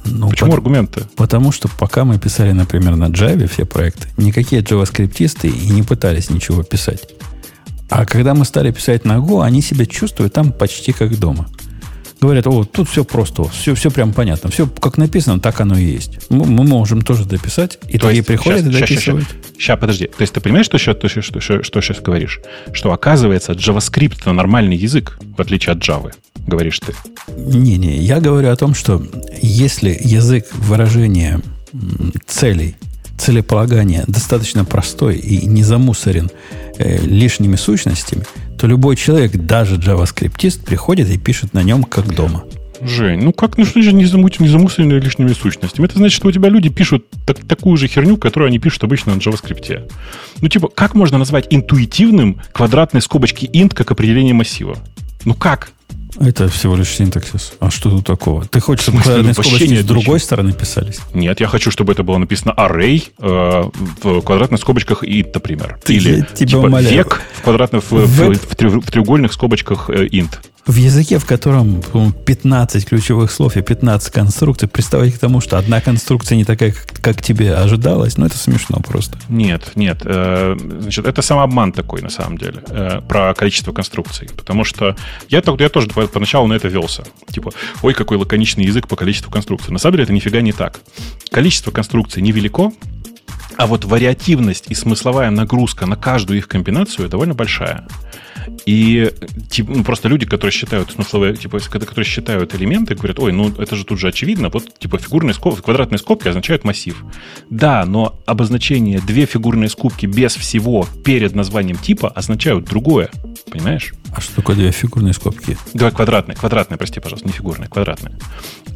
Ну, почему под... аргументы? Потому что пока мы писали, например, на Java все проекты, никакие джаваскриптисты и не пытались ничего писать. А когда мы стали писать на Go, они себя чувствуют там почти как дома. Говорят, о, тут все просто, все, все прям понятно. Все как написано, так оно и есть. Мы, мы можем тоже дописать, и то такие приходят сейчас, и дописывают. Сейчас, сейчас, сейчас, подожди. То есть ты понимаешь, что, что, что, что, что сейчас говоришь? Что, оказывается, JavaScript — это нормальный язык, в отличие от Java, говоришь ты. Не-не, я говорю о том, что если язык выражения целей, целеполагания достаточно простой и не замусорен э, лишними сущностями, то любой человек, даже джаваскриптист, приходит и пишет на нем как дома. Жень, ну как, ну что же не замусоренные лишними сущностями? Это значит, что у тебя люди пишут так, такую же херню, которую они пишут обычно на джаваскрипте. Ну типа, как можно назвать интуитивным квадратные скобочки int как определение массива? Ну как? Это всего лишь синтаксис. А что тут такого? Ты хочешь, чтобы квадратные скобочки с другой стороны писались? Нет, я хочу, чтобы это было написано array э, в квадратных скобочках int, например. Ты, Или типа умоляю. Век в, квадратных, в, в, в треугольных скобочках int. В языке, в котором пятнадцать ключевых слов и пятнадцать конструкций, представить к тому, что одна конструкция не такая, как, как тебе ожидалось, ну, это смешно просто. Нет, нет. Значит, это самообман такой, на самом деле, про количество конструкций. Потому что я, я тоже поначалу на это велся. Типа, ой, какой лаконичный язык по количеству конструкций. На самом деле это нифига не так. Количество конструкций невелико, а вот вариативность и смысловая нагрузка на каждую их комбинацию довольно большая. И типа, ну, просто люди, которые считают смысловые, типа, которые считают элементы, говорят, ой, ну это же тут же очевидно, вот типа фигурные скобки, квадратные скобки означают массив. Да, но обозначение две фигурные скобки без всего перед названием типа означают другое, понимаешь? А что такое две фигурные скобки? Два квадратные, квадратные, прости, пожалуйста, не фигурные, квадратные.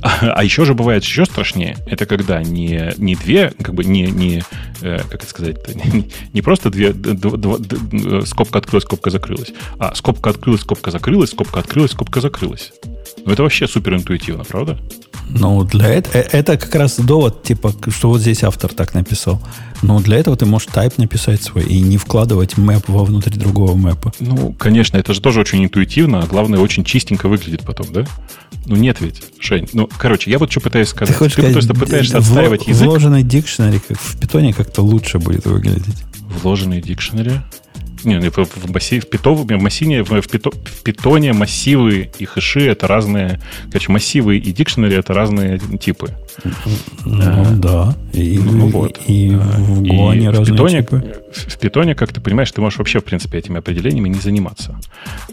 А, а еще же бывает еще страшнее, это когда не, не две, как бы не, не э, как это сказать, не, не просто две, дв, дв, дв, скобка открылась, скобка закрылась, а скобка открылась, скобка закрылась, скобка открылась, скобка закрылась. Ну это вообще суперинтуитивно, правда? Ну, для этого, это как раз довод, типа, что вот здесь автор так написал. Но для этого ты можешь type написать свой и не вкладывать мэп вовнутрь другого мэпа. Ну, конечно, это же тоже очень интуитивно, а главное, очень чистенько выглядит потом, да? Ну, нет ведь, Жень. Ну, короче, я вот что пытаюсь сказать. Ты, хочешь ты сказать, просто пытаешься отстаивать язык. Вложенный дикшнери в питоне как-то лучше будет выглядеть. Вложенный дикшнери? Не, в, массив, в, питов, в, массине, в, пито, в питоне массивы и хэши это разные. Короче, массивы и дикшнери это разные типы. Ну, а, да. И, ну, вот. и, и в Go они разные питоне, типы. В питоне, как ты понимаешь, ты можешь вообще, в принципе, этими определениями не заниматься.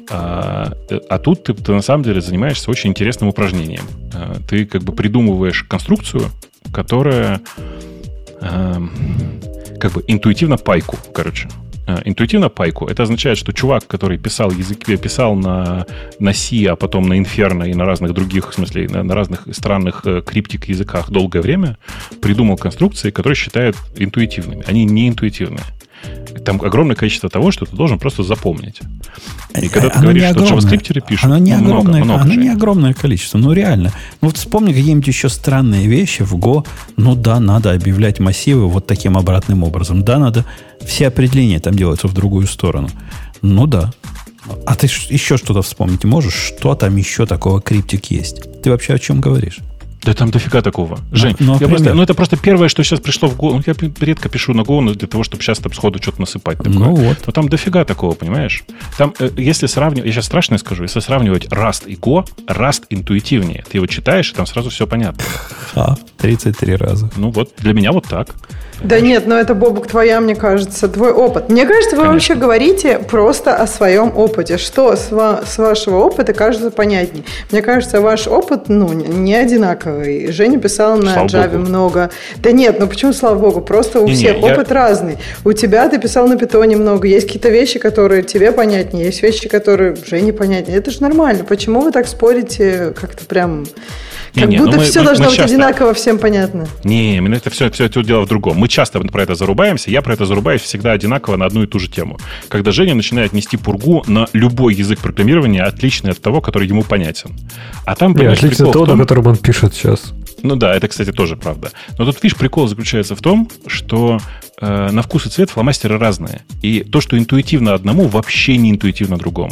А, а тут ты, ты на самом деле занимаешься очень интересным упражнением. А, ты как бы придумываешь конструкцию, которая а, как бы интуитивно пайку, короче. Интуитивно пайку. Это означает, что чувак, который писал язык, писал на, на C, а потом на Inferno и на разных других, в смысле, на, на разных странных криптик-языках долгое время, придумал конструкции, которые считают интуитивными. Они не интуитивные. Там огромное количество того, что ты должен просто запомнить. И когда ты оно говоришь, что в JavaScript пишут, оно не много, огромное, много оно же. не огромное количество. Ну, реально. Ну, вот вспомни какие-нибудь еще странные вещи в Go. Ну, да, надо объявлять массивы вот таким обратным образом. Да, надо все определения там делаются в другую сторону. Ну, да. А ты еще что-то вспомнить можешь? Что там еще такого криптик есть? Ты вообще о чем говоришь? Да там дофига такого. Жень, ну, я просто, ну это просто первое, что сейчас пришло в голову. Я редко пишу на Go для того, чтобы сейчас там сходу что-то насыпать такое. Ну, вот. Но там дофига такого, понимаешь? Там, если сравнивать, я сейчас страшно скажу, если сравнивать Rust и Go, Rust интуитивнее. Ты его читаешь, и там сразу все понятно. А, тридцать три раза. Ну вот, для меня вот так. Да понимаешь? Нет, но это, Бобук, твоя, мне кажется, твой опыт. Мне кажется, вы Конечно. вообще говорите просто о своем опыте. Что с, ва- с вашего опыта кажется понятней. Мне кажется, ваш опыт, ну, не одинаковый. И Женя писал на слава Java Богу. много. Да нет, ну почему, слава Богу, просто у не, всех не, опыт я... разный. У тебя ты писал на питоне много. Есть какие-то вещи, которые тебе понятнее, есть вещи, которые Жене понятнее. Это же нормально. Почему вы так спорите как-то прям... Как не, будто не, все мы, должно мы быть часто... одинаково, всем понятно. Не, именно это все, все это дело в другом. Мы часто про это зарубаемся, я про это зарубаюсь всегда одинаково на одну и ту же тему. Когда Женя начинает нести пургу на любой язык программирования, отличный от того, который ему понятен. А там, понимаешь, прикол... Отличный от того, том... на котором он пишет сейчас. Ну да, это, кстати, тоже правда. Но тут, видишь, прикол заключается в том, что э, на вкус и цвет фломастеры разные. И то, что интуитивно одному, вообще не интуитивно другому.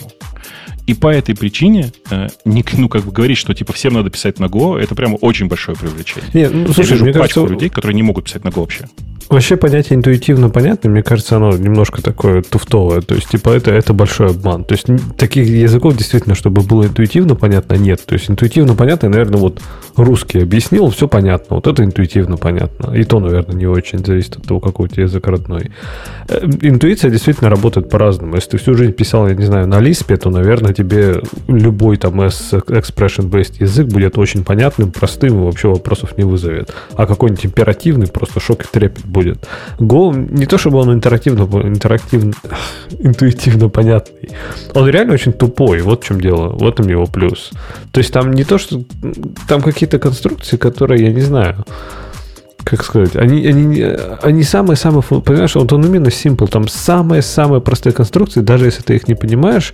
И по этой причине, э, не, ну, как бы говорить, что типа всем надо писать на Go, это прямо очень большое привлечение. Нет, ну, слушай, я вижу пачку кажется, людей, которые не могут писать на Go вообще. Вообще понятие интуитивно понятно, мне кажется, оно немножко такое туфтовое. То есть, типа, это, это большой обман. То есть, таких языков действительно, чтобы было интуитивно понятно, нет. То есть, интуитивно понятно, наверное, вот русский объяснил, все понятно. Вот это интуитивно понятно. И то, наверное, не очень зависит от того, какой у тебя язык родной. Интуиция действительно работает по-разному. Если ты всю жизнь писал, я не знаю, на Лиспе, то, наверное, тебе любой там expression-based язык будет очень понятным, простым и вообще вопросов не вызовет. А какой-нибудь императивный просто шок и трепет будет. Go не то, чтобы он интерактивно, интерактивно, интуитивно понятный. Он реально очень тупой. Вот в чем дело. Вот он его плюс. То есть там не то, что... Там какие-то конструкции, которые, я не знаю... Как сказать, они, они, они самые-самые, понимаешь, вот он именно simple, там самые-самые простые конструкции, даже если ты их не понимаешь,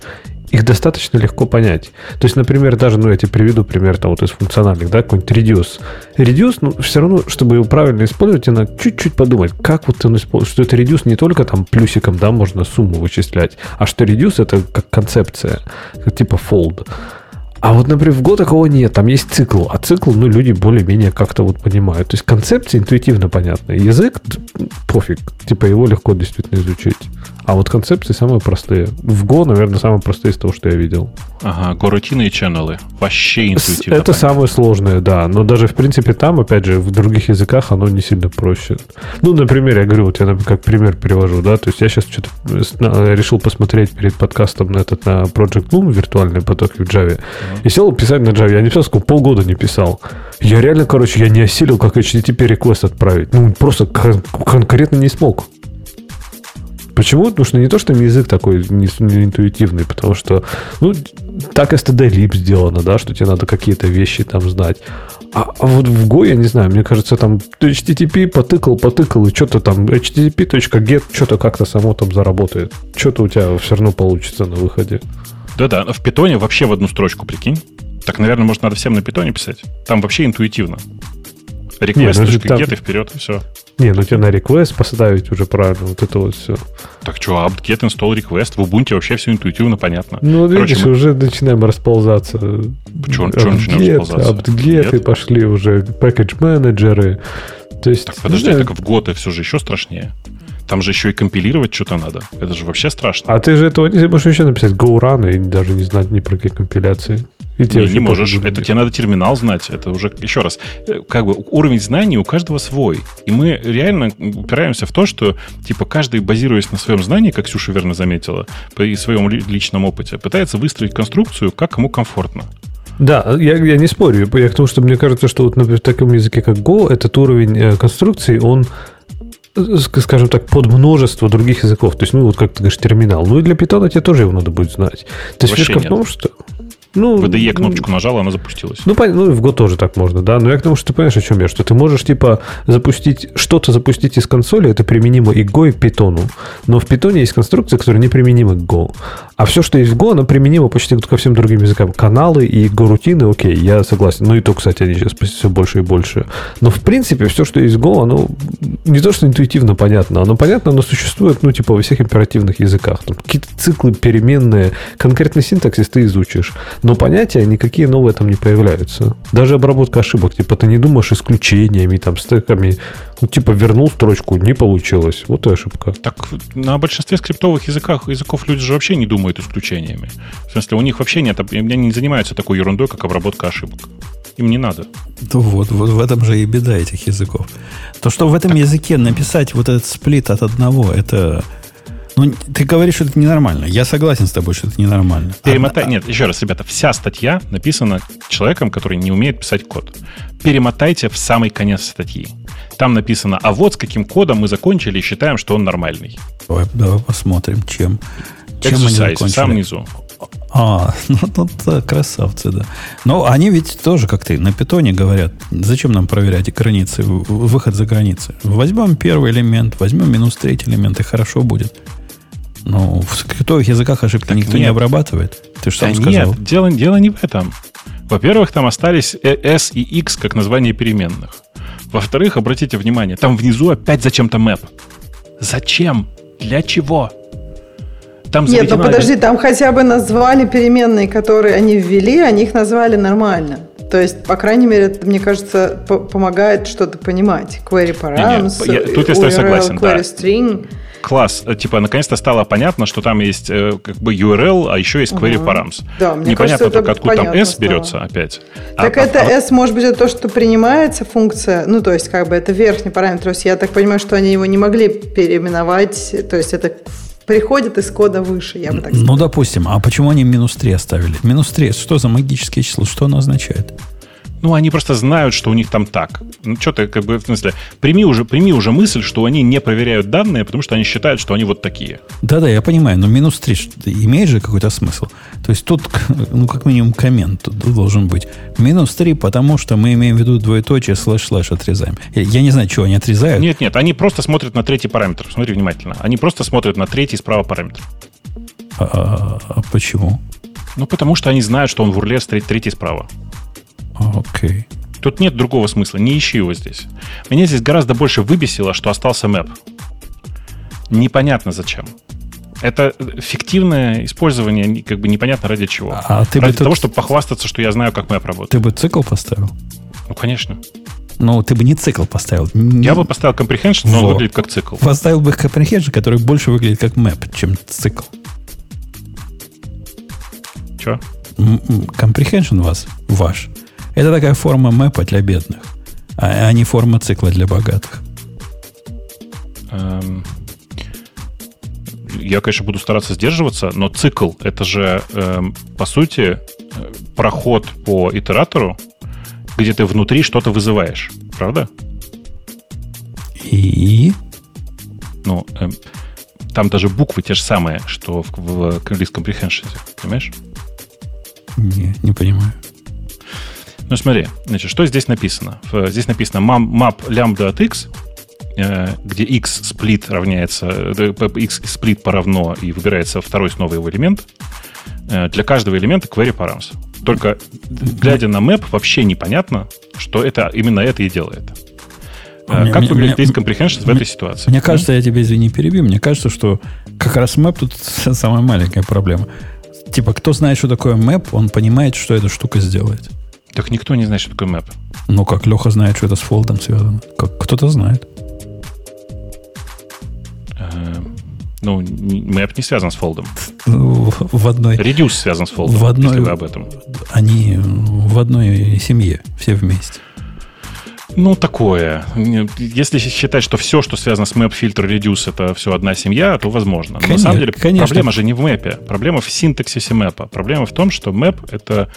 их достаточно легко понять. То есть, например, даже, ну, я тебе приведу пример там, вот из функциональных, да, какой-нибудь Reduce. Reduce, ну, все равно, чтобы его правильно использовать, тебе надо чуть-чуть подумать, как вот он использует, что это Reduce не только там плюсиком, да, можно сумму вычислять, а что Reduce — это как концепция, как типа fold. А вот, например, в Go такого нет, там есть цикл, а цикл, ну, люди более-менее как-то вот понимают. То есть концепция интуитивно понятна, язык пофиг, типа его легко действительно изучить. А вот концепции самые простые. В Go, наверное, самые простые из того, что я видел. Ага, горутины и ченнелы. Вообще интуитивно. Это понятно. Самое сложное, да. Но даже, в принципе, там, опять же, в других языках оно не сильно проще. Ну, например, я говорю, вот я как пример привожу, да, то есть я сейчас что-то решил посмотреть перед подкастом на этот, на Project Loom, виртуальные потоки в Java, mm-hmm. и сел писать на Java. Я не писал, сколько полгода не писал. Я реально, короче, я не осилил, как эйч ти ти пи реквест отправить. Ну, просто кон- конкретно не смог. Почему? Потому что не то, что язык такой не, не интуитивный, потому что, ну, так эс ти ди-либ сделано, да, что тебе надо какие-то вещи там знать. А, а вот в Go, я не знаю, мне кажется, там эйч ти ти пи потыкал, потыкал, и что-то там эйч ти ти пи точка гет что-то как-то само там заработает. Что-то у тебя все равно получится на выходе. Да-да, в Python вообще в одну строчку, прикинь. Так, наверное, может, надо всем на Python писать. Там вообще интуитивно. Request.get и вперед, и все. Не, ну тебе на request поставить уже правильно, вот это вот все. Так что, apt, get, install, request, в Ubuntu вообще все интуитивно понятно. Ну, вот видишь, мы... уже начинаем расползаться. Почему начинаем расползаться? Apt, get, get, и пошли уже package-менеджеры. То есть, так, подожди, знаю... так в Go все же еще страшнее. Там же еще и компилировать что-то надо. Это же вообще страшно. А ты же этого не можешь еще написать go run и даже не знать ни про какие компиляции. Не, не можешь. Это нет. Тебе надо терминал знать. Это уже, еще раз, как бы уровень знаний у каждого свой. И мы реально упираемся в то, что типа каждый, базируясь на своем знании, как Ксюша верно заметила, при своем личном опыте, пытается выстроить конструкцию, как ему комфортно. Да, я, я не спорю. Я к тому, что мне кажется, что вот, например, в таком языке, как Go, этот уровень конструкции, он, скажем так, под множество других языков. То есть, ну, вот как ты говоришь, терминал. Ну, и для Python тебе тоже его надо будет знать. То есть, вообще фишка нет. В том, что... Ну, ви ди и кнопочку нажал, она запустилась. Ну, ну, в Go тоже так можно, да. Но я к тому, что ты понимаешь, о чем я. Что ты можешь, типа, запустить, что-то запустить из консоли, это применимо и к Go, и к Python. Но в Python есть конструкции, которые не применимы к Go. А все, что есть в Go, оно применимо почти ко всем другим языкам. Каналы и Go-рутины, окей, я согласен. Ну, и то, кстати, они сейчас все больше и больше. Но, в принципе, все, что есть в Go, оно не то, что интуитивно понятно. Оно понятно, оно существует, ну, типа, во всех императивных языках. Там какие-то циклы, переменные, конкретный синтаксис ты изучишь. Но понятия никакие новые там не появляются. Даже обработка ошибок. Типа ты не думаешь исключениями, там, стеками. Ну, типа вернул строчку, не получилось. Вот и ошибка. Так на большинстве скриптовых языках, языков люди же вообще не думают исключениями. В смысле, у них вообще нет... Они не занимаются такой ерундой, как обработка ошибок. Им не надо. Ну вот, вот в этом же и беда этих языков. То, что в этом так. языке написать вот этот сплит от одного, это... Ну, ты говоришь, что это ненормально. Я согласен с тобой, что это ненормально. Перемотай... А... Нет, еще раз, ребята, вся статья написана человеком, который не умеет писать код. Перемотайте в самый конец статьи. Там написано, а вот с каким кодом мы закончили и считаем, что он нормальный. Давай, давай посмотрим, чем, чем они закончили. Сам внизу. А, ну тут ну, красавцы, да. Но они ведь тоже, как ты, на питоне говорят, зачем нам проверять границы, выход за границы. Возьмем первый элемент, возьмем минус третий элемент, и хорошо будет. Ну, в скриптовых языках ошибки так никто нет. не обрабатывает. Ты же сам да сказал. Нет, дело, дело не в этом. Во-первых, там остались S и X как название переменных. Во-вторых, обратите внимание, там внизу опять зачем-то map. Зачем? Для чего? Там нет, ну подожди, там хотя бы назвали переменные, которые они ввели, они их назвали нормально. То есть, по крайней мере, это, мне кажется, по- помогает что-то понимать. Query params, нет, нет, я, тут я ю ар эл, согласен, query да. string. Класс. Типа, наконец-то стало понятно, что там есть как бы ю ар эл, а еще есть query uh-huh. params. Да, мне непонятно только, откуда там S стало. Берется опять. Так а, это а... S, может быть, это то, что принимается функция, ну, то есть, как бы, это верхний параметр. То есть, я так понимаю, что они его не могли переименовать, то есть, это... Приходит из кода выше, я бы так сказал. Ну, допустим, а почему они минус три оставили? Минус три, что за магическое число? Что оно означает? Ну, они просто знают, что у них там так. Ну, что ты, как бы, в смысле, прими уже, прими уже мысль, что они не проверяют данные, потому что они считают, что они вот такие. Да-да, я понимаю, но минус три имеет же какой-то смысл. То есть тут, ну, как минимум, коммент тут должен быть. Минус три, потому что мы имеем в виду двоеточие, слэш-слэш отрезаем. Я не знаю, чего они отрезают. Нет-нет, они просто смотрят на третий параметр. Смотри внимательно. Они просто смотрят на третий справа параметр. А почему? Ну, потому что они знают, что он в урле третий справа. Окей. Okay. Тут нет другого смысла, не ищи его здесь. Меня здесь гораздо больше выбесило, что остался мэп. Непонятно зачем. Это фиктивное использование, как бы непонятно ради чего. А ты ради бы того, тут... чтобы похвастаться, что я знаю, как мэп работает. Ты бы цикл поставил? Ну, конечно. Ну, ты бы не цикл поставил. Я бы поставил comprehension, но Во. он выглядит как цикл. Поставил бы comprehension, который больше выглядит как мэп, чем цикл. Че? Comprehension вас, ваш. Это такая форма мэпа для бедных, а, а не форма цикла для богатых. Эм... Я, конечно, буду стараться сдерживаться, но цикл – это же, эм, по сути, проход по итератору, где ты внутри что-то вызываешь, правда? И? Ну, эм, там даже буквы те же самые, что в, в, в list-comprehension, понимаешь? Не, не понимаю. Ну, смотри, значит, что здесь написано? Здесь написано map lambda от x, где x сплит равняется, x сплит поравно и выбирается второй снова его элемент. Для каждого элемента query params. Только глядя на map, вообще непонятно, что это именно это и делает. Мне, как мне, выглядит лист comprehension в этой ситуации? Мне кажется, я тебя, извини, перебью. Мне кажется, что как раз map тут самая маленькая проблема. Типа, кто знает, что такое map, он понимает, что эта штука сделает. Так никто не знает, что такое map. Ну как, Леха знает, что это с фолдом связано. Как, кто-то знает. Ну, map не связан с фолдом. В одной... Reduce связан с фолдом, в одной, если вы об этом. Они в одной семье, все вместе. Ну, такое. Если считать, что все, что связано с map, фильтр, reduce, это все одна семья, то возможно. Конечно, но на самом деле, конечно. Проблема же не в map. Проблема в синтаксисе map. Проблема в том, что map — это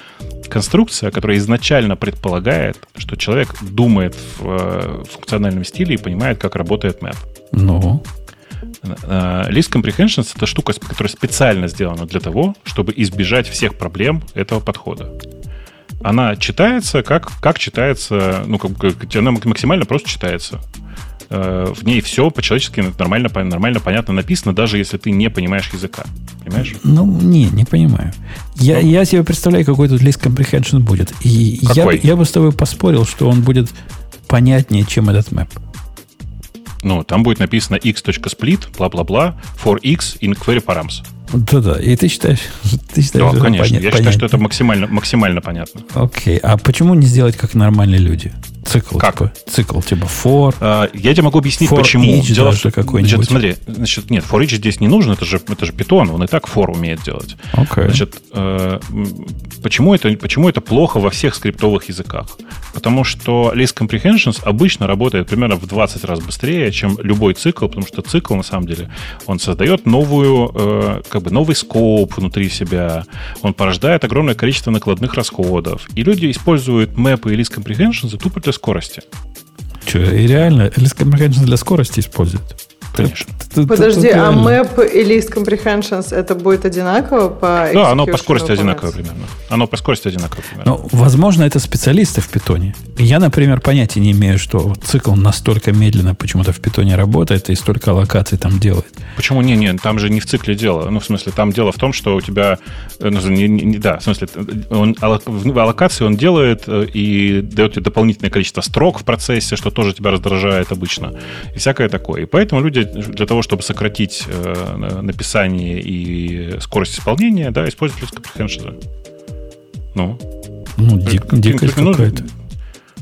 конструкция, которая изначально предполагает, что человек думает в функциональном стиле и понимает, как работает map. Ну... List comprehension — это штука, которая специально сделана для того, чтобы избежать всех проблем этого подхода. Она читается, как, как читается, ну, как, она максимально просто читается. В ней все по-человечески нормально, нормально понятно написано, даже если ты не понимаешь языка. Понимаешь? Ну, не, не понимаю. Я, ну, я себе представляю, какой тут list comprehension будет. И я, я бы с тобой поспорил, что он будет понятнее, чем этот map. Ну, там будет написано x.split, бла-бла-бла, for x in query params. Да-да, и ты считаешь, ты считаешь... Да, конечно, поня- я понятно. считаю, что это максимально, максимально понятно. Окей, okay. А почему не сделать, как нормальные люди? Цикл как? Такой, цикл типа for... А, я тебе могу объяснить, почему. Дело, что, значит, смотри, значит, нет, for each здесь не нужно, это же, это же Python, он и так for умеет делать. Okay. Значит, э, почему, это, почему это плохо во всех скриптовых языках? Потому что list comprehensions обычно работает примерно в двадцать раз быстрее, чем любой цикл, потому что цикл, на самом деле, он создает новую, э, как бы новый скоп внутри себя, он порождает огромное количество накладных расходов, и люди используют мэпы и list comprehensions тупо для скорости. Че, и реально, list comprehensions для скорости используют? Конечно. Подожди, а map и list comprehensions это будет одинаково по... Да, оно по скорости одинаково примерно. Оно по скорости одинаково примерно. Но, возможно, это специалисты в Python. Я, например, понятия не имею, что цикл настолько медленно почему-то в Python работает и столько аллокаций там делает. Почему? Не, не, там же не в цикле дело. Ну, в смысле, там дело в том, что у тебя... Ну, не, не, да, в смысле, он, в аллокации он делает и дает тебе дополнительное количество строк в процессе, что тоже тебя раздражает обычно. И всякое такое. И поэтому люди для того, чтобы сократить э, написание и скорость исполнения, да, использовать list comprehension. Ну, ну дик, дикость ну, какая-то.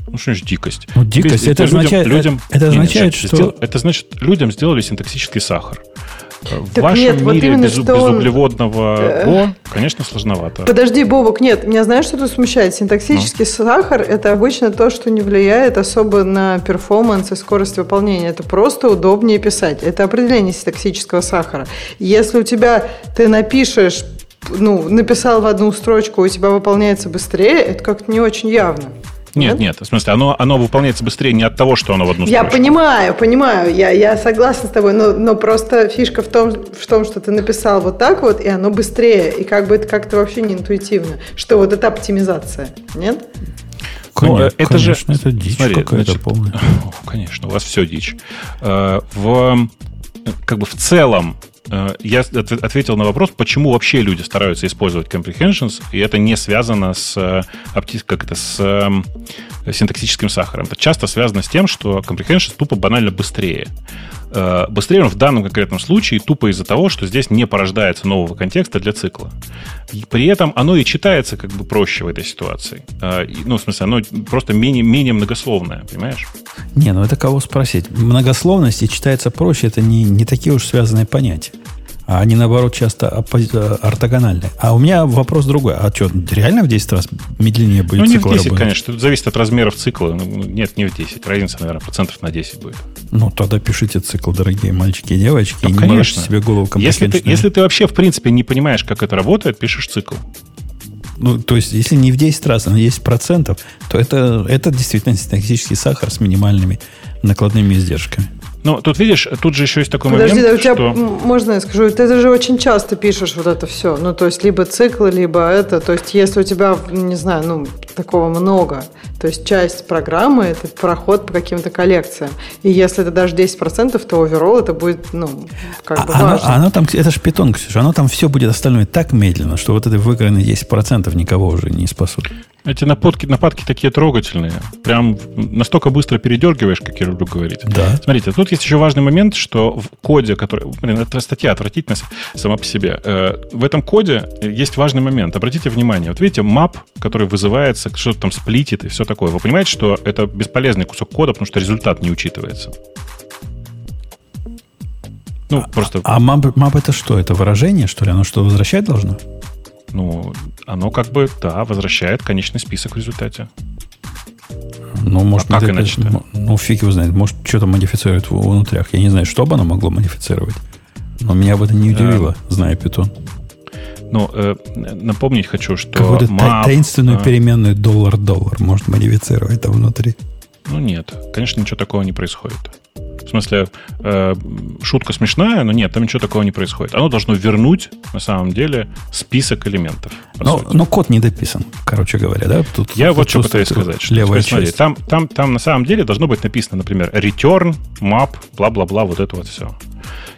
Ну, что значит дикость? Ну, дикость, это, это означает, людям, это, это нет, означает нет, что... Сдел, это значит, людям сделали синтаксический сахар. В так вашем нет, мире вот без, что... без углеводного Go, конечно, сложновато. Подожди, Бобок, нет, меня знаешь, что тут смущает? Синтаксический ну. сахар – это обычно то, что не влияет особо на перформанс и скорость выполнения. Это просто удобнее писать. Это определение синтаксического сахара. Если у тебя ты напишешь, ну, написал в одну строчку, у тебя выполняется быстрее, это как-то не очень явно. Нет, нет, в смысле, оно, оно выполняется быстрее не от того, что оно в одну строчку. Я понимаю, понимаю, я, я согласна с тобой, но, но просто фишка в том, в том, что ты написал вот так вот, и оно быстрее, и как бы это как-то вообще не интуитивно, что вот это оптимизация, нет? Ну, это конечно, же, это дичь смотри, какая-то значит, полная. Конечно, у вас все дичь. В, как бы в целом Я ответил на вопрос, почему вообще люди стараются использовать comprehensions, и это не связано с, как это, с синтаксическим сахаром. Это часто связано с тем, что comprehensions тупо банально быстрее. Быстрее он в данном конкретном случае тупо из-за того, что здесь не порождается нового контекста для цикла. И при этом оно и читается как бы проще в этой ситуации. Ну, в смысле, оно просто менее, менее многословное, понимаешь? Не, ну это кого спросить. Многословность и читается проще, это не, не такие уж связанные понятия. А они, наоборот, часто ортогональные. А у меня вопрос другой. А что, реально в десять раз медленнее будет цикл? Ну, не цикл в десять, работать? Конечно. Тут зависит от размеров цикла. Нет, не в десять. Разница, наверное, процентов на десять будет. Ну, тогда пишите цикл, дорогие мальчики и девочки. Ну, и конечно. Не можешь себе голову компетентную. Если ты, если ты вообще, в принципе, не понимаешь, как это работает, пишешь цикл. Ну, то есть, если не в десять раз, а на десять процентов, то это, это действительно синтаксический сахар с минимальными накладными издержками. Ну, тут, видишь, тут же еще есть такой Подожди, момент, да, у тебя, что... Можно я скажу? Ты же очень часто пишешь вот это все. Ну, то есть, либо циклы, либо это. То есть, если у тебя, не знаю, ну, такого много, то есть, часть программы – это проход по каким-то коллекциям. И если это даже десять процентов, то оверолл это будет, ну, как а бы оно, важно. Оно там, это же питон, Ксюша, оно там все будет остальное так медленно, что вот это выигранные десять процентов никого уже не спасут. Эти нападки, нападки такие трогательные. Прям настолько быстро передергиваешь, как я люблю говорить. Да. Смотрите, тут есть еще важный момент, что в коде, который... Блин, эта статья отвратительна сама по себе. В этом коде есть важный момент. Обратите внимание. Вот видите, map, который вызывается, что-то там сплитит и все такое. Вы понимаете, что это бесполезный кусок кода, потому что результат не учитывается. Ну, а, просто... А map, map это что? Это выражение, что ли? Оно что, возвращать должно? Ну, оно как бы, да, возвращает конечный список в результате. Ну, может, а как иначе? Ну, фиг его знает. Может, что-то модифицирует внутрях. Я не знаю, что бы оно могло модифицировать. Но меня бы это не удивило, а... зная Python. Ну, э, напомнить хочу, что... Какую-то map... таинственную переменную доллар-доллар может модифицировать там внутри. Ну, нет. Конечно, ничего такого не происходит. В смысле, э, шутка смешная, но нет, там ничего такого не происходит. Оно должно вернуть, на самом деле, список элементов. Но, но код не дописан, короче говоря, да? Тут, Я вот что пытаюсь сказать. Что, левая теперь, часть. Смотри, там, там, там на самом деле должно быть написано, например, return, map, бла-бла-бла, вот это вот все.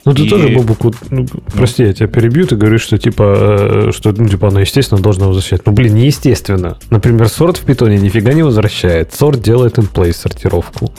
Ну, ты и... тоже, Бобук, вот, ну, прости, я тебя перебью, ты говоришь, что типа, что, ну, типа, оно естественно должно возвращать. Ну, блин, неестественно. Например, сорт в питоне нифига не возвращает. Сорт делает in-place сортировку.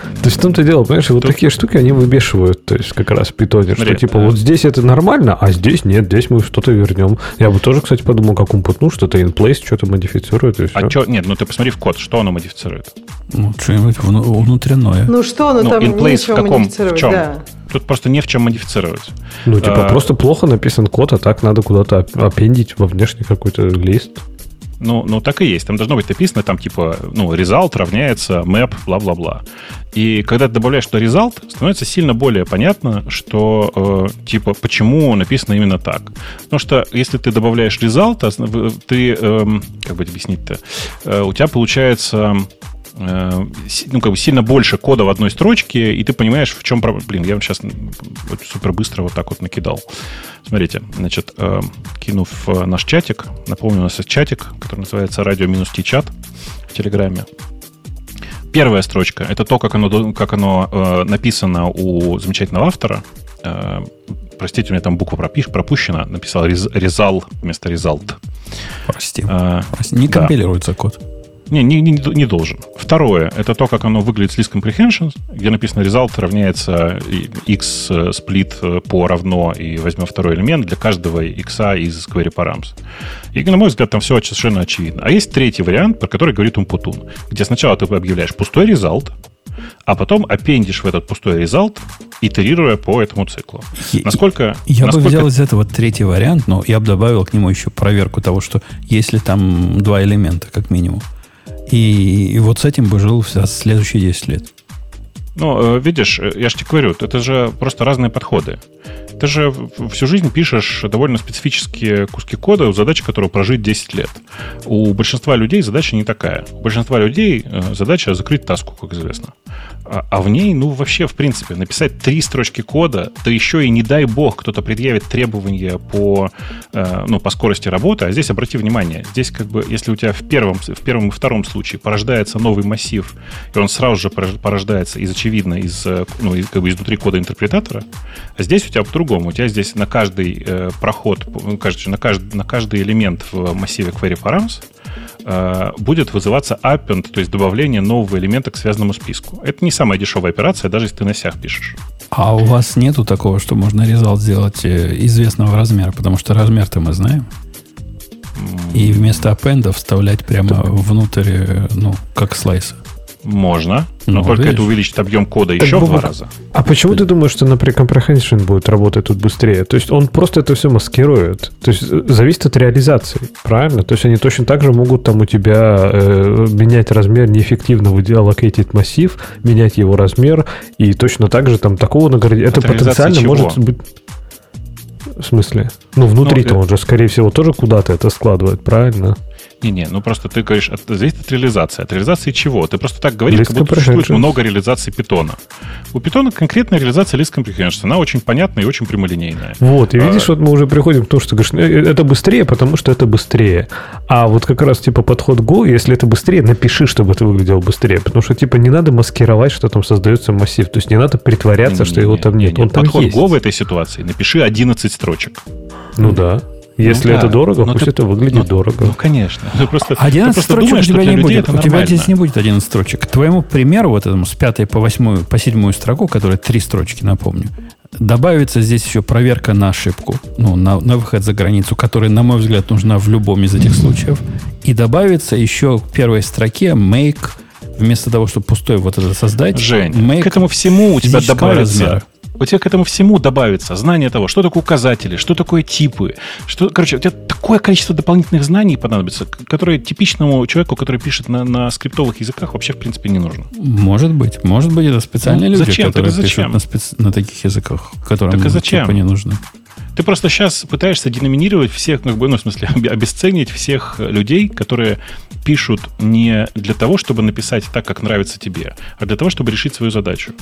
То есть в том-то дело, понимаешь, вот Тут... такие штуки, они выбешивают, то есть как раз питонер, что типа вот здесь это нормально, а здесь нет, здесь мы что-то вернем. Я бы тоже, кстати, подумал, как он путнул, что-то in-place, что-то модифицирует и все. А что, нет, ну ты посмотри в код, что оно модифицирует. Ну, что-нибудь внутреннее. Ну, что оно ну, там ничего в каком, модифицирует, в чем? Да. Тут просто не в чем модифицировать. Ну, типа а... просто плохо написан код, а так надо куда-то аппендить во внешний какой-то лист. Ну, ну, так и есть. Там должно быть написано, там, типа, ну, result равняется map, бла-бла-бла. И когда ты добавляешь туда result, становится сильно более понятно, что, э, типа, почему написано именно так. Потому что, если ты добавляешь result, ты, э, как бы объяснить-то, э, у тебя получается... ну, как бы сильно больше кода в одной строчке, и ты понимаешь, в чем проблема. Блин, я вам сейчас супер быстро вот так вот накидал. Смотрите, значит, кинув наш чатик, напомню, у нас есть чатик, который называется радио-ти-чат в Телеграме. Первая строчка – это то, как оно, как оно написано у замечательного автора. Простите, у меня там буква пропущена. Написал резал вместо result. Прости. А, не компилируется да. код. Не, не, не, не должен. Второе, это то, как оно выглядит с list comprehension, где написано result равняется x split по равно, и возьмем второй элемент для каждого x из query params. И, на мой взгляд, там все совершенно очевидно. А есть третий вариант, про который говорит Умпутун, где сначала ты объявляешь пустой result, а потом аппендишь в этот пустой result, итерируя по этому циклу. Насколько, я насколько... бы взял из этого третий вариант, но я бы добавил к нему еще проверку того, что есть ли там два элемента, как минимум. И, и вот с этим бы жил в следующие десять лет. Ну, видишь, я же тебе говорю, это же просто разные подходы. Ты же всю жизнь пишешь довольно специфические куски кода, задача которого прожить десять лет. У большинства людей задача не такая. У большинства людей задача закрыть таску, как известно. А в ней, ну, вообще, в принципе, написать три строчки кода, да еще и, не дай бог, кто-то предъявит требования по, ну, по скорости работы. А здесь, обрати внимание, здесь как бы, если у тебя в первом, в первом и втором случае порождается новый массив, и он сразу же порождается из, очевидно, из, ну, из, как бы изнутри кода интерпретатора, а здесь у тебя по-другому. У тебя здесь на каждый э, проход, на каждый, на каждый элемент в массиве query params будет вызываться append, то есть добавление нового элемента к связанному списку. Это не самая дешевая операция, даже если ты на сях пишешь. А у вас нету такого, что можно result сделать известного размера? Потому что размер-то мы знаем. И вместо append вставлять прямо внутрь, ну, как слайсы. Можно, но ну, только видишь? Это увеличит объем кода так еще в два раза. А почему ты думаешь, что, например, comprehension будет работать тут быстрее? То есть он просто это все маскирует. То есть зависит от реализации, правильно? То есть они точно так же могут там у тебя э, менять размер неэффективно, allocated массив, менять его размер, и точно так же там такого наградить. Это потенциально чего? Может быть... В смысле? Ну, внутри-то ну, он же, скорее всего, тоже куда-то это складывает, правильно? Не-не, ну просто ты говоришь, от, здесь это реализация. От реализации чего? Ты просто так говоришь, как будто существует много реализаций питона. У питона конкретная реализация list comprehension. Она очень понятная и очень прямолинейная. Вот, и а, видишь, вот мы уже приходим к тому, что ты говоришь, это быстрее, потому что это быстрее. А вот как раз типа подход Go, если это быстрее, напиши, чтобы это выглядело быстрее. Потому что типа не надо маскировать, что там создается массив. То есть не надо притворяться, не, что не, его не, там нет. Не, не, он подход там Go в этой ситуации. Напиши одиннадцать строчек. Ну да. Если ну, это да. дорого, но пусть ты, это выглядит ну, дорого. Ну, конечно. Ты просто, одиннадцать ты строчек думаешь, у тебя не будет. У тебя здесь не будет одиннадцать строчек. К твоему примеру, вот этому с пятой по восьмую, по седьмую строку, которая три строчки, напомню, добавится здесь еще проверка на ошибку, ну, на, на выход за границу, которая, на мой взгляд, нужна в любом из этих случаев. И добавится еще к первой строке make, вместо того, чтобы пустой вот это создать. Жень, make к этому всему у тебя добавится... Размера. У тебя к этому всему добавится знание того, что такое указатели, что такое типы. Что, короче, у тебя такое количество дополнительных знаний понадобится, которое типичному человеку, который пишет на, на скриптовых языках, вообще, в принципе, не нужно. Может быть. Может быть, это специальные ну, люди, зачем? Которые пишут на, специ... на таких языках, которым типа не нужны. Ты просто сейчас пытаешься деноминировать всех, ну, в смысле, обесценить всех людей, которые пишут не для того, чтобы написать так, как нравится тебе, а для того, чтобы решить свою задачу.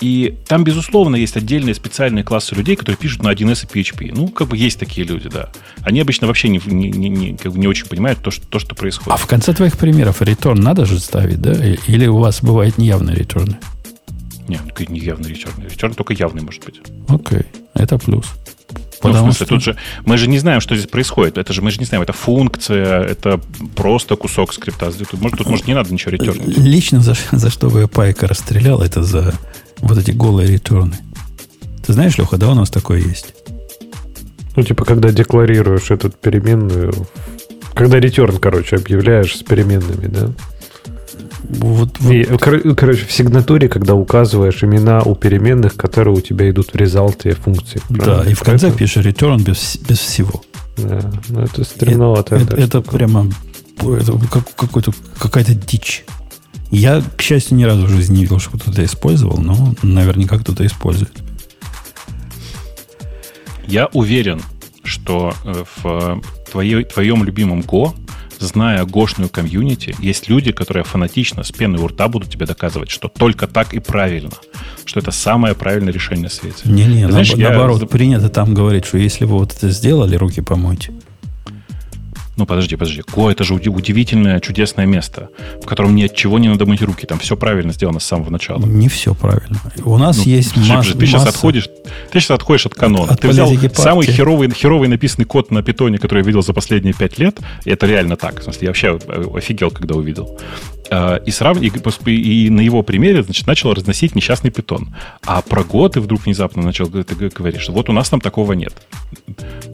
И там, безусловно, есть отдельные специальные классы людей, которые пишут на один эс и пи эйч пи. Ну, как бы есть такие люди, да. Они обычно вообще не, не, не, как бы не очень понимают то что, то, что происходит. А в конце твоих примеров return надо же ставить, да? Или у вас бывают неявные return? Нет, не явный return. Return только явный может быть. Окей, okay. Это плюс. Ну, в смысле, что... тут же мы же не знаем, что здесь происходит. Это же мы же не знаем, это функция, это просто кусок скрипта. Тут, может, тут, может, не надо ничего ретернить. Лично за, за что бы я Пайка расстрелял, это за вот эти голые ретерны. Ты знаешь, Леха, да, у нас такое есть? Ну, типа, когда декларируешь эту переменную... Когда ретерн, короче, объявляешь с переменными, да? Вот, вот. И, кор- короче, в сигнатуре, когда указываешь имена у переменных, которые у тебя идут в резалте функции. Да, правильно? И в конце это... пишешь return без, без всего. Да, ну это стремновато. Это, это, это прямо это какой-то, какая-то дичь. Я, к счастью, ни разу в жизни не видел, что кто-то использовал, но наверняка кто-то использует. Я уверен, что в твоей, твоем любимом Go, зная гошную комьюнити, есть люди, которые фанатично с пеной у рта будут тебе доказывать, что только так и правильно, что это самое правильное решение на свете. Не-не, знаешь, на, я... наоборот, принято там говорить, что если вы вот это сделали, руки помойте. Ну, подожди, подожди. Go — это же удивительное, чудесное место, в котором ни от чего не надо мыть руки. Там все правильно сделано с самого начала. Не все правильно. У нас ну, есть масса... Ты сейчас отходишь, ты сейчас отходишь от канона. От ты взял партии. Самый херовый, херовый написанный код на питоне, который я видел за последние пять лет. И это реально так. В смысле, я вообще офигел, когда увидел. И, срав... и на его примере, значит, начал разносить несчастный питон. А про Go ты вдруг внезапно начал говорить, что вот у нас там такого нет.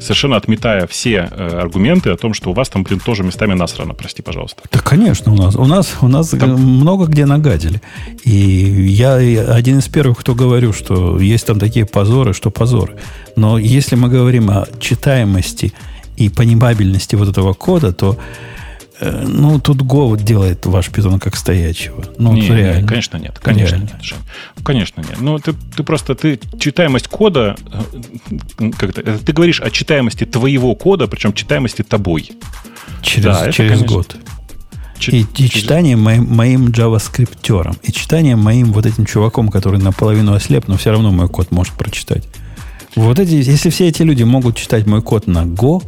Совершенно отметая все аргументы о том, что у вас там, блин, тоже местами насрано, прости, пожалуйста. Да, конечно, у нас. У нас, у нас там... много где нагадили. И я один из первых, кто говорю, что есть там такие позоры, что позоры. Но если мы говорим о читаемости и понимабельности вот этого кода, то ну, тут Go делает ваш питон как стоячего. Ну, не, реально. Не, конечно нет. Конечно реально. Нет, Жень. Конечно нет. Ну, ты, ты просто, ты читаемость кода, как-то, ты говоришь о читаемости твоего кода, причем читаемости тобой. Через, да, через это, конечно, год. Чит... И, и читание моим, моим JavaScript-тером, и читание моим вот этим чуваком, который наполовину ослеп, но все равно мой код может прочитать. Вот эти, если все эти люди могут читать мой код на Go,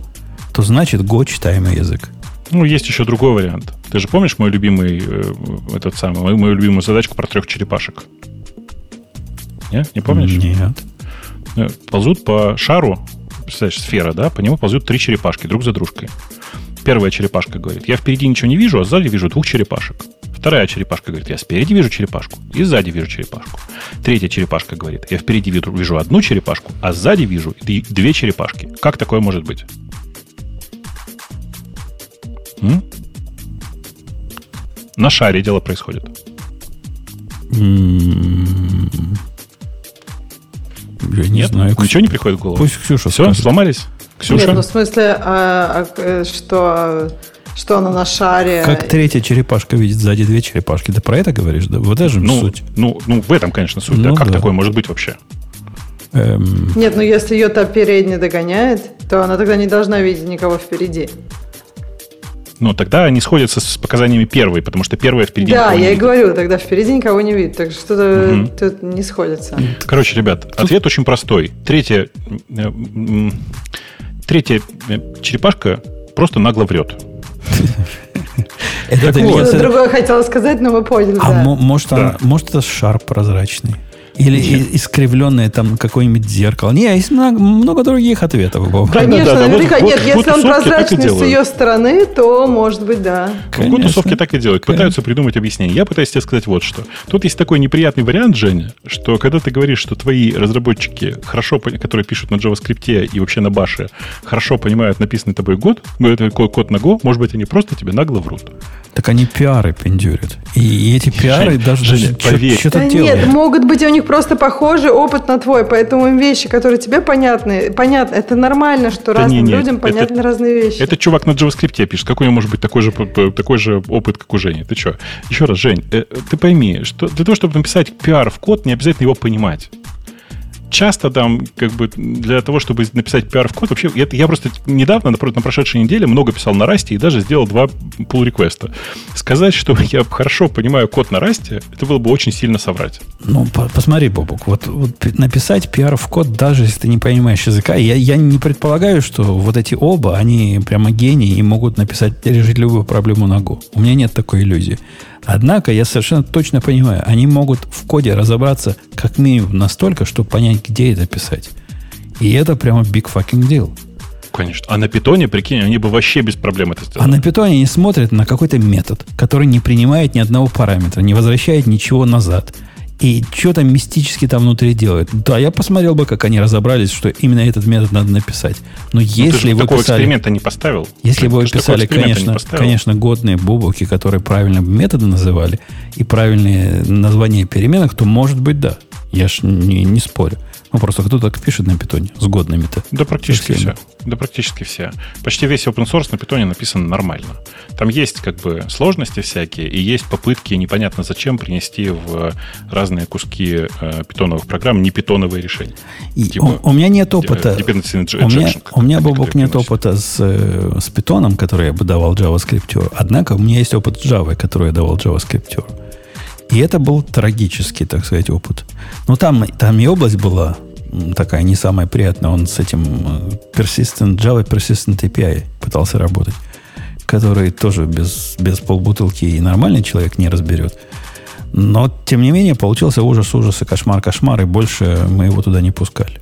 то значит Go читаемый язык. Ну, есть еще другой вариант. Ты же помнишь мой любимый, э, этот самый, мою, мою любимую задачку про трех черепашек? Не, не помнишь? Нет. Ползут по шару, представляешь, сфера, да, по нему ползут три черепашки друг за дружкой. Первая черепашка говорит, я впереди ничего не вижу, а сзади вижу двух черепашек. Вторая черепашка говорит, я спереди вижу черепашку и сзади вижу черепашку. Третья черепашка говорит, я впереди вижу одну черепашку, а сзади вижу две черепашки. Как такое может быть? М? На шаре дело происходит. Mm-hmm. Я не Нет? знаю. Ничего не приходит в голову? Пусть Ксюша Все, скажет. Сломались? Ксюша? Нет, ну в смысле, а, а, что, что она на шаре... Как третья черепашка видит сзади две черепашки? Ты про это говоришь? Да? Вот это же ну, суть. Ну, ну, в этом, конечно, суть. Ну, да? Как да. такое может быть вообще? Эм... Нет, ну если ее-то передняя догоняет, то она тогда не должна видеть никого впереди. Ну, тогда они сходятся с показаниями первой, потому что первая впереди да, никого не видит. Да, я и говорю, тогда впереди никого не видит, так что-то угу. тут не сходится. Короче, ребят, тут... ответ очень простой. Третья, третья черепашка просто нагло врет. Что-то другое хотела сказать, но вы поняли. А может, это шар прозрачный? Или и, искривленное там какое-нибудь зеркало. Не, есть много, много других ответов. Конечно, да, да, наверняка. Вот, нет, вот, если он прозрачный с ее стороны, то, может быть, да. Конечно. Год-тусовки так и делают. Пытаются придумать объяснение. Я пытаюсь тебе сказать вот что. Тут есть такой неприятный вариант, Женя, что когда ты говоришь, что твои разработчики, хорошо, которые пишут на JavaScript и вообще на Bash, хорошо понимают написанный тобой код, код на Go, может быть, они просто тебе нагло врут. Так они пиары пиндюрят. И эти пиары Жень, даже, Женя, даже что-то да делают. Нет, могут быть, у них просто похожий опыт на твой, поэтому им вещи, которые тебе понятны, понятно, это нормально, что да разным не, не, людям это, понятны разные вещи. Этот чувак на JavaScript пишет, какой у него может быть такой же, такой же опыт, как у Жени. Ты что? Еще раз, Жень, ты пойми, что для того, чтобы написать пиар в код, не обязательно его понимать. Часто там, как бы, для того, чтобы написать пиар в код, вообще, я, я просто недавно, на, на прошедшей неделе, много писал на Расте и даже сделал два pull-реквеста. Сказать, что я хорошо понимаю код на Расте, это было бы очень сильно соврать. Ну, по- посмотри, Бобук, вот, вот написать пиар в код, даже если ты не понимаешь языка, я, я не предполагаю, что вот эти оба, они прямо гении и могут написать, решить любую проблему на Go. У меня нет такой иллюзии. Однако, я совершенно точно понимаю, они могут в коде разобраться как минимум настолько, чтобы понять, где это писать. И это прямо big fucking deal. Конечно. А на питоне, прикинь, они бы вообще без проблем это сделали. А на питоне они смотрят на какой-то метод, который не принимает ни одного параметра, не возвращает ничего назад. И что-то мистически там внутри делают. Да, я посмотрел бы, как они разобрались, что именно этот метод надо написать. Но если ну, вы такого писали, эксперимента не поставил. Если бы вы писали, конечно, конечно, годные бобуки, которые правильно методы называли и правильные названия переменок, то может быть да. Я ж не, не спорю. Ну, просто кто так пишет на питоне с годными-то? Да практически все. Да практически все. Почти весь open source на питоне написан нормально. Там есть как бы сложности всякие, и есть попытки непонятно зачем принести в разные куски э, питоновых программ не питоновые решения. И типа, у, у меня нет опыта. Dependency у меня, у меня Бобок, нет опыта с, с питоном, который я бы давал JavaScript. Однако у меня есть опыт с Java, который я давал JavaScript. И это был трагический, так сказать, опыт. Но там, там и область была такая не самая приятная. Он с этим persistent, Java Persistent эй пи ай пытался работать, который тоже без, без полбутылки и нормальный человек не разберет. Но, тем не менее, получился ужас-ужас и кошмар-кошмар, и больше мы его туда не пускали.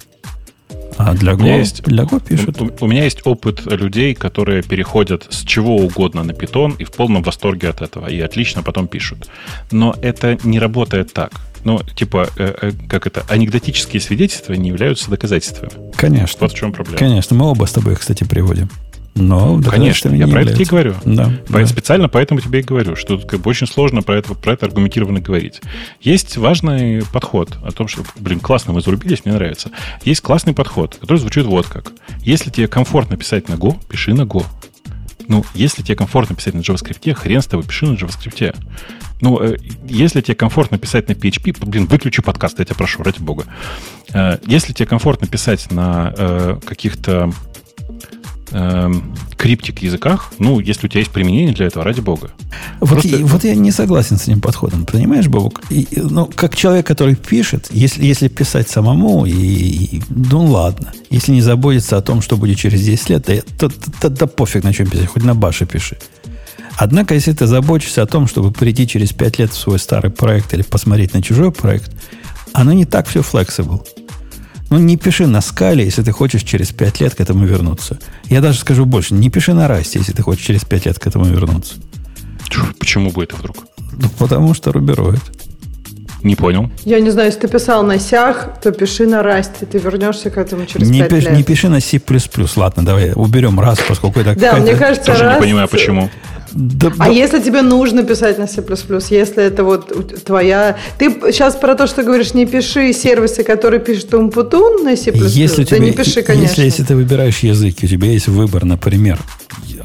А для Go, есть, для Go пишут. У, у меня есть опыт людей, которые переходят с чего угодно на Python и в полном восторге от этого, и отлично потом пишут. Но это не работает так. Ну, типа, э, э, как это, анекдотические свидетельства не являются доказательствами. Конечно. Вот в чем проблема. Конечно, мы оба с тобой, кстати, приводим. Но конечно, я про это тебе и говорю. Да, да. Специально поэтому тебе и говорю, что как бы, очень сложно про это, про это аргументированно говорить. Есть важный подход о том, что, блин, классно мы зарубились, мне нравится. Есть классный подход, который звучит вот как. Если тебе комфортно писать на Go, пиши на Go. Ну, если тебе комфортно писать на JavaScript, хрен с тобой, пиши на JavaScript. Ну, если тебе комфортно писать на пи эйч пи, блин, выключи подкаст, я тебя прошу, ради бога. Если тебе комфортно писать на каких-то криптик языках, ну, если у тебя есть применение для этого, ради бога. Вот, Просто... и, вот я не согласен с этим подходом, понимаешь, Бобок? И, ну, как человек, который пишет, если, если писать самому, и, и, ну, ладно. Если не заботиться о том, что будет через десять лет, то, то, то, то пофиг, на чем писать, хоть на Баше пиши. Однако, если ты заботишься о том, чтобы прийти через пять лет в свой старый проект или посмотреть на чужой проект, оно не так все flexible. Ну, не пиши на скале, если ты хочешь через пять лет к этому вернуться. Я даже скажу больше. Не пиши на расте, если ты хочешь через пять лет к этому вернуться. Почему бы это вдруг? Ну, потому что рубероид. Не понял. Я не знаю, если ты писал на сях, то пиши на расте. Ты вернешься к этому через не пять пиш, лет. Не пиши на C++. Ладно, давай уберем раст, поскольку это... Да, мне кажется, раст... Тоже не понимаю, почему. Да, а да. Если тебе нужно писать на C++, если это вот твоя... Ты сейчас про то, что говоришь, не пиши сервисы, которые пишут умпутун на C++, если да тебя, не пиши, конечно. Если, если ты выбираешь язык, у тебя есть выбор, например,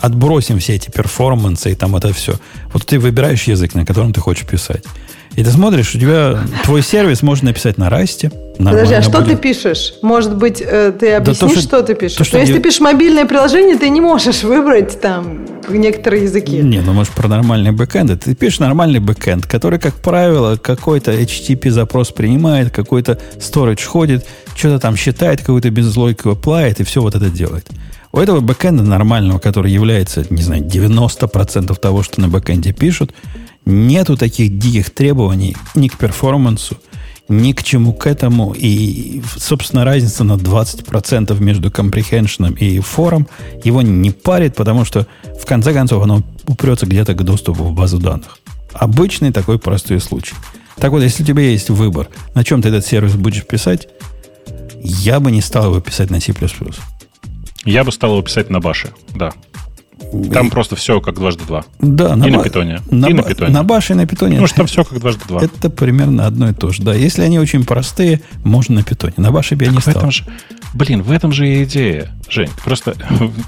отбросим все эти перформансы и там это все. Вот ты выбираешь язык, на котором ты хочешь писать. И ты смотришь, у тебя твой сервис можно написать на расте. Подожди, а что будет. Ты пишешь? Может быть, ты объяснишь, да то, что, что ты пишешь? То, что Но я... если ты пишешь мобильное приложение, ты не можешь выбрать там некоторые языки. Не, ну может про нормальный бэкэнд. Ты пишешь нормальный бэкэнд, который, как правило, какой-то эйч ти ти пи-запрос принимает, какой-то storage ходит, что-то там считает, какую-то безлогику applied и все вот это делает. У этого бэкэнда нормального, который является, не знаю, девяносто процентов того, что на бэкэнде пишут, нету таких диких требований ни к перформансу, ни к чему к этому. И, собственно, разница на двадцать процентов между компрехеншеном и фором его не парит, потому что, в конце концов, оно упрется где-то к доступу в базу данных. Обычный такой простой случай. Так вот, если у тебя есть выбор, на чем ты этот сервис будешь писать, я бы не стал его писать на C++. Я бы стал его писать на Баше, да. Там и... просто все как дважды два. Да, на и, ба... на питоне. На... и на питоне. На баше и на питоне. Потому что там все как дважды два. Это примерно одно и то же. Да, если они очень простые, можно на питоне. На баше бы я не стал. Же... Блин, в этом же и идея, Жень. Просто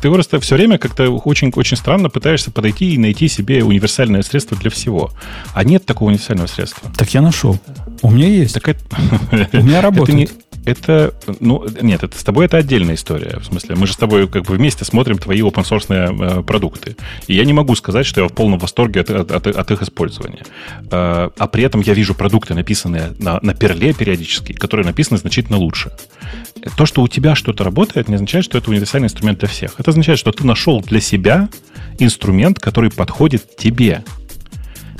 ты просто все время как-то очень, очень странно пытаешься подойти и найти себе универсальное средство для всего. А нет такого универсального средства. Так я нашел. У меня есть. Так это... У меня работает. Это, ну, нет, это с тобой это отдельная история. В смысле, мы же с тобой как бы вместе смотрим твои open-source э, продукты. И я не могу сказать, что я в полном восторге от, от, от, от их использования. Э, а при этом я вижу продукты, написанные на, на перле периодически, которые написаны значительно лучше. То, что у тебя что-то работает, не означает, что это универсальный инструмент для всех. Это означает, что ты нашел для себя инструмент, который подходит тебе.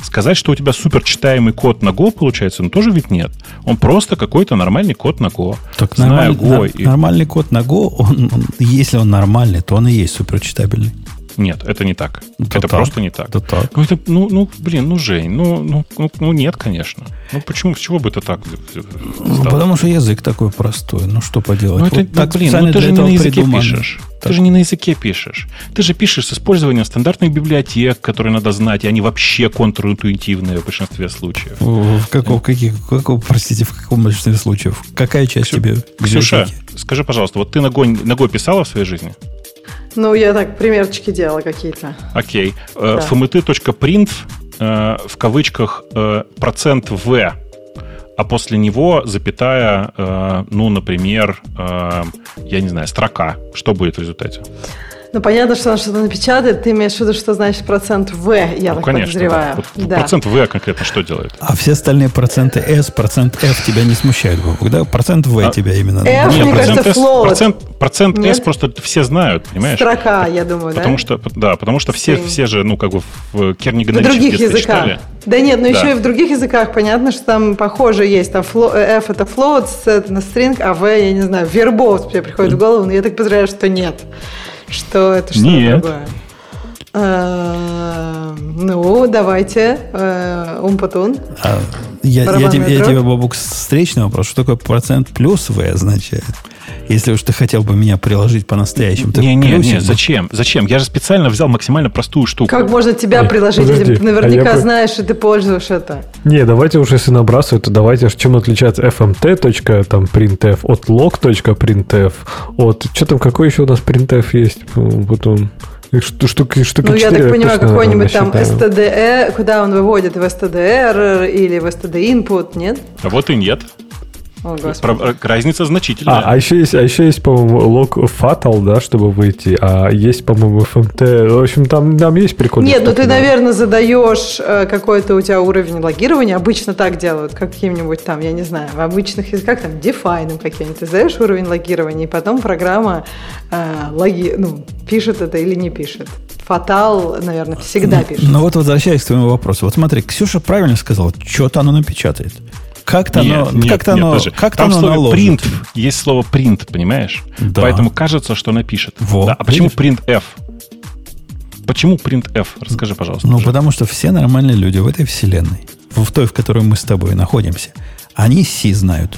Сказать, что у тебя суперчитаемый код на Go получается, ну тоже ведь нет. Он просто какой-то нормальный код на Go. Так знаю, нормаль, Go на, и... нормальный код на Go, он, он, если он нормальный, то он и есть суперчитабельный. Нет, это не так. Да это так. Просто не так. Да так. Ну, это, ну, ну, блин, ну, Жень, ну, ну, ну, нет, конечно. Ну, почему, с чего бы это так стало? Ну, потому что язык такой простой. Ну, что поделать? Ну, это, вот так, блин, ну, ты же не на языке придуман. Пишешь. Так. Ты же не на языке пишешь. Ты же пишешь с использованием стандартных библиотек, которые надо знать, и они вообще контринтуитивные в большинстве случаев. В каком, каких, каком, простите, в каком большинстве случаев? Какая часть Ксю... тебе? Ксюша, библиотеки? Скажи, пожалуйста, вот ты ногой, ногой писала в своей жизни? Ну, я так примерчики делала какие-то. Окей. Okay. Да. эф эм ти.print э, в кавычках э, процент «в», а после него запятая, э, ну, например, э, я не знаю, строка. Что будет в результате? Ну, понятно, что он что-то напечатает. Ты имеешь в виду, что значит процент «в», я ну, так конечно, подозреваю. Да. Вот да. Процент «в» конкретно что делает? А все остальные проценты «с», процент «ф» тебя не смущают, да? Процент «в» а, тебя именно... «Ф», мне кажется, «флоут». Процент, процент «с» просто все знают, понимаешь? Строка, я думаю, потому да? Что, да, потому что все, все же, ну, как бы в Кернигановиче... На других языках. Да нет, но да. Еще и в других языках понятно, что там похоже есть. Там «ф» — это «флоут», это на «стринг», а «в», я не знаю, «вербоут» тебе приходит в голову, но я так подозреваю, что нет. Что это что Нет. такое? А, ну, давайте. А, Умпутун. А, я, я, тебе, я тебе, Бобук, встречный вопрос. Что такое процент плюс «в» означает? Если уж ты хотел бы меня приложить по-настоящему. Не, не, не, зачем? Зачем? Я же специально взял максимально простую штуку. Как можно тебя Ой, приложить, подожди, если ты наверняка а я... знаешь, и ты пользуешь это? Не, давайте уж если набрасывать, то давайте чем отличается fmt.printf от log.printf от... Что там, какой еще у нас printf есть? Потом... Штуки, штуки ну, я так понимаю, какой-нибудь там эс ти ди и, куда он выводит, в эс ти ди эр или в эс ти ди input, нет? А вот и нет. О, про, разница значительная. А, а, еще есть, а еще есть, по-моему, лог fatal, да, чтобы выйти. А есть, по-моему, эф эм ти. В общем, там, там есть прикольные. Нет, ну ты, да. наверное, задаешь какой-то у тебя уровень логирования. Обычно так делают, каким-нибудь там, я не знаю, в обычных языках, там, define каким-нибудь. Ты задаешь уровень логирования, и потом программа э, логи... ну, пишет это или не пишет. Фатал, наверное, всегда пишет. Но, но вот возвращаясь к твоему вопросу. Вот смотри, Ксюша правильно сказала, что-то оно напечатает. Как-то нет, оно, нет, как-то нет, оно, как-то там оно слово print, есть слово print, понимаешь? Да. Поэтому кажется, что она пишет. Вот, да. А видишь? Почему printf? Почему printf? Расскажи, пожалуйста. Ну, уже. Потому что все нормальные люди в этой вселенной, в той, в которой мы с тобой находимся, они C знают.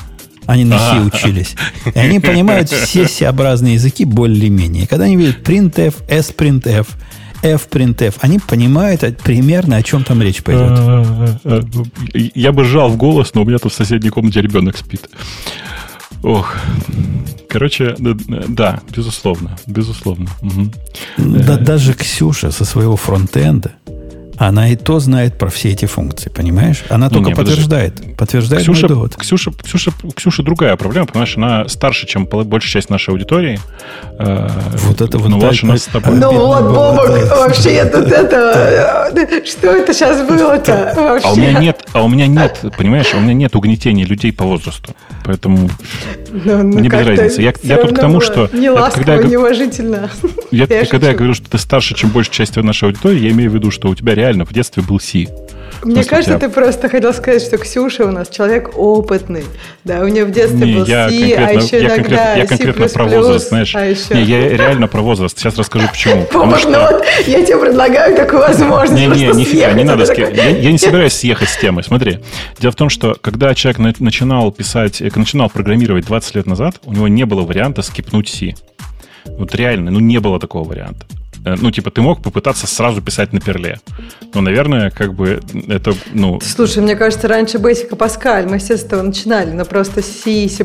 Они на C учились. И они понимают все C-образные языки более-менее. Когда они видят printf, sprintf, F-printf. Они понимают примерно, о чем там речь пойдет. Я бы жал в голос, но у меня тут в соседней комнате ребенок спит. Ох. Короче, да, безусловно. Безусловно. Угу. Да, даже Ксюша со своего фронтенда, она и то знает про все эти функции, понимаешь? Она только не, подтверждает. Подтверждает Ксюша, мой довод. Ксюша, Ксюша, Ксюша другая проблема, понимаешь? Она старше, чем большая часть нашей аудитории. Вот это вот. Ну, вот, Бобок, вообще я тут это... Что это сейчас было-то? А у меня нет, а у меня нет, понимаешь? У меня нет угнетения людей по возрасту. Поэтому мне без разницы. Я тут к тому, что... Не ласково, неуважительно. Когда я говорю, что ты старше, чем большая часть нашей аудитории, я имею в виду, что у тебя реально в детстве был C. Мне кажется, тебя... ты просто хотел сказать, что Ксюша у нас человек опытный. Да, у нее в детстве не, был C, а еще я иногда я конкретно C++, про возраст, знаешь. А еще... Не, я реально про возраст. Сейчас расскажу, почему. Потому что... ну, вот, я тебе предлагаю такую возможность. Не, не, нифига, не надо. Такой... Я, я не собираюсь съехать с темы. Смотри, дело в том, что когда человек начинал писать, начинал программировать двадцать лет назад, у него не было варианта скипнуть C. Вот реально, ну не было такого варианта. Ну, типа, ты мог попытаться сразу писать на перле. Ну, наверное, как бы это, ну... Слушай, мне кажется, раньше Basic и Pascal, мы все с этого начинали, но просто C и C++,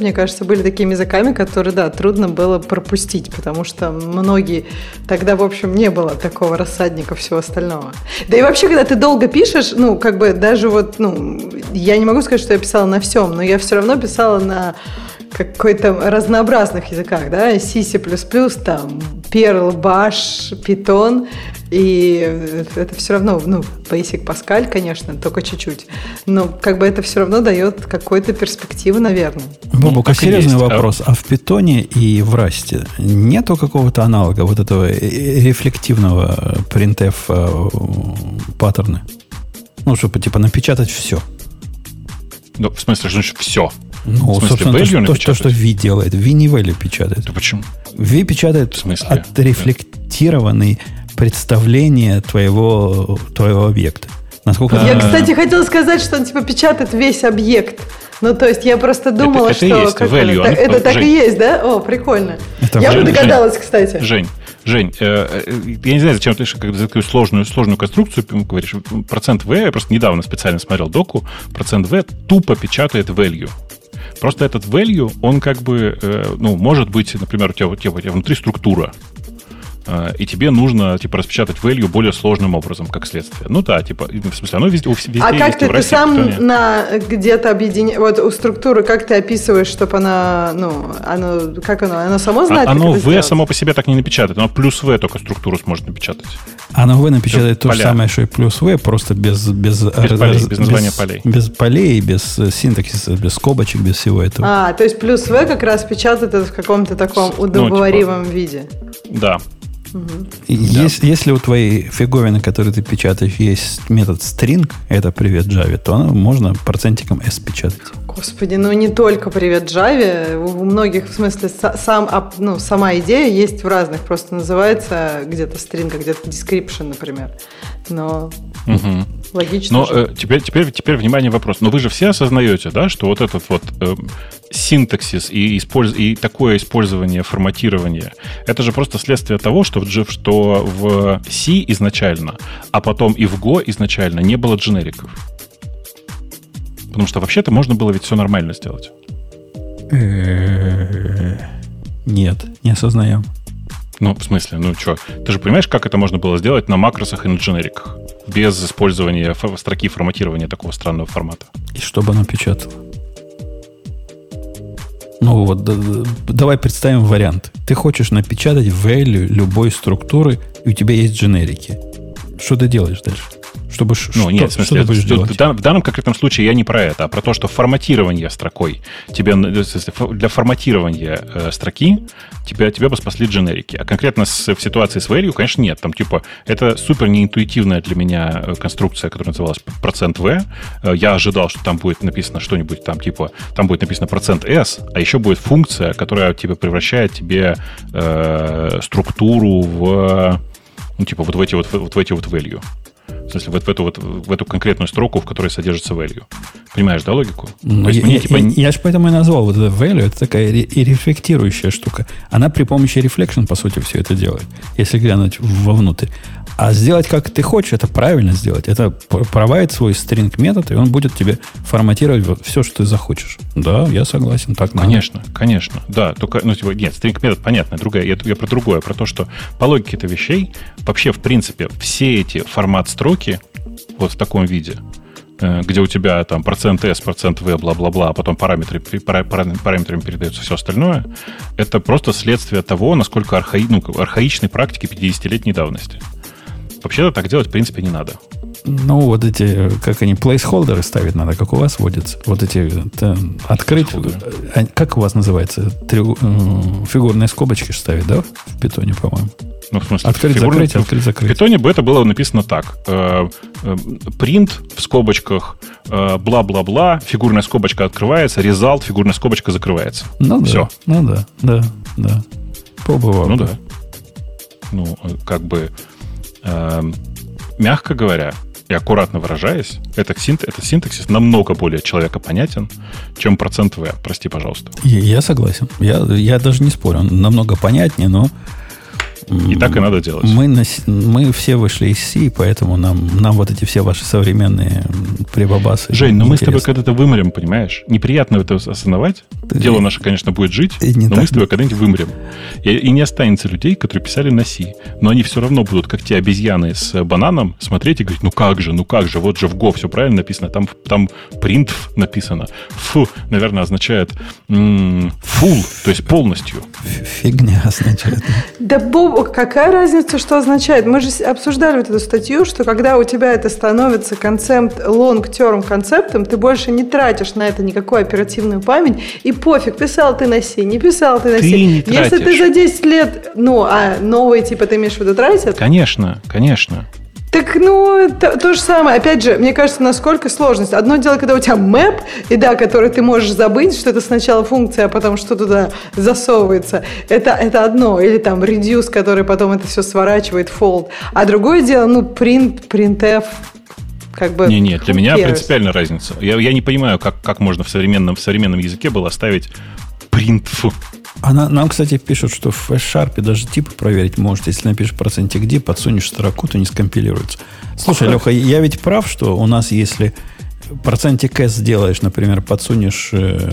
мне кажется, были такими языками, которые, да, трудно было пропустить, потому что многие... Тогда, в общем, не было такого рассадника всего остального. Да и вообще, когда ты долго пишешь, ну, как бы даже вот, ну, я не могу сказать, что я писала на всем, но я все равно писала на... какой-то разнообразных языках, да, C, C++, там, Perl, Bash, Python, и это все равно, ну, Basic Pascal, конечно, только чуть-чуть, но как бы это все равно дает какую-то перспективу, наверное. Бобок, а серьезный вопрос, а в Python и в Rust нету какого-то аналога вот этого рефлективного printf паттерна? Ну, чтобы, типа, напечатать все. Ну, в смысле, что значит все? Ну, в смысле, собственно, то, то, что V делает. V не value печатает. Да почему? V печатает отрефлектированные представления твоего, твоего объекта. Насколько я, это... кстати, хотела сказать, что он типа печатает весь объект. Ну, то есть, я просто думала, это, это что... Value, это, это так Жень. И есть, да? О, прикольно. Это я Жень, бы догадалась, Жень, кстати. Жень, Жень, э, я не знаю, зачем ты за такую сложную, сложную конструкцию говоришь. Процент V, я просто недавно специально смотрел доку, процент V тупо печатает value. Просто этот value, он как бы, э, ну, может быть, например, у тебя, у тебя, у тебя внутри структура. И тебе нужно, типа, распечатать value более сложным образом, как следствие. Ну да, типа, в смысле, оно везде, везде а есть. А как ты, ты сам на, где-то объединяешь, вот у структуры, как ты описываешь, чтобы она, ну, оно, как оно, оно само знает, а, оно V сделать? Само по себе так не напечатает, оно плюс V только структуру сможет напечатать. Оно V напечатает то же самое, что и плюс V, просто без... Без, без полей, раз, без названия без, полей. Без полей, без синтаксиса, без скобочек, без всего этого. А, то есть плюс V как раз печатает это в каком-то таком удобоваримом ну, типа, виде. Да. Угу. Если, да. если у твоей фиговины, которую ты печатаешь, есть метод string, это привет Java, то можно процентиком S печатать. Господи, ну не только привет Java, у многих, в смысле, сам, ну, сама идея есть в разных, просто называется где-то string, а где-то description, например. Но угу. логично. Но э, теперь, теперь, теперь, внимание, вопрос. Но вы же все осознаете, да, что вот этот вот э, синтаксис и, использ... и такое использование форматирования, это же просто следствие того, что в, что в C изначально, а потом и в Go изначально не было дженериков. Потому что вообще-то можно было ведь все нормально сделать. Нет, не осознаем. Ну, в смысле, ну что? Ты же понимаешь, как это можно было сделать на макросах и на дженериках? Без использования ф- строки форматирования такого странного формата. И чтобы она печатала? Ну вот, давай представим вариант. Ты хочешь напечатать value любой структуры, и у тебя есть дженерики. Что ты делаешь дальше? Чтобы ну, что, нет, в смысле, что ты будешь делать? В данном, в данном конкретном случае я не про это, а про то, что форматирование строкой, тебе, для форматирования э, строки тебя, тебя бы спасли дженерики. А конкретно с, в ситуации с value, конечно, нет. Там типа это супер неинтуитивная для меня конструкция, которая называлась процент %v. Я ожидал, что там будет написано что-нибудь там типа, там будет написано процент %s, а еще будет функция, которая типа, превращает тебе э, структуру в, ну, типа, вот в эти вот, вот в эти вот value. В смысле, вот в эту, вот, в эту конкретную строку, в которой содержится value. Понимаешь, да, логику? Ну, я, мне, я, типа... я, я же поэтому и назвал вот это value. Это такая ре- рефлектирующая штука. Она при помощи reflection, по сути, все это делает, если глянуть вовнутрь. А сделать, как ты хочешь, это правильно сделать. Это провайд свой string метод, и он будет тебе форматировать все, что ты захочешь. Да, я согласен, так надо. Конечно, конечно. Да, только, ну, типа, нет, string метод, понятно, другая. Я, я про другое, про то, что по логике этих вещей, вообще, в принципе, все эти формат строки вот в таком виде, где у тебя там процент S, процент V, бла-бла-бла, а потом параметры, пара, параметрами передается все остальное, это просто следствие того, насколько архаи, ну, архаичной практики пятидесятилетней давности. Вообще-то так делать, в принципе, не надо. Ну, вот эти, как они, плейсхолдеры ставить надо, как у вас водятся. Вот эти, это, открыть, как у вас называется, треуг... фигурные скобочки ставить, да, в питоне, по-моему? Ну, в смысле, открыть, фигурный... закрыть, открыть, закрыть. В питоне бы это было написано так. Print в скобочках, бла-бла-бла, фигурная скобочка открывается, result, фигурная скобочка закрывается. Ну, все. Да, ну да, да, да. Пробовал. Ну да. да. Ну, как бы... Мягко говоря и аккуратно выражаясь, этот синтаксис намного более человекопонятен, чем процент V. Прости, пожалуйста. Я, я согласен. Я, я даже не спорю. Он намного понятнее, но... И так и надо делать. Мы, мы все вышли из C, поэтому нам, нам вот эти все ваши современные прибабасы... Жень, ну мы с тобой когда-то вымрем, понимаешь? Неприятно это осознавать. Ты... Дело наше, конечно, будет жить, но так... мы с тобой когда-нибудь вымрем. И, и не останется людей, которые писали на C. Но они все равно будут, как те обезьяны с бананом, смотреть и говорить, ну как же, ну как же, вот же в Go все правильно написано, там, там print написано. Фу, наверное, означает м- full, то есть полностью. Фигня означает. Да бог! Какая разница, что означает? Мы же обсуждали вот эту статью, что когда у тебя это становится концепт, long-term концептом, ты больше не тратишь на это никакую оперативную память. И пофиг, писал ты на C, не писал ты на C. Ты не тратишь. Если ты за десять лет, ну, а новые типа ты имеешь в виду тратят? Конечно, конечно. Так, ну, это то же самое. Опять же, мне кажется, насколько сложность. Одно дело, когда у тебя мэп, и да, который ты можешь забыть, что это сначала функция, а потом что туда засовывается. Это, это одно. Или там reduce, который потом это все сворачивает, fold. А другое дело, ну, print, printf. Как бы не, нет, для меня принципиально разница. Я, я не понимаю, как, как можно в современном, в современном языке было оставить printf. Она, нам, кстати, пишут, что в F-Sharp даже типы проверить может. Если напишешь процентик D, подсунешь строку, то не скомпилируется. Слушай, Леха, я ведь прав, что у нас, если процентик S сделаешь, например, подсунешь э,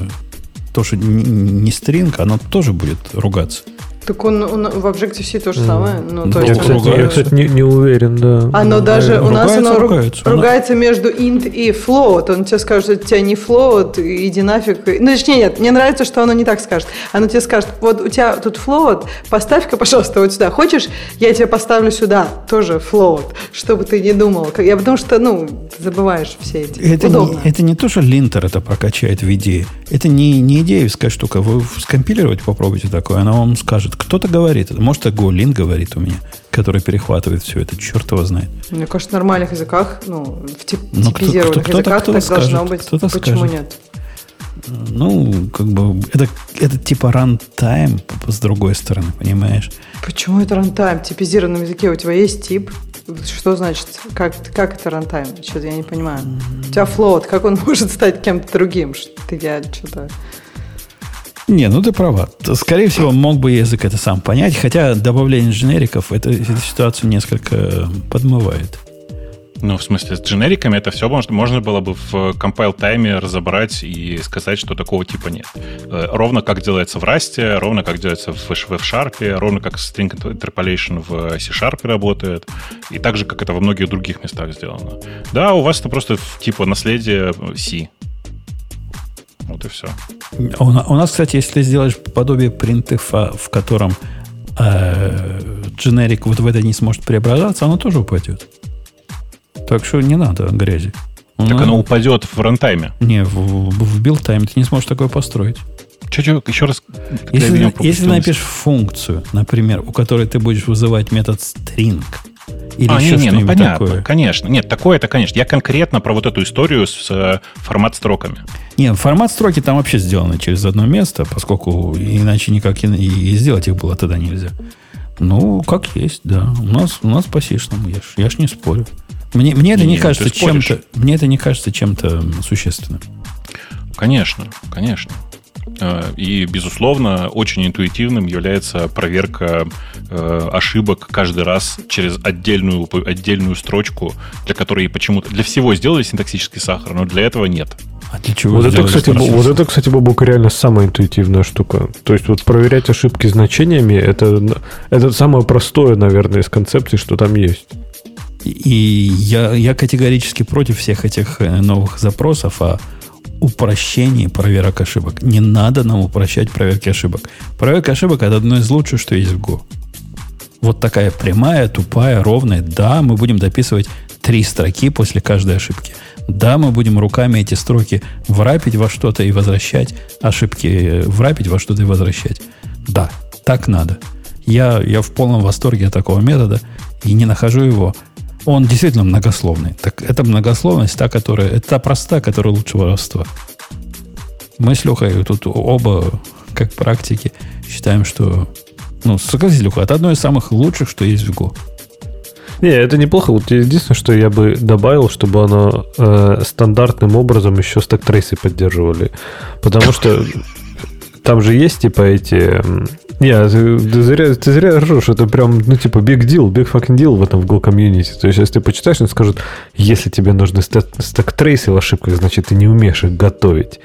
то, что не стринг, оно тоже будет ругаться. Так он, он в Objective-C то же самое. Mm. Ну, то есть, я, кстати, я, кстати, не, не уверен, да. Оно да, даже да. У нас ругается, оно ругается, ругается между int и float. Он тебе скажет, что у тебя не float, иди нафиг. Ну, точнее, нет, мне нравится, что оно не так скажет. Оно тебе скажет, вот у тебя тут float, поставь-ка, пожалуйста, вот сюда. Хочешь, я тебе поставлю сюда тоже float, чтобы ты не думал. Я потому что, ну, забываешь все эти. Это, не, это не то, что линтер это прокачает в идее. Это не, не идеевская штука. Вы скомпилировать попробуйте такое, она вам скажет. Кто-то говорит, может, Go-Link говорит у меня, который перехватывает все это, черт его знает. Мне кажется, в нормальных языках, ну, в тип- типизированных кто-то, языках кто-то так скажет, должно быть. Кто-то Почему скажет. Нет? Ну, как бы, это, это типа runtime с другой стороны, понимаешь? Почему это runtime? В типизированном языке у тебя есть тип? Что значит? Как, как это runtime? Что-то я не понимаю. Mm-hmm. У тебя float, как он может стать кем-то другим? Что-то я что-то... Не, ну ты права. Скорее всего, мог бы язык это сам понять, хотя добавление дженериков это, эту ситуацию несколько подмывает. Ну, в смысле, с дженериками это все можно, можно было бы в компайл-тайме разобрать и сказать, что такого типа нет. Ровно как делается в Rust, ровно как делается в F-Sharp, ровно как string interpolation в C-Sharp работает, и так же, как это во многих других местах сделано. Да, у вас это просто типа наследие C. Вот и все. У, у нас, кстати, если ты сделаешь подобие printf, в котором дженерик э, вот в это не сможет преобразоваться, оно тоже упадет. Так что не надо грязи. У так нас... оно упадет в рантайме. Не, в, в билдтайме ты не сможешь такое построить. Че-че, еще раз. Если, если напишешь функцию, например, у которой ты будешь вызывать метод string, или а, еще не, что-нибудь, ну, понятно, такое. Конечно. Нет, такое-то, конечно. Я конкретно про вот эту историю с э, формат-строками. Нет, формат-строки там вообще сделаны через одно место, поскольку иначе никак и, и сделать их было тогда нельзя. Ну, как есть, да. У нас, у нас по-сишному ешь. Я ж не спорю. Мне, мне, это не, не кажется чем-то, мне это не кажется чем-то существенным. Конечно, конечно. И, безусловно, очень интуитивным является проверка э, ошибок каждый раз через отдельную, отдельную строчку, для которой почему-то... Для всего сделали синтаксический сахар, но для этого нет. А для чего вот, это, кстати, вот это, кстати, Бобок, реально самая интуитивная штука. То есть вот проверять ошибки значениями, это, это самое простое, наверное, из концепций, что там есть. И я, я категорически против всех этих новых запросов о упрощении проверок ошибок. Не надо нам упрощать проверки ошибок. Проверка ошибок – это одно из лучших, что есть в Go. Вот такая прямая, тупая, ровная. Да, мы будем дописывать три строки после каждой ошибки. Да, мы будем руками эти строки врапить во что-то и возвращать. Ошибки врапить во что-то и возвращать. Да, так надо. Я, я в полном восторге от такого метода и не нахожу его. Он действительно многословный. Так это многословность, та, которая, это та проста, которая лучше воровства. Мы с Лехой тут оба, как практики, считаем, что... Ну, согласись, Леха, это одно из самых лучших, что есть в Go. Не, это неплохо. Вот единственное, что я бы добавил, чтобы оно э, стандартным образом еще стэк-трейсы поддерживали. Потому что там же есть, типа, эти... Не, ты, ты зря, ты зря ржешь, это прям, ну, типа, big deal, big fucking deal в этом в Go Community. То есть, если ты почитаешь, они скажут, если тебе нужны стэк-трейсы в ошибках, значит, ты не умеешь их готовить.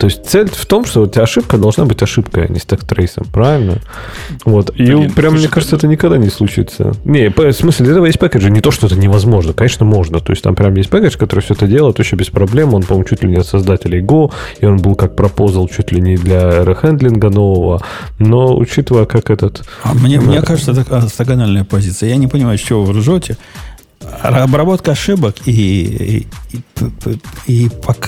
То есть, цель в том, что у тебя ошибка должна быть ошибкой, а не стэк-трейсом, правильно? Вот. И Блин, прям, мне кажется, это никогда не случится. Не, в смысле, для этого есть пэкэджи, не то, что это невозможно, конечно, можно. То есть, там прям есть пэкэдж, который все это делает, вообще без проблем, он, по-моему, чуть ли не от создателей Go, и он был как пропозал чуть ли не для рехендлинга нового, но... Учитывая, как этот... А мне, да. мне кажется, это ортогональная позиция. Я не понимаю, с чего вы ржете. Обработка ошибок и, и, и, и,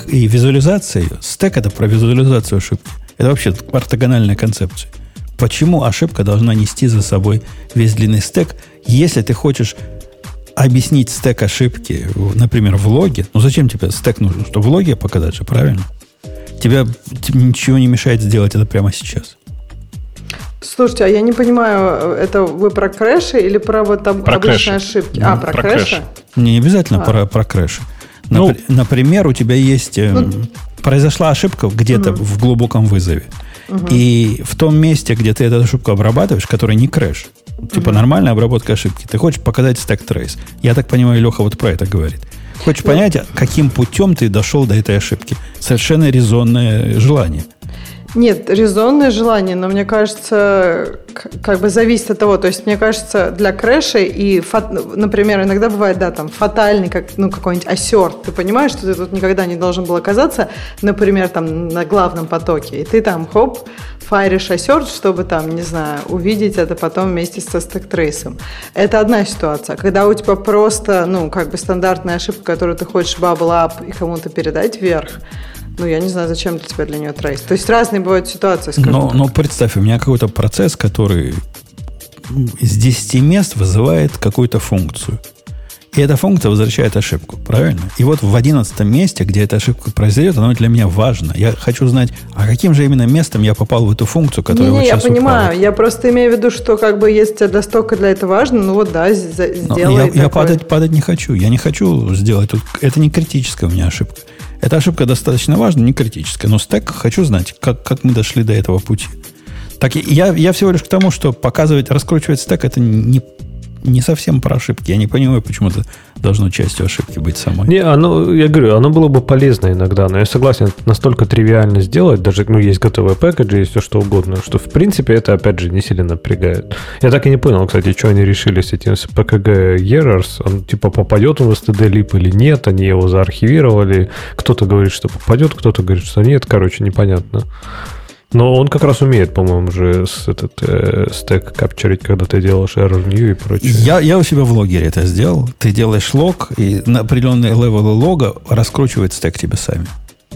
и визуализация ее. Стэк – это про визуализацию ошибки. Это вообще ортогональная концепция. Почему ошибка должна нести за собой весь длинный стэк? Если ты хочешь объяснить стэк ошибки, например, в логе, ну зачем тебе стэк нужен? Что в логе показать же, правильно? Тебе, тебе ничего не мешает сделать это прямо сейчас. Слушайте, а я не понимаю, это вы про крэши или про вот об, про обычные крэши. Ошибки? А, про, про крэши? Крэш. Не обязательно а. про, про крэши. Напр- ну, например, у тебя есть... Э, ну, произошла ошибка где-то угу. в глубоком вызове. Угу. И в том месте, где ты эту ошибку обрабатываешь, который не крэш, типа угу. нормальная обработка ошибки, ты хочешь показать стэк-трейс. Я так понимаю, Леха вот про это говорит. Хочешь ну. понять, каким путем ты дошел до этой ошибки? Совершенно резонное желание. Нет, резонное желание, но мне кажется, как бы зависит от того. То есть, мне кажется, для крэша и, например, иногда бывает, да, там, фатальный, как, ну, какой-нибудь ассерт. Ты понимаешь, что ты тут никогда не должен был оказаться, например, там, на главном потоке. И ты там, хоп, файришь ассерт, чтобы там, не знаю, увидеть это потом вместе со стэк-трейсом. Это одна ситуация. Когда у тебя просто, ну, как бы стандартная ошибка, которую ты хочешь бабл-ап и кому-то передать вверх, ну, я не знаю, зачем ты тебя для нее трейс. То есть разные бывают ситуации, скажем но, так. Но представь, у меня какой-то процесс, который из десяти мест вызывает какую-то функцию. И эта функция возвращает ошибку, правильно? И вот в одиннадцатом месте, где эта ошибка произойдет, она для меня важна. Я хочу знать, а каким же именно местом я попал в эту функцию, которая не, вот не, сейчас управляет. Не, я понимаю. Управляет. Я просто имею в виду, что как бы если тебе настолько для этого важно, ну вот да, сделай. Я, я падать, падать не хочу. Я не хочу сделать. Это не критическая у меня ошибка. Эта ошибка достаточно важна, не критическая. Но стэк хочу знать, как, как мы дошли до этого пути. Так я, я всего лишь к тому, что показывать, раскручивать стэк – это не, не совсем про ошибки. Я не понимаю, почему это должно частью ошибки быть самой. Не, оно, я говорю, оно было бы полезно иногда, но я согласен, настолько тривиально сделать, даже, ну, есть готовые пэкэджи, есть все что угодно, что, в принципе, это, опять же, не сильно напрягает. Я так и не понял, кстати, что они решили с этим с пи кей джи errors, он, типа, попадет он в std.lib или нет, они его заархивировали, кто-то говорит, что попадет, кто-то говорит, что нет, короче, непонятно. Но он как раз умеет, по-моему, уже этот э, стэк капчерить, когда ты делаешь error new и прочее. Я, я у себя в логере это сделал. Ты делаешь лог, и на определенные левелы лога раскручивает стэк тебе сами.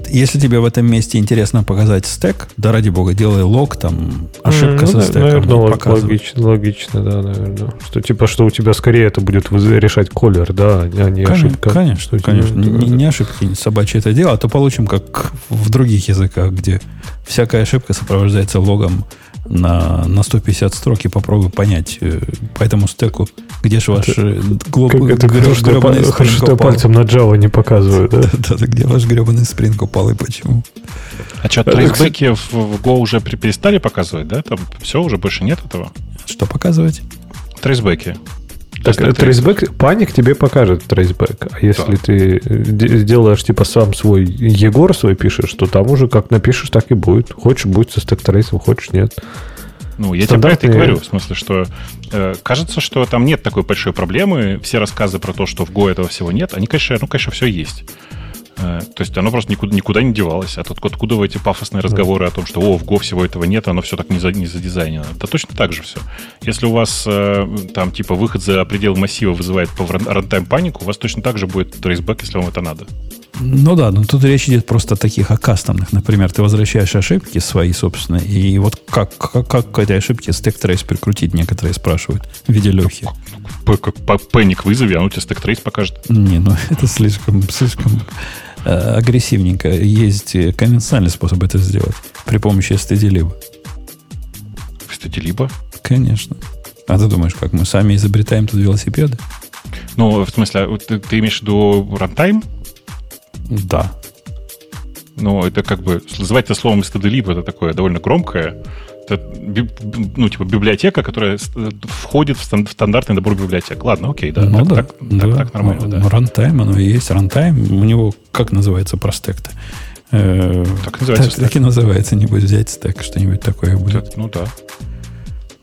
Если тебе в этом месте интересно показать стэк, да ради бога, делай лог, там ошибка mm, ну, со да, стэком будет показывать. Логично, логично, да, наверное. Что, типа, что у тебя скорее это будет решать колер, да, а не конечно, ошибка. Конечно, конечно. Не, не ошибки, не собачье это дело, а то получим, как в других языках, где всякая ошибка сопровождается логом на, на сто пятьдесят строк, и попробуй понять по этому стэку, где же ваш глобальный спринг упал. Что я пальцем на Java не показываю, да? Да-да, где ваш гребаный спринг упал и почему. А что, трейсбеки в Go уже перестали показывать, да? Там все, уже больше нет этого. Что показывать? Трейсбеки. Так, трейсбэк, паник тебе покажет трейсбэк. А если да. ты сделаешь типа сам свой Егор свой пишешь, то там уже как напишешь, так и будет. Хочешь, будет со стэк-трейсом, хочешь, нет. Ну, я тебе про это и говорю. В смысле, что э, кажется, что там нет такой большой проблемы. Все рассказы про то, что в Go этого всего нет, они, конечно, ну, конечно, все есть. Э, то есть оно просто никуда, никуда не девалось. А тут откуда вы эти пафосные разговоры да. о том, что о, в Go всего этого нет, оно все так не, за, не задизайнено. Да точно так же все. Если у вас э, там типа выход за пределы массива вызывает по рантайм панику, у вас точно так же будет трейсбэк, если вам это надо. Ну да, но тут речь идет просто о таких, о кастомных. Например, ты возвращаешь ошибки свои, собственно, и вот как, как, как к этой ошибке стэк-трейс прикрутить, некоторые спрашивают, в виде Лехи. Пэник вызови, а ну тебе стэк-трейс покажет. Не, ну это слишком, слишком э, агрессивненько. Есть конвенциональный способ это сделать при помощи std.lib. std.lib? Конечно. А ты думаешь, как мы сами изобретаем тут велосипеды? Ну, в смысле, ты, ты имеешь в виду рантайм? Да. Ну, это как бы... Называть это словом std.lib, это такое довольно громкое. Это, ну, типа, библиотека, которая входит в стандартный набор библиотек. Ладно, окей, да. Ну, так, да. Так, да. Так, так, так нормально, ну, да. Рантайм, оно и есть. Рантайм, у него как называется про стэк-то? Так называется стэк. Так и называется. Не будет взять стэк, что-нибудь такое будет. Ну, да.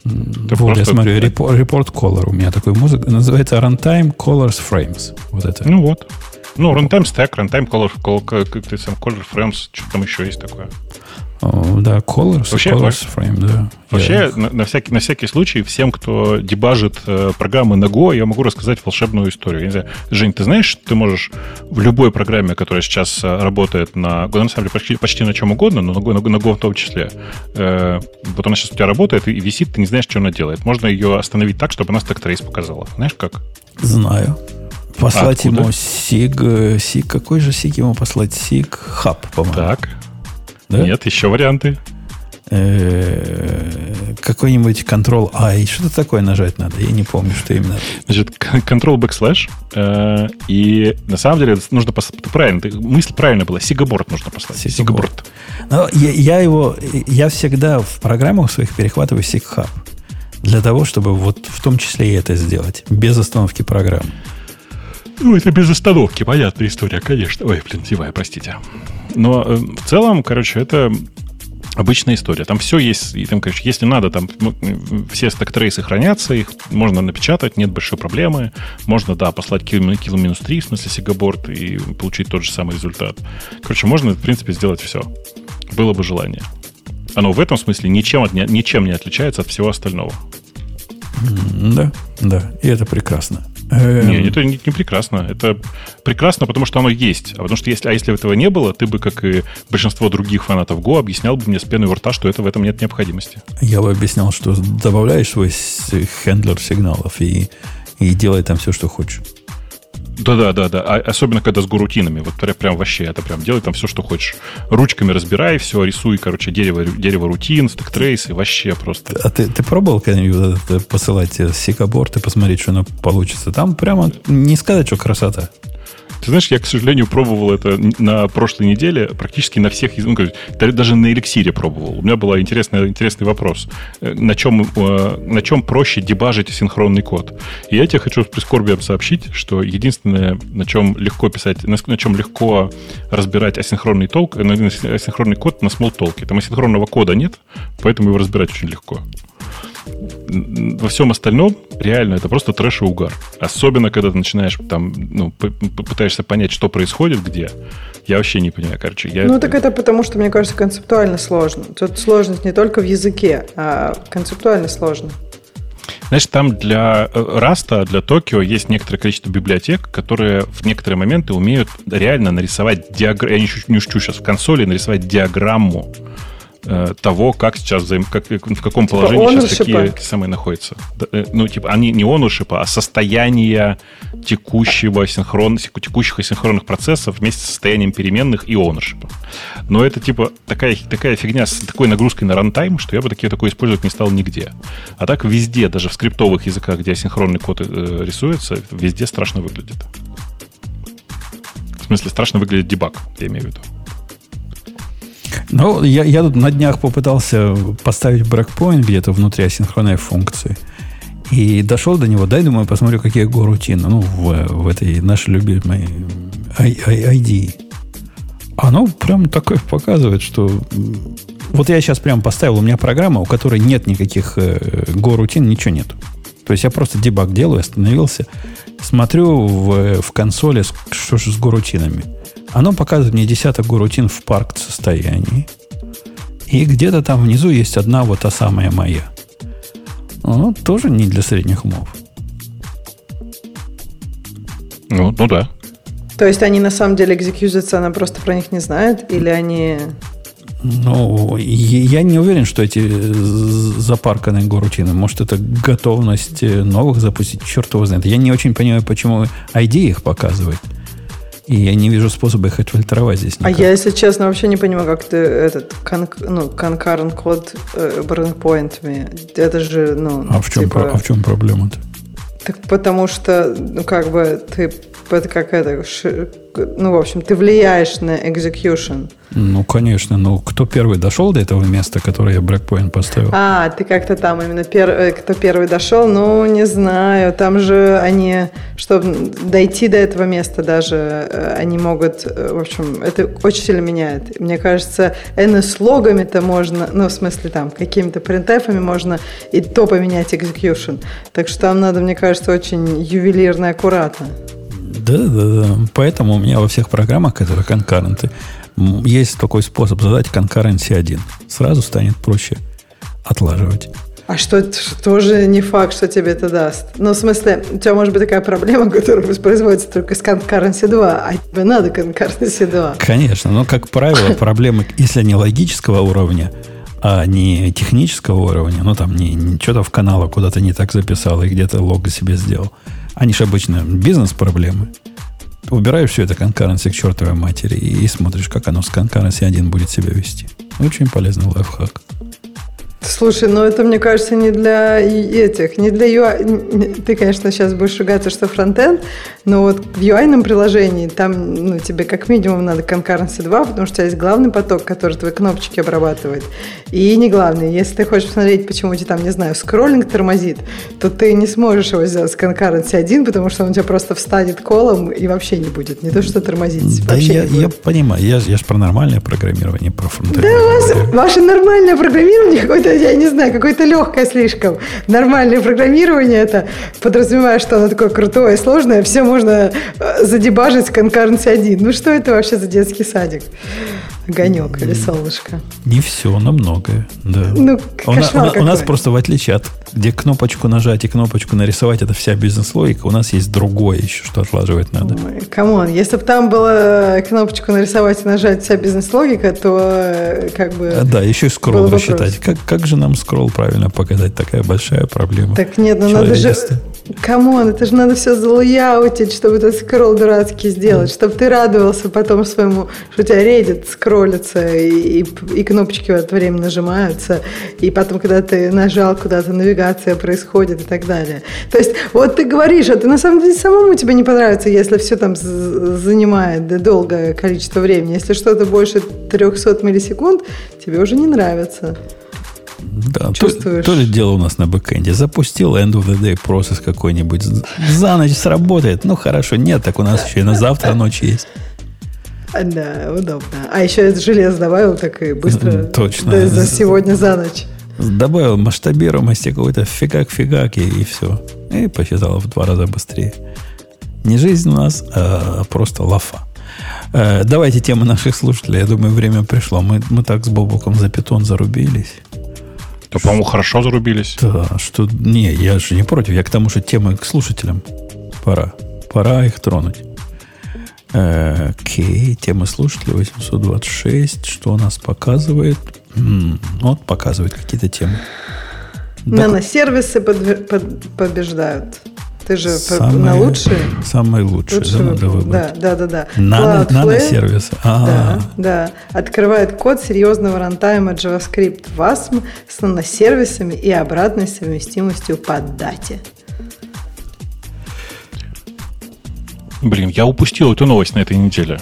Вот, просто... я смотрю, report color. У меня такой музыка. Называется Runtime Colors Frames. Вот это. Ну, вот. Ну, runtime stack, runtime color, color, color frames, что там еще есть такое. Oh, да, colors, вообще, colors frame, да. Вообще, я... на, на, всякий, на всякий случай, всем, кто дебажит э, программы на Go, я могу рассказать волшебную историю. Я не знаю, Жень, ты знаешь, ты можешь в любой программе, которая сейчас работает на Go, на самом деле почти, почти на чем угодно, но на Go, на Go, на Go в том числе, э, вот она сейчас у тебя работает и висит, ты не знаешь, что она делает. Можно ее остановить так, чтобы она стэк-трейс показала. Знаешь, как? Знаю. Послать а ему сиг, сиг, какой же сиг ему послать? Сиг, хаб, по-моему. Так, да? Нет, еще варианты. Э-э- какой-нибудь Ctrl-I, что-то такое нажать надо, я не помню, что именно. Значит, Ctrl-backslash, э- и на самом деле нужно послать, правильно, мысль правильная была, сигаборд нужно послать. Сигаборд. Но я, я его, я всегда в программах своих перехватываю сиг-хаб, для того, чтобы вот в том числе и это сделать, без остановки программы. Ну, это без остановки, понятная история, конечно. Ой, блин, зевая, простите. Но э, в целом, короче, это обычная история. Там все есть, и там, короче, если надо, там все стэк-трейсы хранятся, их можно напечатать, нет большой проблемы. Можно, да, послать kill-три, в смысле сигаборд, и получить тот же самый результат. Короче, можно, в принципе, сделать все. Было бы желание. Оно в этом смысле ничем, от, ничем не отличается от всего остального. Да, да, и это прекрасно. Нет, это не, не прекрасно. Это прекрасно, потому что оно есть. А, потому что если, а если этого не было, ты бы, как и большинство других фанатов Go, объяснял бы мне с пеной во рта, что это, в этом нет необходимости. Я бы объяснял, что добавляешь свой хендлер сигналов и, и делай там все, что хочешь. Да-да-да-да. А, особенно, когда с горутинами. Вот прям вообще это прям делай там все, что хочешь. Ручками разбирай все, рисуй, короче, дерево, дерево рутин, стэк-трейсы, вообще просто. А ты, ты пробовал когда-нибудь посылать сикаборд и посмотреть, что оно получится? Там прямо не сказать, что красота. Ты знаешь, я, к сожалению, пробовал это на прошлой неделе практически на всех, ну, даже на эликсире пробовал. У меня был интересный, интересный вопрос. На чем, на чем проще дебажить синхронный код? И я тебе хочу с прискорбием сообщить, что единственное, на чем легко писать, на чем легко разбирать асинхронный, толк, асинхронный код на смолтолке. Там асинхронного кода нет, поэтому его разбирать очень легко. Во всем остальном, реально, это просто трэш и угар. Особенно, когда ты начинаешь там, ну, пытаешься понять, что происходит, где. Я вообще не понимаю, короче. Я... Ну, так это потому, что, мне кажется, концептуально сложно. Тут сложность не только в языке, а концептуально сложно. Знаешь, там для Rust, для Токио есть некоторое количество библиотек, которые в некоторые моменты умеют реально нарисовать диаграмму. Я не шучу, не шучу сейчас, в консоли нарисовать диаграмму того, как сейчас, как, в каком типа положении сейчас какие самые находятся. Ну, типа, они не онершипа, а состояние текущего синхрон, текущих асинхронных процессов вместе с состоянием переменных и онершипа. Но это, типа, такая, такая фигня с такой нагрузкой на рантайм, что я бы такие, такое использовать не стал нигде. А так везде, даже в скриптовых языках, где асинхронный код э, рисуется, везде страшно выглядит. В смысле, страшно выглядит дебаг, я имею в виду. Ну, я, я тут на днях попытался поставить брейкпоинт где-то внутри асинхронной функции. И дошел до него. Дай, думаю, посмотрю, какие горутины. Ну, в, в этой нашей любимой ай ди. Оно прям такое показывает, что... Вот я сейчас прям поставил, у меня программа, у которой нет никаких горутин, ничего нет. То есть я просто дебаг делаю, остановился, смотрю в, в консоли, что же с горутинами. Оно показывает мне десяток горутин в паркт состоянии. И где-то там внизу есть одна вот та самая моя. Ну, тоже не для средних умов. Ну, ну да. То есть они на самом деле экзекьюзятся, она просто про них не знает? Или они... Ну, я не уверен, что эти запарканные горутины. Может, это готовность новых запустить? Черт его знает. Я не очень понимаю, почему ай ди их показывает. И я не вижу способа их отфильтровать здесь никак. А я, если честно, вообще не понимаю, как ты этот concurrent код брейкпоинтами. Это же, ну... А в чем, типа... про, а в чем проблема-то? Так потому что, ну, как бы ты... Это как это... Ши, ну, в общем, ты влияешь на execution. Ну, конечно. Но кто первый дошел до этого места, которое я брейкпоинт поставил? А, ты как-то там именно пер, кто первый дошел? Ну, не знаю. Там же они... Чтобы дойти до этого места даже, они могут... В общем, это очень сильно меняет. Мне кажется, эн-эс-логами-то можно... Ну, в смысле, там, какими-то printf-ами можно и то поменять execution. Так что там надо, мне кажется, очень ювелирно и аккуратно. Да, да, да. Поэтому у меня во всех программах, которые конкуренты, есть такой способ задать concurrency один. Сразу станет проще отлаживать. А что, тоже не факт, что тебе это даст. Ну, в смысле, у тебя может быть такая проблема, которая воспроизводится только с concurrency два, а тебе надо concurrency два. Конечно, но, как правило, проблемы, если не логического уровня, а не технического уровня, ну, там, не, не что-то в каналах куда-то не так записал и где-то лог себе сделал. Они же обычно бизнес-проблемы. Убираешь все это concurrency к чертовой матери и смотришь, как оно с concurrency один будет себя вести. Очень полезный лайфхак. Слушай, ну это, мне кажется, не для этих, не для ю ай. Ты, конечно, сейчас будешь ругаться, что фронтенд, но вот в ю ай-ном приложении там, ну, тебе как минимум надо concurrency два, потому что у тебя есть главный поток, который твои кнопочки обрабатывает. И не главный. Если ты хочешь посмотреть, почему у тебя там, не знаю, скроллинг тормозит, то ты не сможешь его сделать с concurrency один, потому что он у тебя просто встанет колом и вообще не будет. Не то, что тормозить. Да я, я понимаю. Я, я же про нормальное программирование, про фронтенд. Да, ваше, ваше нормальное программирование какое-то, я не знаю, какое-то легкое слишком. Нормальное программирование это подразумевает, что оно такое крутое и сложное, все можно задебажить concurrency один. Ну что это вообще за детский садик? Огонек или солнышко? Не все, но многое. Да. Ну, у, на, у, у нас просто в отличие от, где кнопочку нажать и кнопочку нарисовать, это вся бизнес-логика, у нас есть другое еще, что отлаживать надо. Камон, если бы там было кнопочку нарисовать и нажать вся бизнес-логика, то как бы... А, да, еще и скролл рассчитать. Как, как же нам скролл правильно показать? Такая большая проблема. Так нет, ну надо же... Камон, это же надо все залояутить, чтобы этот скролл дурацкий сделать, чтобы ты радовался потом своему, что у тебя Reddit скроллится, и, и, и кнопочки в это время нажимаются, и потом, когда ты нажал куда-то, навигация происходит и так далее. То есть, вот ты говоришь, а ты на самом деле самому тебе не понравится, если все там занимает долгое количество времени. Если что-то больше триста миллисекунд, тебе уже не нравится. Да, чувствуешь? То, то же дело у нас на бэкэнде. Запустил end of the day process какой-нибудь. За ночь сработает. Ну, хорошо. Нет, так у нас еще и на завтра ночь есть. Да, удобно. А еще это железо добавил, так и быстро. Точно. Да, за сегодня, за ночь. Добавил масштабируемости какой-то фигак-фигак, и, и все. И посчитал в два раза быстрее. Не жизнь у нас, а просто лафа. Э, давайте тему наших слушателей. Я думаю, время пришло. Мы, мы так с Бобуком за питон зарубились. Да, по-моему, хорошо зарубились. Да, что... Не, я же не против. Я к тому, что темы к слушателям. Пора. Пора их тронуть. Э, окей, тема слушателей восемьсот двадцать шесть. Что у нас показывает? М-м, вот показывает какие-то темы. Да. Наносервисы под... Под... побеждают. Ты же самые, на лучшие? Самые лучшие. Лучшего, да, да, да, да, да. Нано, наносервисы. Да, да. Открывает код серьезного рантайма JavaScript васм с наносервисами и обратной совместимостью по дате. Блин, я упустил эту новость на этой неделе.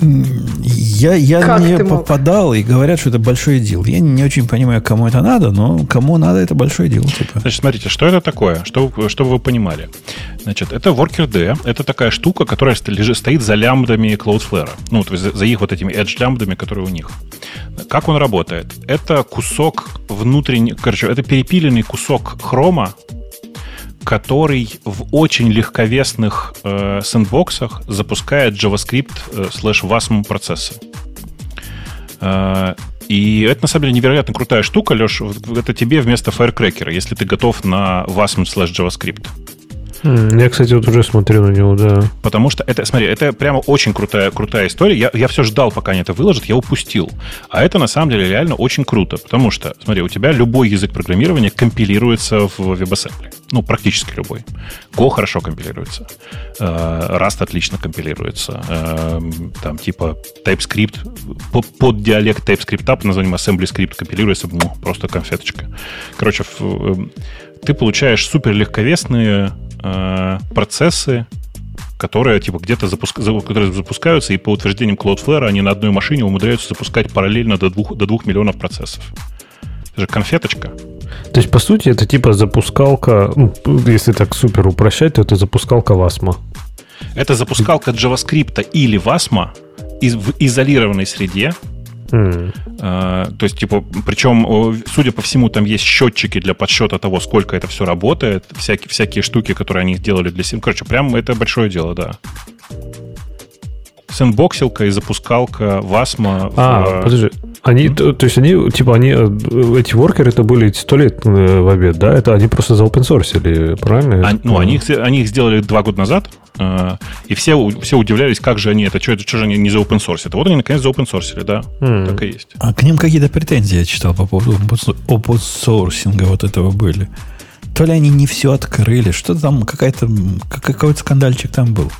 Я, я на нее попадал, мог? И говорят, что это большое дело. Я не очень понимаю, кому это надо, но кому надо, это большое дело. Типа. Значит, смотрите, что это такое, чтобы, чтобы вы понимали. Значит, это WorkerD, это такая штука, которая стоит за лямбдами Cloudflare. Ну, то есть за их вот этими edge-лямбдами, которые у них. Как он работает? Это кусок внутренний... Короче, это перепиленный кусок хрома, который в очень легковесных э, сэндбоксах запускает JavaScript э, слэш васм процессы. Э, и это, на самом деле, невероятно крутая штука, Леш. Это тебе вместо Firecracker, если ты готов на васм слэш JavaScript. Я, кстати, вот уже смотрю на него, да. Потому что, это, смотри, это прямо очень крутая, крутая история. Я, я все ждал, пока они это выложат, я упустил. А это, на самом деле, реально очень круто. Потому что, смотри, у тебя любой язык программирования компилируется в WebAssembly. Ну, практически любой. Go хорошо компилируется. Rust отлично компилируется. Там, типа, TypeScript, под диалект TypeScript, назовем Assembly Script, компилируется, ну, просто конфеточка. Короче, ты получаешь суперлегковесные э, процессы, которые типа где-то запуск... которые запускаются, и по утверждениям Cloudflare они на одной машине умудряются запускать параллельно до двух, до двух миллионов процессов. Это же конфеточка. То есть, по сути, это типа запускалка, ну, если так супер упрощать, то это запускалка васма. Это запускалка JavaScript или васма из... в изолированной среде. Mm. Uh, то есть, типа, причем, судя по всему, там есть счетчики для подсчета того, сколько это все работает, всякие, всякие штуки, которые они делали для себя. Короче, прям это большое дело, да. Сэндбоксилка и запускалка васма. А, в... подожди. Они, mm-hmm. то, то есть они, типа, они, эти воркеры, это были сто лет в обед, да? Это они просто заопенсорсили, правильно? А, ну, они их, они их сделали два года назад, э, и все, все удивлялись, как же они это, что это, что же они не заопенсорсили. Вот они, наконец, заопенсорсили, да, mm-hmm. так и есть. А к ним какие-то претензии, я читал, по поводу опенсорсинга вот этого были. То ли они не все открыли, что там, какая-то, какой-то скандальчик там был.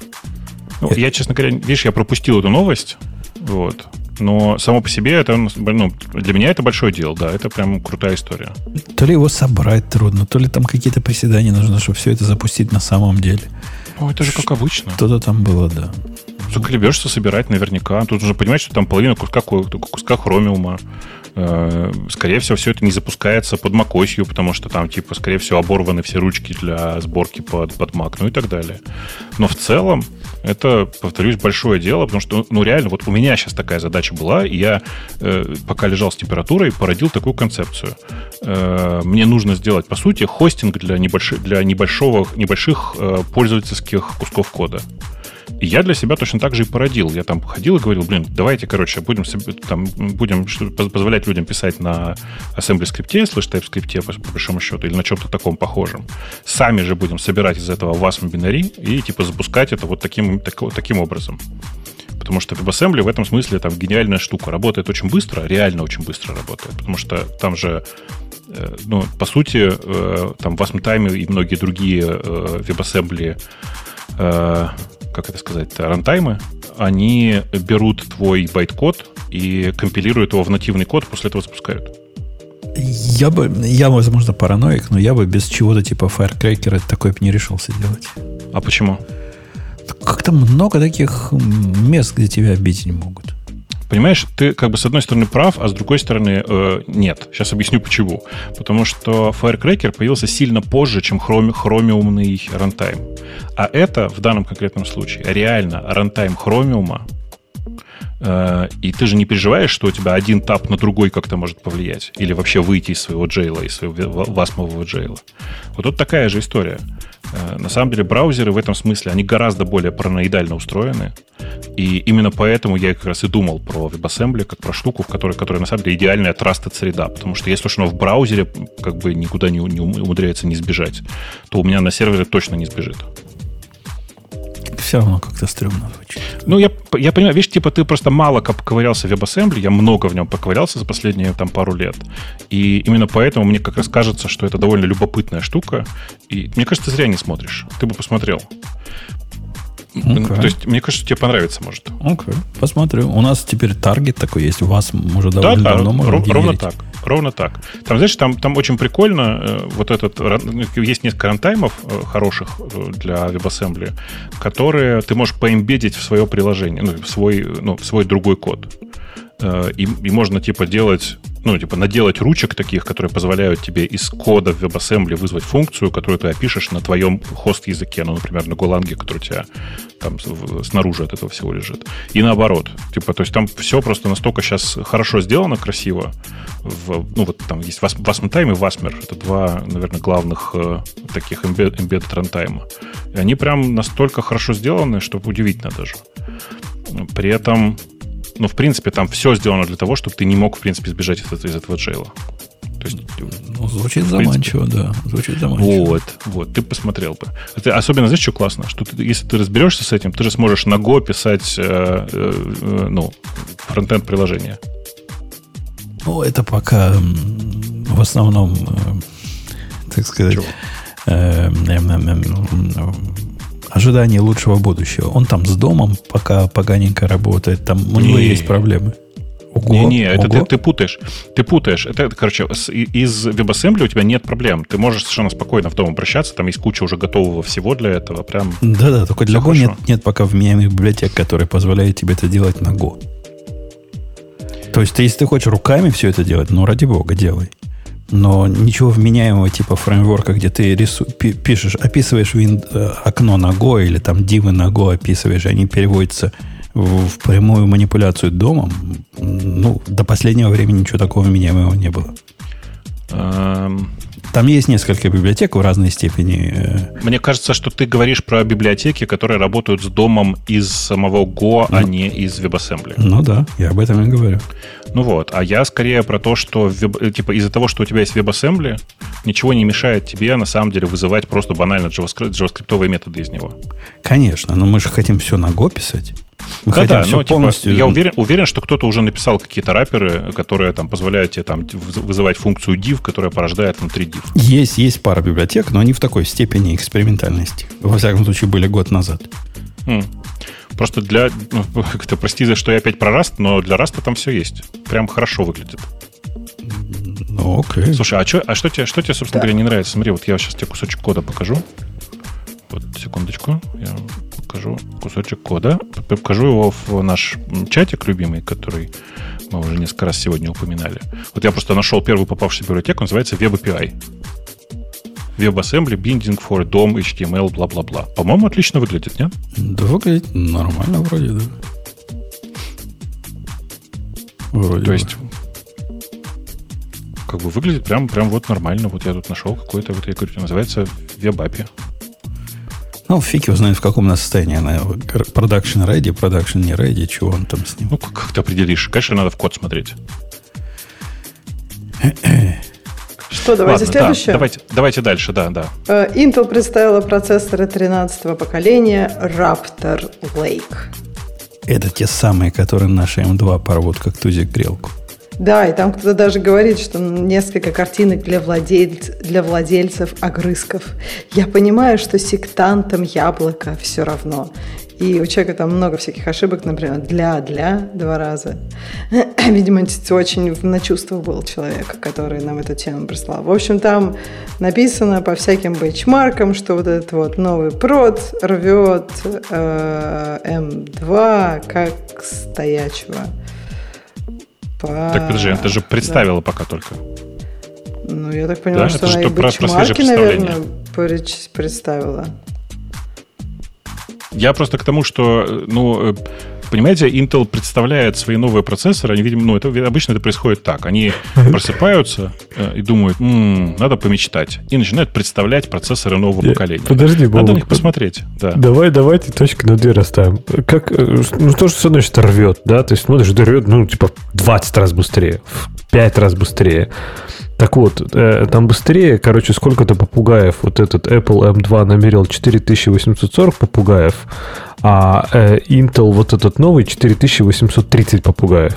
Ну, это... Я, честно говоря, видишь, я пропустил эту новость, вот. Но само по себе это, ну, для меня это большое дело, да, это прям крутая история. То ли его собрать трудно, то ли там какие-то приседания нужно, чтобы все это запустить на самом деле. Ну, это же как обычно. Что-то там было, да. Заколебешься собирать наверняка. Тут нужно понимать, что там половина куска, куска хромиума. Скорее всего, все это не запускается под макосью, потому что там, типа, скорее всего, оборваны все ручки для сборки под, под Mac, ну и так далее. Но в целом это, повторюсь, большое дело, потому что, ну, реально, вот у меня сейчас такая задача была, и я, э, пока лежал с температурой, породил такую концепцию. Э, мне нужно сделать, по сути, хостинг для, небольш... для небольшого, небольших э, пользовательских кусков кода. И я для себя точно так же и породил. Я там ходил и говорил, блин, давайте, короче, будем, там, будем позволять людям писать на assembly скрипте, слэш type скрипте, по большому счету, или на чем-то таком похожем. Сами же будем собирать из этого васм бинари и типа запускать это вот таким, так, таким образом. Потому что WebAssembly в этом смысле там гениальная штука. Работает очень быстро, реально очень быстро работает. Потому что там же ну, по сути, там в AsmTime и многие другие WebAssembly, как это сказать, рантаймы, они берут твой байт-код и компилируют его в нативный код, после этого запускают. Я бы, я, возможно, параноик, но я бы без чего-то типа Firecracker такое бы не решился делать. А почему? Как-то много таких мест, где тебя обидеть могут. Понимаешь, ты как бы с одной стороны прав, а с другой стороны э, нет. Сейчас объясню почему. Потому что Firecracker появился сильно позже, чем хромиумный рантайм. А это в данном конкретном случае реально рантайм хромиума. Э, и ты же не переживаешь, что у тебя один тап на другой как-то может повлиять. Или вообще выйти из своего джейла, из своего васмового джейла. Вот тут такая же история. На самом деле браузеры в этом смысле, они гораздо более параноидально устроены. И именно поэтому я как раз и думал про WebAssembly как про штуку, в которой, которая на самом деле идеальная trusted среда. Потому что если уж оно в браузере как бы никуда не, не умудряется не сбежать, то у меня на сервере точно не сбежит. Все равно как-то стрёмно звучит. Ну, я, я понимаю, видишь, типа ты просто мало ковырялся в WebAssembly, я много в нем поковырялся за последние там пару лет. И именно поэтому мне как раз кажется, что это довольно любопытная штука. И мне кажется, ты зря не смотришь. Ты бы посмотрел. Okay. То есть, мне кажется, тебе понравится, может. Окей, okay. Посмотрю. У нас теперь таргет такой есть. У вас уже довольно да, давно да, ров, ровно так. Ровно так. Там, знаешь, там, там очень прикольно. Вот этот есть несколько рантаймов хороших для WebAssembly, которые ты можешь поэмбедить в свое приложение, ну, в свой, ну, в свой другой код. И, и можно типа делать, ну, типа наделать ручек таких, которые позволяют тебе из кода в WebAssembly вызвать функцию, которую ты опишешь на твоем хост-языке, ну, например, на Голанге, который у тебя там снаружи от этого всего лежит. И наоборот. Типа, то есть там все просто настолько сейчас хорошо сделано, красиво. В, ну, вот там есть WasmTime и Wasmer. Это два, наверное, главных таких embedded рантайма. И они прям настолько хорошо сделаны, что удивительно даже. При этом... Ну, в принципе, там все сделано для того, чтобы ты не мог, в принципе, сбежать из этого, из этого джейла. То есть, ну, звучит заманчиво, да. Звучит заманчиво. Вот, вот, ты посмотрел бы. Это особенно, знаешь, что классно? Что ты, если ты разберешься с этим, ты же сможешь на Go писать э, э, ну, фронтенд приложение. Ну, это пока в основном, э, так сказать, э, э, э, э, э, ожидание лучшего будущего. Он там с домом пока поганенько работает. Там у него есть проблемы. Не, не, это ты, ты путаешь. Ты путаешь. Это, это короче, из WebAssembly у тебя нет проблем. Ты можешь совершенно спокойно в дом обращаться. Там есть куча уже готового всего для этого. Прям. Да-да, только для Go нет, нет пока вменяемых библиотек, которые позволяют тебе это делать на Go. То есть, ты, если ты хочешь руками все это делать, ну, ради бога, делай. Но ничего вменяемого типа фреймворка, где ты рису, пишешь, описываешь вин, окно на Go или там дивы на Go описываешь, и они переводятся в, в прямую манипуляцию домом, ну, до последнего времени ничего такого вменяемого не было. Um... Там есть несколько библиотек в разной степени. Мне кажется, что ты говоришь про библиотеки, которые работают с домом из самого Go, ну, а не из WebAssembly. Ну да, я об этом и говорю. Ну вот, а я скорее про то, что веб, типа из-за того, что у тебя есть WebAssembly, ничего не мешает тебе, на самом деле, вызывать просто банально JavaScript-овые методы из него. Конечно, но мы же хотим все на Go писать. Мы да, да, но, полностью... типа, я уверен, уверен, что кто-то уже написал какие-то раперы, которые там позволяют тебе там вызывать функцию div, которая порождает внутри div. Есть, есть пара библиотек, но они в такой степени экспериментальности. Во всяком случае, были год назад. Mm. Просто для... Ну, как-то, прости, за что я опять про Rust, но для Rust там все есть. Прям хорошо выглядит. Ну, окей. Слушай, а, чё, а что, тебе, что тебе, собственно да. говоря, не нравится? Смотри, вот я сейчас тебе кусочек кода покажу. Вот, секундочку, я... покажу кусочек кода. Покажу его в наш чатик любимый, который мы уже несколько раз сегодня упоминали. Вот я просто нашел первую попавшуюся библиотеку, называется WebAPI. WebAssembly, Binding for дом, эйч ти эм эл, бла-бла-бла. По-моему, отлично выглядит, нет? Да, выглядит нормально вроде, да. Вроде То есть... Как бы выглядит прям, прям вот нормально. Вот я тут нашел какой-то, вот я говорю, называется WebAPI. Ну, фиг его знает, в каком она состоянии. Она продакшн ready, продакшн не ready, чего он там с ним. Ну, как ты определишь? Конечно, надо в код смотреть. Что, давайте Ладно, следующее? Да, давайте, давайте дальше, да, да. Intel представила процессоры тринадцатого поколения Raptor Lake. Это те самые, которые наши эм два порвут, как тузик грелку. Да, и там кто-то даже говорит, что несколько картинок для, владельц, для владельцев огрызков. Я понимаю, что сектантам яблоко все равно. И у человека там много всяких ошибок, например, для-для два раза. Видимо, это очень на чувствах был человек, который нам эту тему прислал. В общем, там написано по всяким бенчмаркам, что вот этот вот новый прод рвет э, эм два как стоячего. По... Так, подожди, ты же представила да. пока только. Ну, я так понимаю, да? что это она что, и бенчмарки, наверное, представила. Я просто к тому, что, ну, понимаете, Intel представляет свои новые процессоры, они, видимо, ну, это, обычно это происходит так. Они просыпаются э, и думают, м-м, надо помечтать. И начинают представлять процессоры нового я, поколения. Подожди, Бог. Надо на них посмотреть. Да. Давай, давайте точки на две расставим. Как, ну, то, что все значит рвет, да, то есть смотришь, да рвет, ну, типа, двадцать раз быстрее, в пять раз быстрее. Так вот, э, там быстрее, короче, сколько-то попугаев. Вот этот Apple эм два намерил четыре тысячи восемьсот сорок попугаев, а э, Intel вот этот новый четыре тысячи восемьсот тридцать попугаев.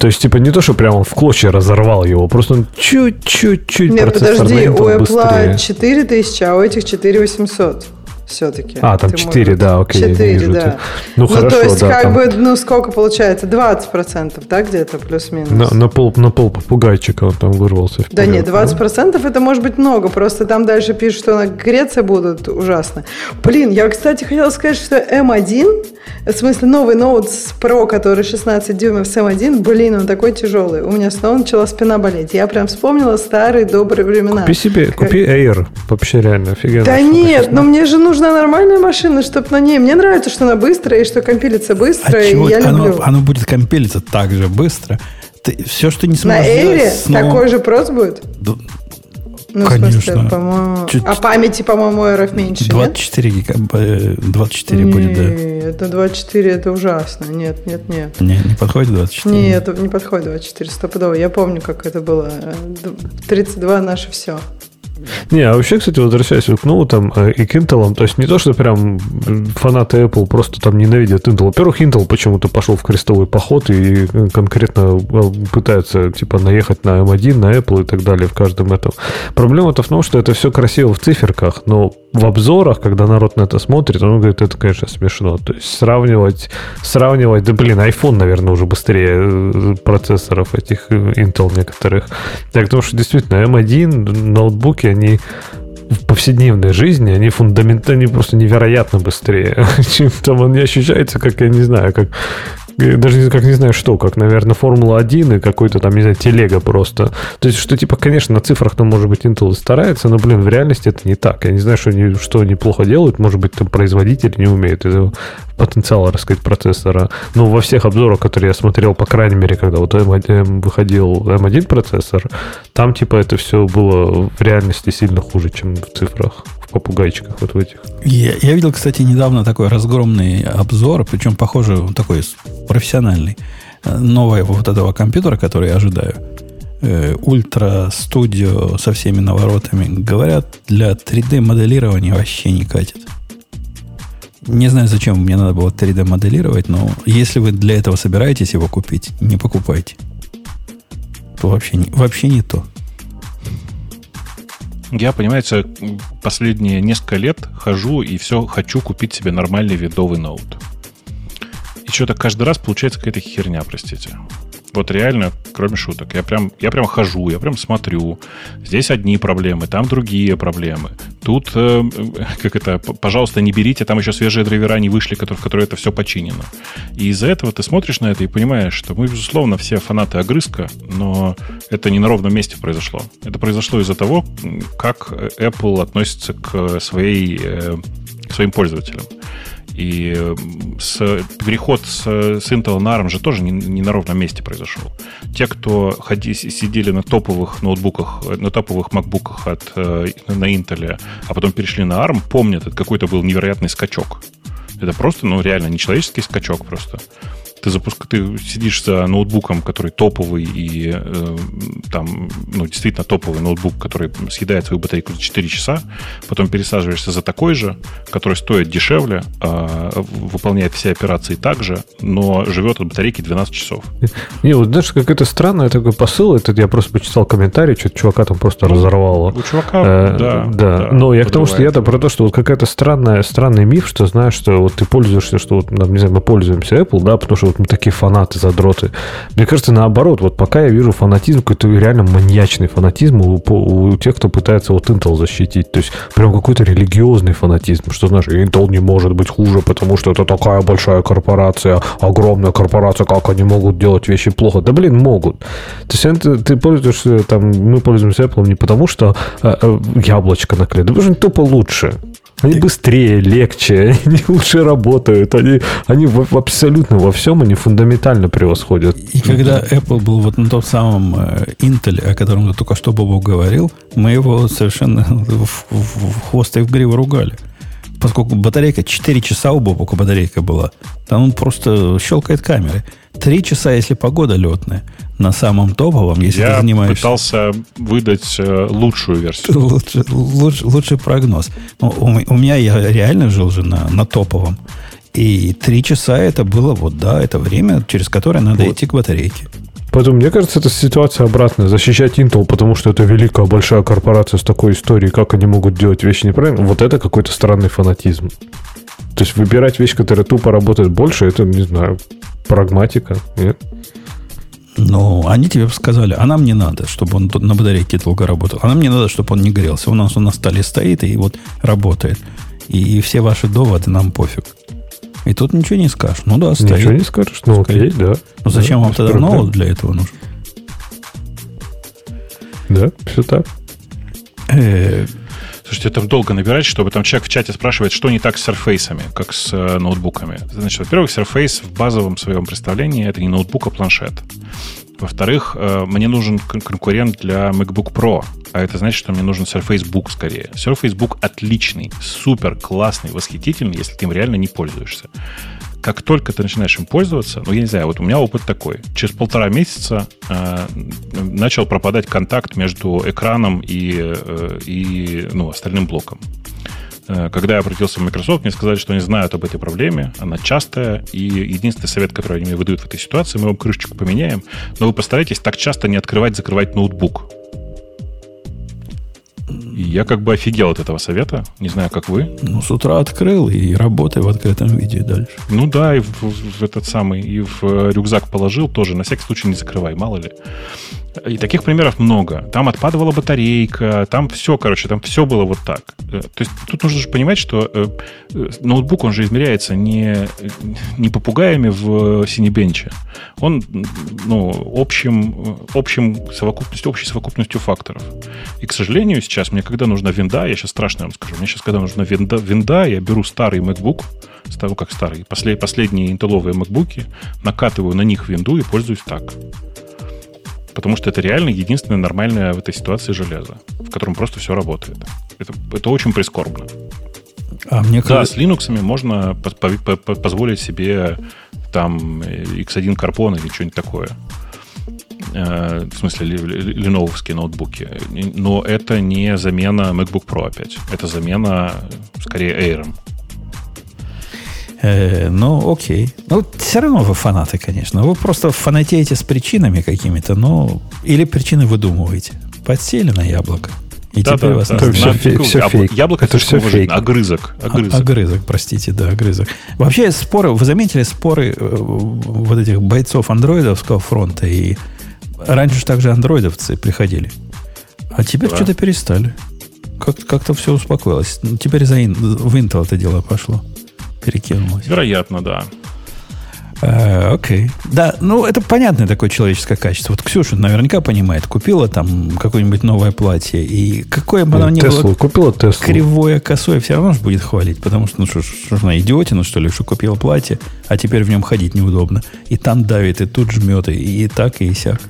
То есть, типа, не то, что прямо в клочья разорвал его, просто он чуть-чуть-чуть процессор на Intel быстрее. Подожди, у Apple четыре тысячи, а у этих четыре тысячи восемьсот. Все-таки. А, там четыре, можешь... да, окей. четыре, вижу, да. Ты... Ну, ну, хорошо, то есть, да, как там... бы, ну, сколько получается? двадцать процентов, да, где-то, плюс-минус? На, на, пол, на пол попугайчика он там вырвался вперед. Да нет, двадцать процентов это может быть много, просто там дальше пишут, что на Греции будут ужасно. Блин, я, кстати, хотела сказать, что эм один, в смысле, новый ноут с Pro, который шестнадцать дюймов с эм один, блин, он такой тяжелый. У меня снова начала спина болеть. Я прям вспомнила старые добрые времена. Купи себе, как... купи Air, вообще реально офигенно. Да нет, но мне же нужно нормальная машина, чтобы на ней... Мне нравится, что она быстрая, и что компилится быстро, а и я оно, люблю. Оно будет компилиться так же быстро. Ты, все, что не сможешь на сделать... На Эйре снова... такой же проц будет? Да. Ну, конечно. Смысле, по-моему... Чуть... А памяти, по-моему, эров меньше, двадцать четыре нет? двадцать четыре, двадцать четыре нет, будет, да. Нет, на двадцать четыре это ужасно. Нет, нет, нет. Не, не подходит двадцать четыре? Нет, не подходит двадцать четыре, стопудово. Я помню, как это было. тридцать два наше все. Не, а вообще, кстати, возвращаясь к ноутам и к Intel, то есть не то, что прям фанаты Apple просто там ненавидят Intel. Во-первых, Intel почему-то пошел в крестовый поход и конкретно пытаются, типа, наехать на эм один, на Apple и так далее в каждом этом. Проблема-то в том, что это все красиво в циферках, но в обзорах, когда народ на это смотрит, он говорит, это, конечно, смешно. То есть сравнивать, сравнивать, да блин, iPhone, наверное, уже быстрее процессоров этих Intel некоторых. Так, потому что действительно эм один, ноутбуки, они в повседневной жизни, они фундаментально, просто невероятно быстрее, чем там они ощущаются, как, я не знаю, как даже как не знаю что, как, наверное, Формула один и какой-то там, не знаю, телега просто. То есть, что, типа, конечно, на цифрах там, может быть, Intel старается, но, блин, в реальности это не так. Я не знаю, что они, что они плохо делают, может быть, там производитель не умеет этого потенциала, так сказать, процессора. Но во всех обзорах, которые я смотрел, по крайней мере, когда вот эм один, выходил эм один процессор, там, типа, это все было в реальности сильно хуже, чем в цифрах, в попугайчиках вот в этих. Я, я видел, кстати, недавно такой разгромный обзор, причем, похоже, такой профессиональный, нового вот этого компьютера, который я ожидаю. Ультра студио со всеми наворотами. Говорят, для три дэ-моделирования вообще не катит. Не знаю, зачем мне надо было три дэ моделировать, но если вы для этого собираетесь его купить, не покупайте. То вообще не, вообще не то. Я, понимаете, последние несколько лет хожу и все хочу купить себе нормальный виндовый ноут. И что-то каждый раз получается какая-то херня, простите. Вот реально, кроме шуток. Я прям, я прям хожу, я прям смотрю. Здесь одни проблемы, там другие проблемы. Тут, э, как это, пожалуйста, не берите, там еще свежие драйвера не вышли, в которые это все починено. И из-за этого ты смотришь на это и понимаешь, что мы, безусловно, все фанаты огрызка, но это не на ровном месте произошло. Это произошло из-за того, как Apple относится к, своей, к своим пользователям. И с, переход с, с Intel на арм же тоже не, не на ровном месте произошел. Те, кто ходи, сидели на топовых ноутбуках, на топовых макбуках от, на Intel, а потом перешли на арм, помнят, это какой-то был невероятный скачок. Это просто, ну, реально, нечеловеческий скачок просто. Ты, запуск... ты сидишь за ноутбуком, который топовый, и э, там, ну, действительно топовый ноутбук, который съедает свою батарейку за четыре часа, потом пересаживаешься за такой же, который стоит дешевле, э, выполняет все операции так же, но живет от батарейки двенадцать часов. Не, вот знаешь, как это странно, такой посыл, это я просто почитал комментарий, что-то чувака там просто ну, разорвало. У чувака, э, да, да. да. Но я к тому, что я-то про то, что вот какая-то странная, странный миф, что знаешь, что вот ты пользуешься, что вот, не знаю, мы пользуемся Apple, да, потому что вот мы такие фанаты, задроты. Мне кажется, наоборот, вот пока я вижу фанатизм, какой-то реально маньячный фанатизм у, у тех, кто пытается вот Intel защитить. То есть прям какой-то религиозный фанатизм, что, знаешь, Intel не может быть хуже, потому что это такая большая корпорация, огромная корпорация, как они могут делать вещи плохо. Да, блин, могут. То есть ты, ты пользуешься, там, мы пользуемся Apple не потому, что а, а, яблочко наклеит, да потому что они тупо лучше. Они быстрее, легче, они лучше работают, они, они в, абсолютно во всем, они фундаментально превосходят. И когда Apple был вот на том самом Intel, о котором ты только что, Бобок, говорил, мы его совершенно в, в, в хвост и в гриву ругали. Поскольку батарейка, четыре часа у Бобока батарейка была, там он просто щелкает камеры. три часа, если погода летная, на самом топовом, если я ты занимаешься... Я пытался выдать лучшую версию. Лучший, луч, лучший прогноз. Ну, у, у меня, я реально жил же на, на топовом. И три часа это было, вот да, это время, через которое надо вот идти к батарейке. Поэтому, мне кажется, эта ситуация обратная. Защищать Intel, потому что это великая, большая корпорация с такой историей, как они могут делать вещи неправильно, вот это какой-то странный фанатизм. То есть выбирать вещь, которая тупо работает больше, это, не знаю, прагматика, нет? Ну, они тебе сказали, а нам не надо, чтобы он на батарейке долго работал, а нам не надо, чтобы он не грелся. У нас он на столе стоит и вот работает. И, и все ваши доводы нам пофиг. И тут ничего не скажешь. Ну да, стоит. Ничего не скажешь, ну окей, да. Ну зачем да, вам тогда ноут для этого нужен? Да, все так. Э-э- Слушайте, там долго набирать, чтобы там человек в чате спрашивает, что не так с серфейсами, как с э, ноутбуками. Значит, во-первых, серфейс в базовом своем представлении это не ноутбук, а планшет. Во-вторых, э, мне нужен кон- конкурент для MacBook Pro, а это значит, что мне нужен Surface Book скорее. Surface Book отличный, супер классный, восхитительный, если ты им реально не пользуешься. Как только ты начинаешь им пользоваться, ну, я не знаю, вот у меня опыт такой. Через полтора месяца э, начал пропадать контакт между экраном и, э, и ну, остальным блоком. Э, когда я обратился в Microsoft, мне сказали, что они знают об этой проблеме, она частая, и единственный совет, который они мне выдают в этой ситуации, мы вам крышечку поменяем, но вы постарайтесь так часто не открывать-закрывать ноутбук. И я как бы офигел от этого совета. Не знаю, как вы. Ну, с утра открыл и работай в открытом виде дальше. Ну да, и в, в этот самый, и в рюкзак положил тоже. На всякий случай не закрывай, мало ли. И таких примеров много. Там отпадывала батарейка, там все, короче, там все было вот так. То есть тут нужно же понимать, что ноутбук, он же измеряется не, не попугаями в синебенче. Он, ну, общим, общим совокупностью, общей совокупностью факторов. И, к сожалению, сейчас мне, когда нужна винда, я сейчас страшно вам скажу, мне сейчас, когда нужна винда, винда я беру старый MacBook, ну, как старый, послед, последние интелловые MacBook'и, накатываю на них винду и пользуюсь так. Потому что это реально единственное нормальное в этой ситуации железо, в котором просто все работает. Это, это очень прискорбно. А мне да, кажется... с Linux можно позволить себе там икс один Carbon или что-нибудь такое. В смысле, леновские ноутбуки. Но это не замена MacBook Pro опять. Это замена, скорее, Air. Э, ну, окей. Ну, все равно вы фанаты, конечно. Вы просто фанатеете с причинами какими-то, но... Или причины выдумываете. Подсели на яблоко. И да, теперь да, вас... Да, это все фейк. Все фейк. Яблоко это все фейк. Огрызок. Огрызок. А, огрызок, простите, да, огрызок. Вообще, споры... Вы заметили споры э, вот этих бойцов андроидовского фронта? И раньше же также андроидовцы приходили. А теперь да. что-то перестали. Как- как-то все успокоилось. Теперь за ин... в Intel это дело пошло. Перекинулось. Вероятно, да. А, окей. Да, ну, это понятное такое человеческое качество. Вот Ксюша наверняка понимает. Купила там какое-нибудь новое платье. И какое бы оно ни было... Купила Теслу. Кривое, косое. Все равно же будет хвалить. Потому что, ну, что ж, она идиотина, что ли, что купила платье, а теперь в нем ходить неудобно. И там давит, и тут жмет, и, и так, и сяк.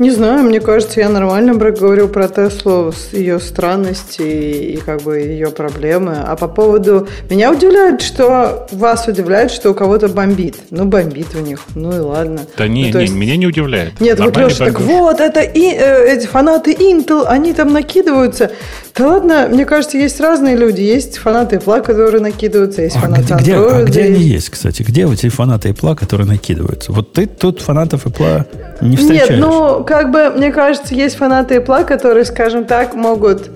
Не знаю, мне кажется, я нормально говорю про Теслу, ее странности и как бы ее проблемы. А по поводу... Меня удивляет, что... Вас удивляет, что у кого-то бомбит. Ну, бомбит у них, ну и ладно. Да ну, не, не, есть... меня не удивляет. Нет, вот, Леша, так вот, это и, э, эти фанаты Intel, они там накидываются. Да ладно, мне кажется, есть разные люди. Есть фанаты Apple, которые накидываются, есть а фанаты где, Android. А где есть... они есть, кстати? Где вот эти фанаты Apple, которые накидываются? Вот ты тут фанатов Apple не встречаешь. Нет, ну, как бы, мне кажется, есть фанаты Apple, которые, скажем так, могут...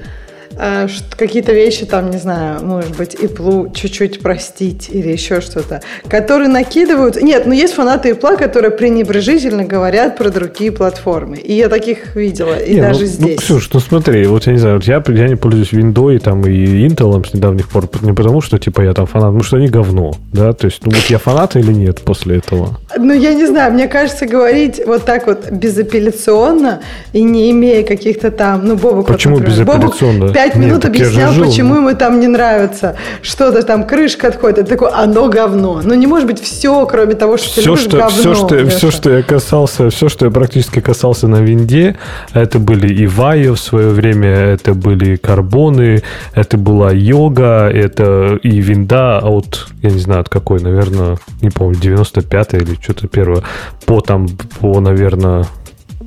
какие-то вещи там, не знаю, может быть, Apple чуть-чуть простить или еще что-то, которые накидывают... Нет, но есть фанаты Apple, которые пренебрежительно говорят про другие платформы. И я таких видела, и не, даже ну, здесь. Ну, Ксюш, ну смотри, вот я не знаю, вот я, я не пользуюсь Windows там, и Intel с недавних пор, не потому что, типа, я там фанат, ну что они говно, да, то есть, ну вот я фанат или нет после этого? Ну, я не знаю, мне кажется, говорить вот так вот безапелляционно и не имея каких-то там, ну, Бобок... Почему вот, например, безапелляционно? Бобок Пять минут объяснял, жил, почему ему там не нравится. Что-то там, крышка отходит. Это такое, оно говно. Ну, не может быть все, кроме того, что все, ты любишь, что, говно. Все что, все, что я касался, все, что я практически касался на винде, это были и Вайо в свое время, это были карбоны, это была йога, это и винда от, я не знаю, от какой, наверное, не помню, девяносто пятая или что-то первое, по там, по, наверное...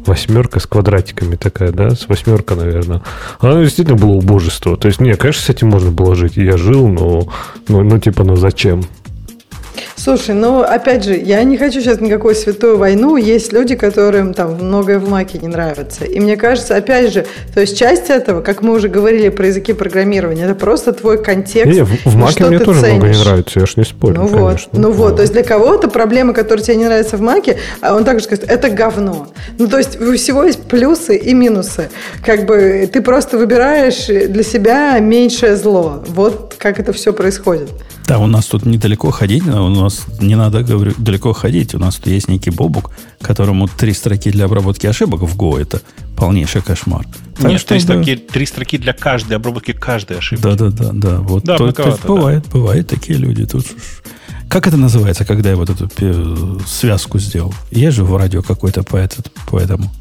Восьмерка с квадратиками такая, да? С восьмерка, наверное. Оно действительно было убожество. То есть, не, конечно, с этим можно было жить. Я жил, но, ну, ну типа, ну зачем? Слушай, ну, опять же, я не хочу сейчас никакой святую войну. Есть люди, которым там многое в Маке не нравится. И мне кажется, опять же, то есть часть этого, как мы уже говорили про языки программирования, это просто твой контекст. Не, в Маке мне тоже ценишь. Много не нравится, я ж не спорю, ну, конечно. Вот, ну вот, то есть для кого-то проблемы, которые тебе не нравятся в Маке, он также скажет, это говно. Ну, то есть у всего есть плюсы и минусы. Как бы ты просто выбираешь для себя меньшее зло. Вот как это все происходит. Да, у нас тут недалеко ходить, у нас не надо, говорю, далеко ходить. У нас тут есть некий Бобук, которому три строки для обработки ошибок в Go – это полнейший кошмар. Так нет, что, три, да. строки, три строки для каждой обработки каждой ошибки. Да-да-да. да, вот да, то, то бывает, да. Бывают такие люди. Тут как это называется, когда я вот эту связку сделал? Я же в радио какой-то по этому.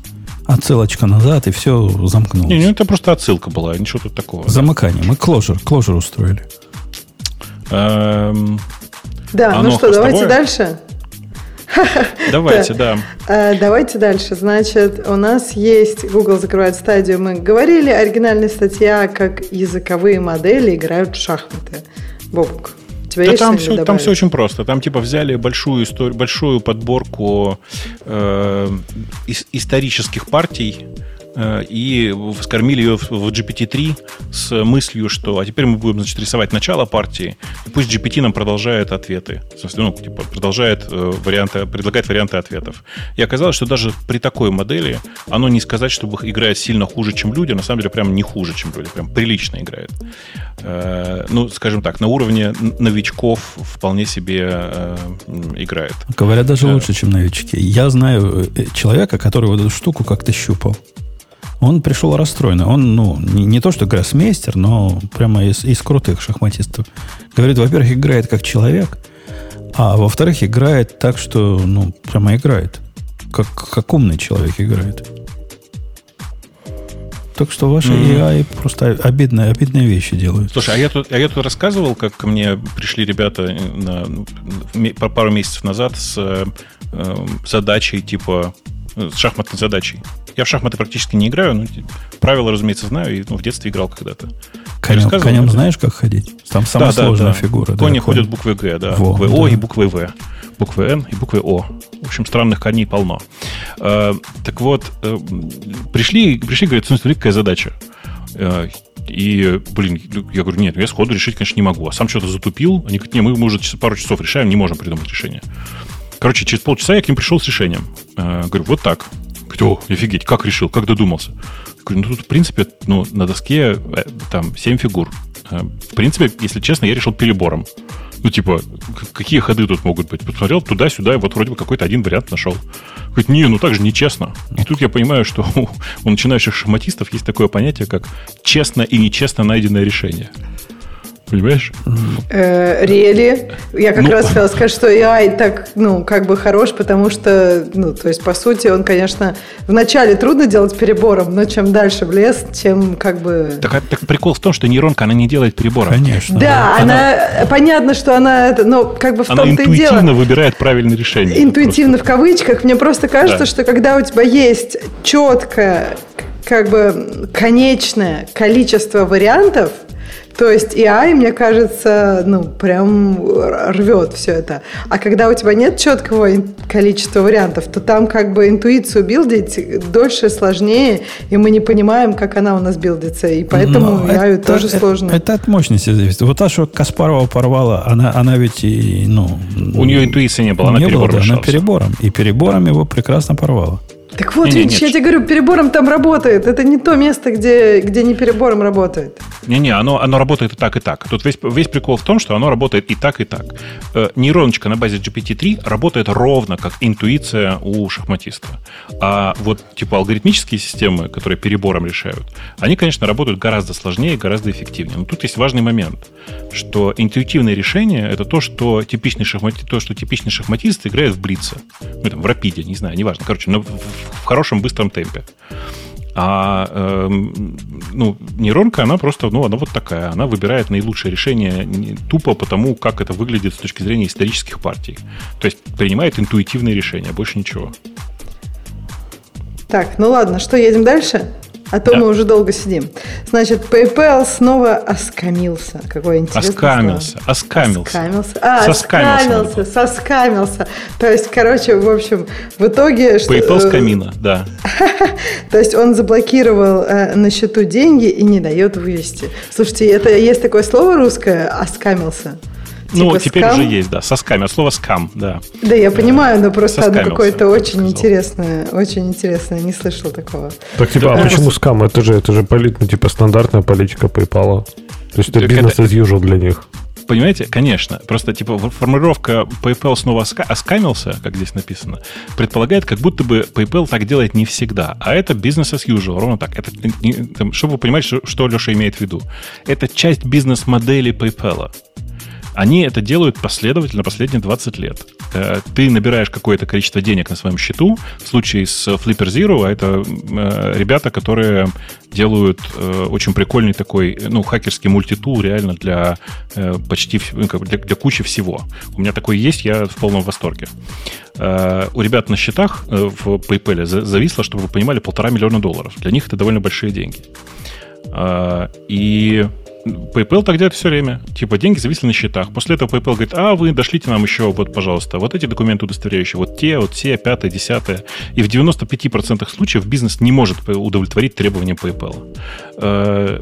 Отсылочка назад, и все замкнулось. Не, ну это просто отсылка была, ничего тут такого. Замыкание. Да. Мы кложер, кложер устроили. Эм, да, ну что, хвостовое? Давайте дальше. Давайте, да. да. Давайте дальше. Значит, у нас есть Google закрывает стадию, мы говорили, оригинальная статья, как языковые модели играют в шахматы. Бобук, у тебя да есть там все, там все очень просто. Там типа взяли большую, истор... большую подборку э, ис- исторических партий, и вскормили ее в джи пи ти три с мыслью, что а теперь мы будем, значит, рисовать начало партии, и пусть джи пи ти нам продолжает ответы. В смысле, ну, типа, продолжает варианты, предлагает варианты ответов. И оказалось, что даже при такой модели оно не сказать, что играет сильно хуже, чем люди, на самом деле прям не хуже, чем люди, прям прилично играет. Ну, скажем так, на уровне новичков вполне себе играет. Говорят, даже лучше, чем новички. Я знаю человека, который вот эту штуку как-то щупал. Он пришел расстроенный. Он, ну, не, не то, что гроссмейстер, но прямо из, из крутых шахматистов. Говорит, во-первых, играет как человек, а во-вторых, играет так, что, ну, прямо играет. Как, как умный человек играет. Так что ваши эй ай mm-hmm. просто обидные, обидные вещи делают. Слушай, а я, тут, а я тут рассказывал, как ко мне пришли ребята на, на, пару месяцев назад с э, задачей типа... с шахматной задачей. Я в шахматы практически не играю, но правила, разумеется, знаю, и ну, в детстве играл когда-то. Конем, конем знаешь, как ходить? Там самая да, сложная да, да. фигура. Кони да, ходят кон... буквы Г, да. Во, буквы да. О и буквы В. Буквы Н и буквы О. В общем, странных коней полно. Э, так вот, э, пришли, пришли, говорят, смотри, какая задача. Э, и, блин, я говорю, нет, я сходу решить, конечно, не могу. А сам что-то затупил. Они говорят, нет, мы, мы уже пару часов решаем, не можем придумать решение. Короче, через полчаса я к ним пришел с решением. Э, говорю, вот так. Говорю, о, офигеть, как решил, как додумался. Говорю, ну тут, в принципе, ну, на доске э, там семь фигур. Э, в принципе, если честно, я решил перебором. Ну, типа, какие ходы тут могут быть? Посмотрел туда-сюда, и вот вроде бы какой-то один вариант нашел. Говорит, не, ну так же нечестно. И тут я понимаю, что у, у начинающих шахматистов есть такое понятие, как честно и нечестно найденное решение. Понимаешь? Really? Я как ну, раз хотела сказать, что эй ай так, ну, как бы хорош, потому что, ну, то есть, по сути, он, конечно, вначале трудно делать перебором, но чем дальше в лес, тем как бы... Так, так прикол в том, что нейронка, она не делает перебора. Конечно. Да, да. Она... она... Понятно, что она, ну, как бы в она том-то и дело... Она интуитивно выбирает правильное решение. Интуитивно в кавычках. Мне просто кажется, да. что когда у тебя есть четкое, как бы, конечное количество вариантов, то есть эй ай, мне кажется, ну, прям рвет все это. А когда у тебя нет четкого количества вариантов, то там как бы интуицию билдить дольше, сложнее, и мы не понимаем, как она у нас билдится, и поэтому эй ай тоже это, сложно. Это, это от мощности зависит. Вот та, что Каспарова порвала, она, она ведь, и, ну... У нее интуиции не было, она не перебор было, да, она перебором. И перебором да. его прекрасно порвала. Так вот, не, Винч, не, я тебе говорю, перебором там работает. Это не то место, где, где не перебором работает. Не-не, оно, оно работает и так, и так. Тут весь, весь прикол в том, что оно работает и так, и так. Э, нейроночка на базе джи пи ти три работает ровно, как интуиция у шахматиста. А вот типа алгоритмические системы, которые перебором решают, они, конечно, работают гораздо сложнее, гораздо эффективнее. Но тут есть важный момент, что интуитивное решение – это то, что типичный шахматист, то, что типичный шахматист играет в блице. Ну, там, в рапиде, не знаю, неважно. Короче, но в хорошем быстром темпе. А э, ну, нейронка, она просто, ну, она вот такая. Она выбирает наилучшее решение тупо потому, как это выглядит с точки зрения исторических партий. То есть принимает интуитивные решения, больше ничего. Так, ну ладно, что, едем дальше? А то да. мы уже долго сидим. Значит, PayPal снова оскамился. Какое интересное оскамился, слово. Оскамился. Оскамился. А, соскамился. Оскамился, соскамился. То есть, короче, в общем, в итоге... PayPal что... с камина, да. То есть, он заблокировал э, на счету деньги и не дает вывести. Слушайте, это есть такое слово русское, оскамился? Ну, типа теперь скам? Уже есть, да, со сками. От слова скам, да. Да, я понимаю, но просто оно какое-то очень интересное, очень интересное, не слышал такого. Так типа, а почему скам? Это же, это же полит, ну, типа стандартная политика PayPal. То есть это бизнес as usual для них. Понимаете? Конечно. Просто типа формулировка PayPal снова оскамился, как здесь написано, предполагает, как будто бы PayPal так делает не всегда. А это business as usual. Ровно так. Это, там, чтобы вы понимали, что, что Леша имеет в виду. Это часть бизнес-модели PayPal. Они это делают последовательно последние двадцать лет. Ты набираешь какое-то количество денег на своем счету. В случае с Flipper Zero, а это ребята, которые делают очень прикольный такой, ну, хакерский мультитул реально для почти для, для кучи всего. У меня такой есть, я в полном восторге. У ребят на счетах в PayPal зависло, чтобы вы понимали, полтора миллиона долларов. Для них это довольно большие деньги. И... PayPal так делает все время. Типа деньги зависли на счетах. После этого PayPal говорит, а вы дошлите нам еще, вот, пожалуйста, вот эти документы удостоверяющие, вот те, вот те, пятое, десятое. И в девяносто пять процентов случаев бизнес не может удовлетворить требования PayPal.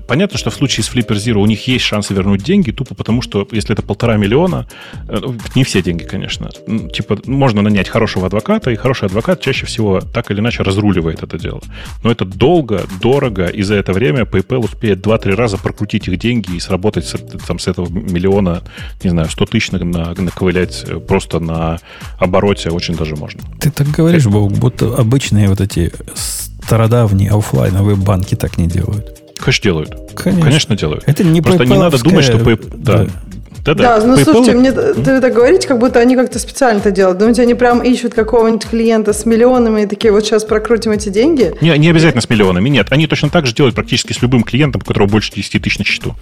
Понятно, что в случае с Flipper Zero у них есть шансы вернуть деньги, тупо потому, что если это полтора миллиона, не все деньги, конечно, типа можно нанять хорошего адвоката, и хороший адвокат чаще всего так или иначе разруливает это дело. Но это долго, дорого, и за это время PayPal успеет два-три раза прокрутить их деньги и сработать с, там, с этого миллиона, не знаю, сто тысяч наковылять просто на обороте очень даже можно. Ты так говоришь, Бог, будто обычные вот эти стародавние офлайновые банки так не делают. Конечно, делают. Конечно, Конечно делают. Это не просто не надо думать, что... Pay... Да. Да. Да-да. Да, ну PayPal... слушайте, мне mm-hmm. так говорите, как будто они как-то специально это делают. Думаете, они прям ищут какого-нибудь клиента с миллионами и такие, вот сейчас прокрутим эти деньги? Не, не обязательно с миллионами, нет. Они точно так же делают практически с любым клиентом, у которого больше десять тысяч на счету.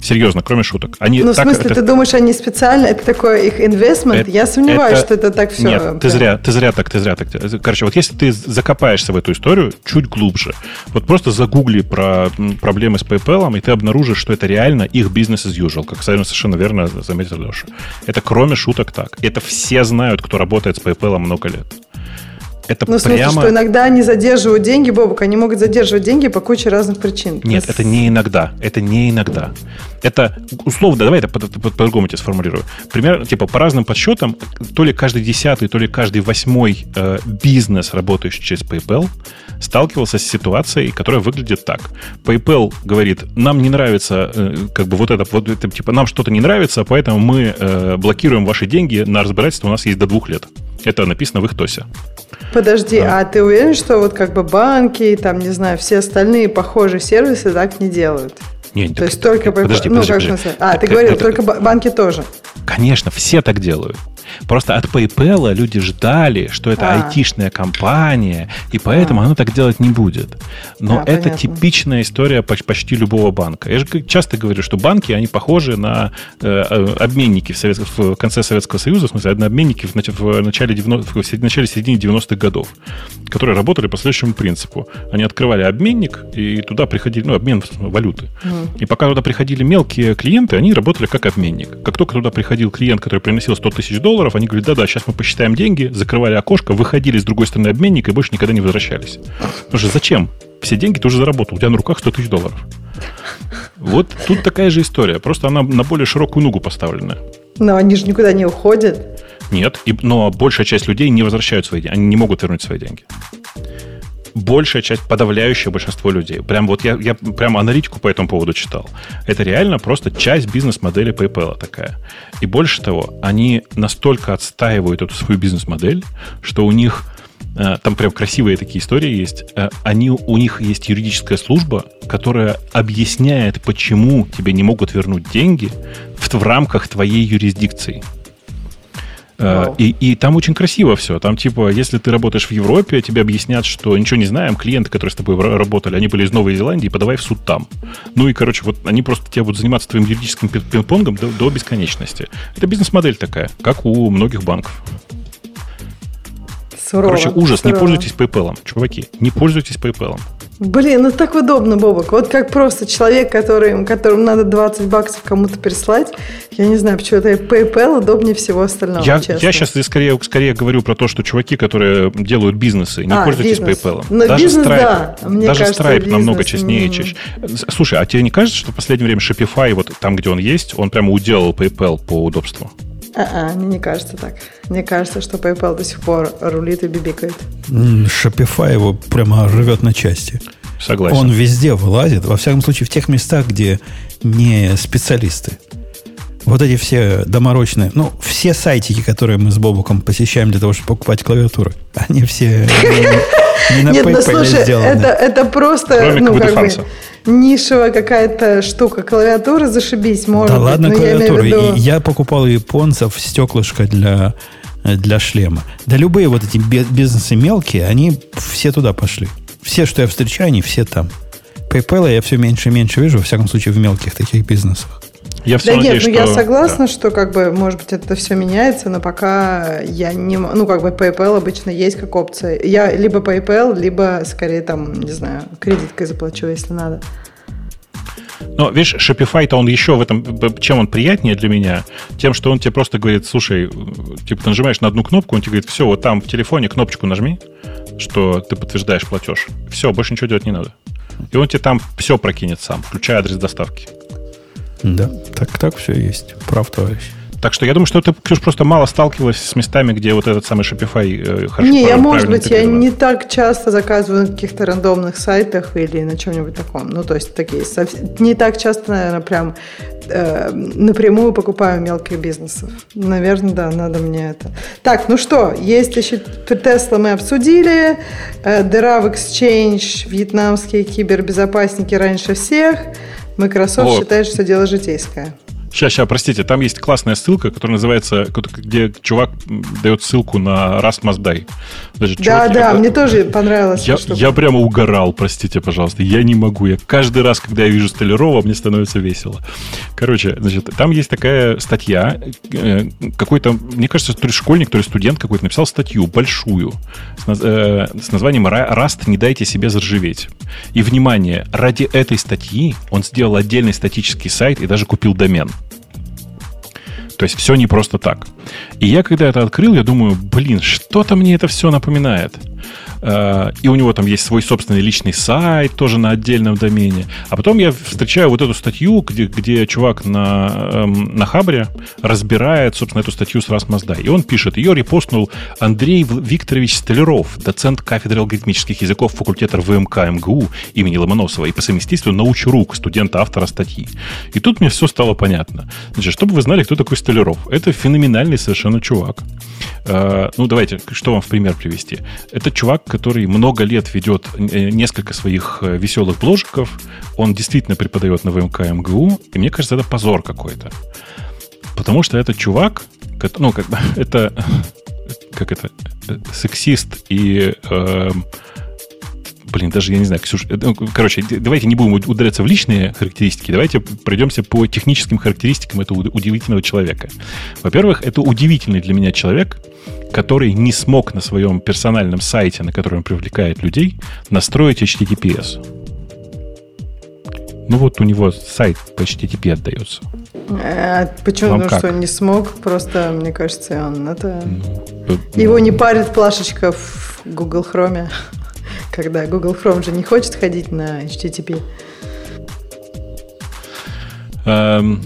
Серьезно, кроме шуток. Они ну, так, в смысле, это... ты думаешь, они специально, это такой их инвестмент? Это... Я сомневаюсь, это... что это так все. Нет, прям... ты зря, ты зря так, ты зря так. Короче, вот если ты закопаешься в эту историю чуть глубже, вот просто загугли про проблемы с PayPal, и ты обнаружишь, что это реально их бизнес as usual, как совершенно верно заметил Леша. Это кроме шуток так. Это все знают, кто работает с PayPal много лет. Это ну, прямо... в смысле, что иногда они задерживают деньги, Бобок, они могут задерживать деньги по куче разных причин. Нет, это не иногда. Это не иногда. Это, условно, давай это по-другому тебе сформулирую. Примерно, типа, по разным подсчетам, то ли каждый десятый, то ли каждый восьмой э, бизнес, работающий через PayPal, сталкивался с ситуацией, которая выглядит так. PayPal говорит, нам не нравится, э, как бы вот это, вот это, типа, нам что-то не нравится, поэтому мы э, блокируем ваши деньги на разбирательство, у нас есть до двух лет. Это написано в их ТОСе. Подожди, да. А ты уверен, что вот как бы банки, там, не знаю, все остальные похожие сервисы так не делают? Нет, то есть только... Подожди, подожди, ну, подожди. А, ты говорил, только банки тоже. Конечно, все так делают. Просто от PayPal люди ждали, что это а. айтишная компания, и поэтому а. она так делать не будет. Но а, это понятно. Типичная история почти любого банка. Я же часто говорю, что банки, они похожи на э, обменники в, Совет... в конце Советского Союза, в смысле, на обменники в, в начале, девяностых... в начале середине девяностых годов, которые работали по следующему принципу. Они открывали обменник, и туда приходили, ну, обмен валюты. Mm. И пока туда приходили мелкие клиенты, они работали как обменник. Как только туда приходил клиент, который приносил сто тысяч долларов, они говорят, да-да, сейчас мы посчитаем деньги, закрывали окошко, выходили с другой стороны обменника и больше никогда не возвращались. Потому что зачем? Все деньги ты уже заработал, у тебя на руках сто тысяч долларов. Вот тут такая же история, просто она на более широкую ногу поставлена. Но они же никуда не уходят. Нет, и, но большая часть людей не возвращают свои деньги, они не могут вернуть свои деньги. Большая часть, подавляющее большинство людей. Прям вот я, я прям аналитику по этому поводу читал. Это реально просто часть бизнес-модели PayPal такая. И больше того, они настолько отстаивают эту свою бизнес-модель, что у них, там прям красивые такие истории есть, они, у них есть юридическая служба, которая объясняет, почему тебе не могут вернуть деньги в, в рамках твоей юрисдикции. Wow. И, и там очень красиво все. Там типа, если ты работаешь в Европе, тебе объяснят, что ничего не знаем, клиенты, которые с тобой работали, они были из Новой Зеландии, подавай в суд там. Ну и, короче, вот они просто тебя будут заниматься твоим юридическим пинг-понгом до, до бесконечности. Это бизнес-модель такая, как у многих банков. Сурово. Короче, ужас, сурово. Не пользуйтесь PayPal, чуваки, не пользуйтесь PayPal. Блин, ну так удобно, Бобок. Вот как просто человек, который, которому надо двадцать баксов кому-то переслать. Я не знаю, почему-то PayPal удобнее всего остального. Я, я сейчас скорее, скорее говорю про то, что чуваки, которые делают бизнесы, не а, пользуйтесь бизнес. PayPal. Но даже бизнес, Stripe, да. Мне даже кажется, Stripe намного честнее. Mm-hmm. Слушай, а тебе не кажется, что в последнее время Shopify, вот там, где он есть, он прямо уделал PayPal по удобству? А-а, мне не кажется так. Мне кажется, что PayPal до сих пор рулит и бибикает. Shopify его прямо рвет на части. Согласен. Он везде вылазит, во всяком случае, в тех местах, где не специалисты. Вот эти все доморочные, ну, все сайтики, которые мы с Бобуком посещаем для того, чтобы покупать клавиатуры, они все не на PayPal сделаны. Это просто, ну, как бы... нишевая какая-то штука. Клавиатура, зашибись, может да быть. Да ладно, клавиатура. Я, виду... я покупал у японцев стеклышко для, для шлема. Да любые вот эти бизнесы мелкие, они все туда пошли. Все, что я встречаю, они все там. PayPal я все меньше и меньше вижу, во всяком случае, в мелких таких бизнесах. Я да надеюсь, нет, ну что... я согласна, да. что, как бы, может быть, это все меняется, но пока я не... Ну, как бы, PayPal обычно есть как опция. Я либо PayPal, либо, скорее, там, не знаю, кредиткой заплачу, если надо. Но, видишь, Shopify-то он еще в этом... Чем он приятнее для меня? Тем, что он тебе просто говорит, слушай, типа, ты нажимаешь на одну кнопку, он тебе говорит, все, вот там в телефоне кнопочку нажми, что ты подтверждаешь платеж. Все, больше ничего делать не надо. И он тебе там все прокинет сам, включая адрес доставки. Да, так, так все есть. Прав, товарищ. Так что я думаю, что ты, Ксюш, просто мало сталкивалась с местами, где вот этот самый Shopify хорошо. Не, я, может быть, я не так часто заказываю на каких-то рандомных сайтах или на чем-нибудь таком. Ну, то есть, такие не так часто, наверное, прям э, напрямую покупаю мелких бизнесов. Наверное, да, надо мне это. Так, ну что, есть еще Tesla мы обсудили, э, дыра в Exchange, вьетнамские кибербезопасники раньше всех. Microsoft вот. Считает, что дело житейское. Сейчас, сейчас, простите, там есть классная ссылка, которая называется, где чувак дает ссылку на Rust Must Die. Значит, да, чувак, да, это... мне тоже понравилось. Я, я прямо угорал, простите, пожалуйста. Я не могу. Я каждый раз, когда я вижу Столярова, мне становится весело. Короче, значит, там есть такая статья. Какой-то, мне кажется, то ли школьник, то ли студент какой-то написал статью большую с, наз... с названием «Rust, не дайте себе заржаветь». И, внимание, ради этой статьи он сделал отдельный статический сайт и даже купил домен. То есть все не просто так. И я, когда это открыл, я думаю, блин, что-то мне это все напоминает. И у него там есть свой собственный личный сайт, тоже на отдельном домене. А потом я встречаю вот эту статью, где, где чувак на, на Хабре разбирает, собственно, эту статью с Rust Must Die. И он пишет, ее репостнул Андрей Викторович Столяров, доцент кафедры алгоритмических языков факультета ВМК МГУ имени Ломоносова и по совместительству научрук, студента-автора статьи. И тут мне все стало понятно. Значит, чтобы вы знали, кто такой Столяров. Это феноменальный деле совершенно чувак. Ну, давайте, что вам в пример привести? Это чувак, который много лет ведет несколько своих веселых бложиков. Он действительно преподает на ВМК МГУ. И мне кажется, это позор какой-то. Потому что это чувак, ну, как бы, это, как это, сексист и... Э, блин, даже я не знаю, Ксюш... Короче, давайте не будем ударяться в личные характеристики, давайте пройдемся по техническим характеристикам этого удивительного человека. Во-первых, это удивительный для меня человек, который не смог на своем персональном сайте, на который он привлекает людей, настроить эйч ти ти пи эс. Ну вот у него сайт по эйч ти ти пи отдается. А почему? Вам Потому как? Что он не смог, просто, мне кажется, он это... Ну, его ну... не парит плашечка в Google Chrome. Когда Google Chrome же не хочет ходить на эйч ти ти пи. Эм,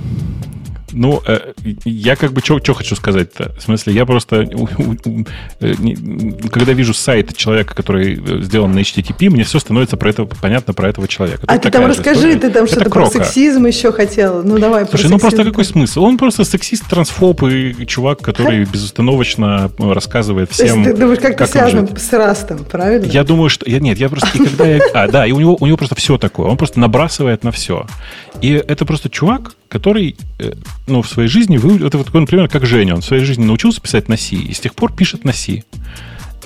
ну, э, я как бы что хочу сказать-то? В смысле, я просто... У, у, у, не, когда вижу сайт человека, который сделан на эйч ти ти пи, мне все становится про это, понятно про этого человека. А тут ты там расскажи, история. Ты там это что-то крока. Про сексизм еще хотел. Ну, давай. Слушай, про ну просто какой смысл? Он просто сексист, трансфоб и чувак, который Ха? безостановочно рассказывает всем... То есть ты думаешь, как, как ты связан с Растом, правильно? Я думаю, что... Я, нет, я просто... И когда я... А, да, и у него, у него просто все такое. Он просто набрасывает на все. И это просто чувак, который, ну, в своей жизни, это вот такой, например, как Женя, он в своей жизни научился писать на C и с тех пор пишет на C.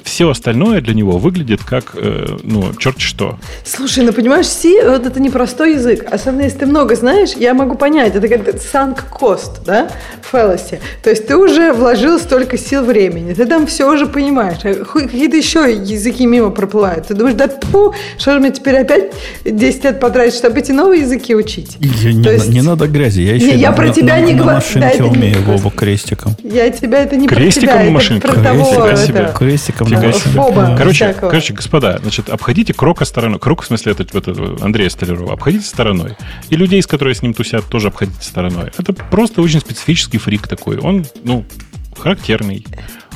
Все остальное для него выглядит как, ну, черт что. Слушай, ну, понимаешь, C, вот это непростой язык. Особенно, если ты много знаешь, я могу понять. Это как sunk cost, да, fallacy. То есть ты уже вложил столько сил времени. Ты там все уже понимаешь. Какие-то еще языки мимо проплывают. Ты думаешь, да тьфу, что же мне теперь опять десять лет потратить, чтобы эти новые языки учить? Я, не, есть... не надо грязи. Я еще не, я на, про тебя на, не говорю. На машинке да, умею, не... Вова, крестиком. Я тебя, это не крестиком про тебя. Машинком. Это про того. Это... Крестиком. Фоба, короче, короче, господа, значит, обходите Крока стороной. Крок, в смысле, это, это Андрея Столярова. Обходите стороной. И людей, с которыми с ним тусят, тоже обходите стороной. Это просто очень специфический фрик такой. Он, ну, характерный.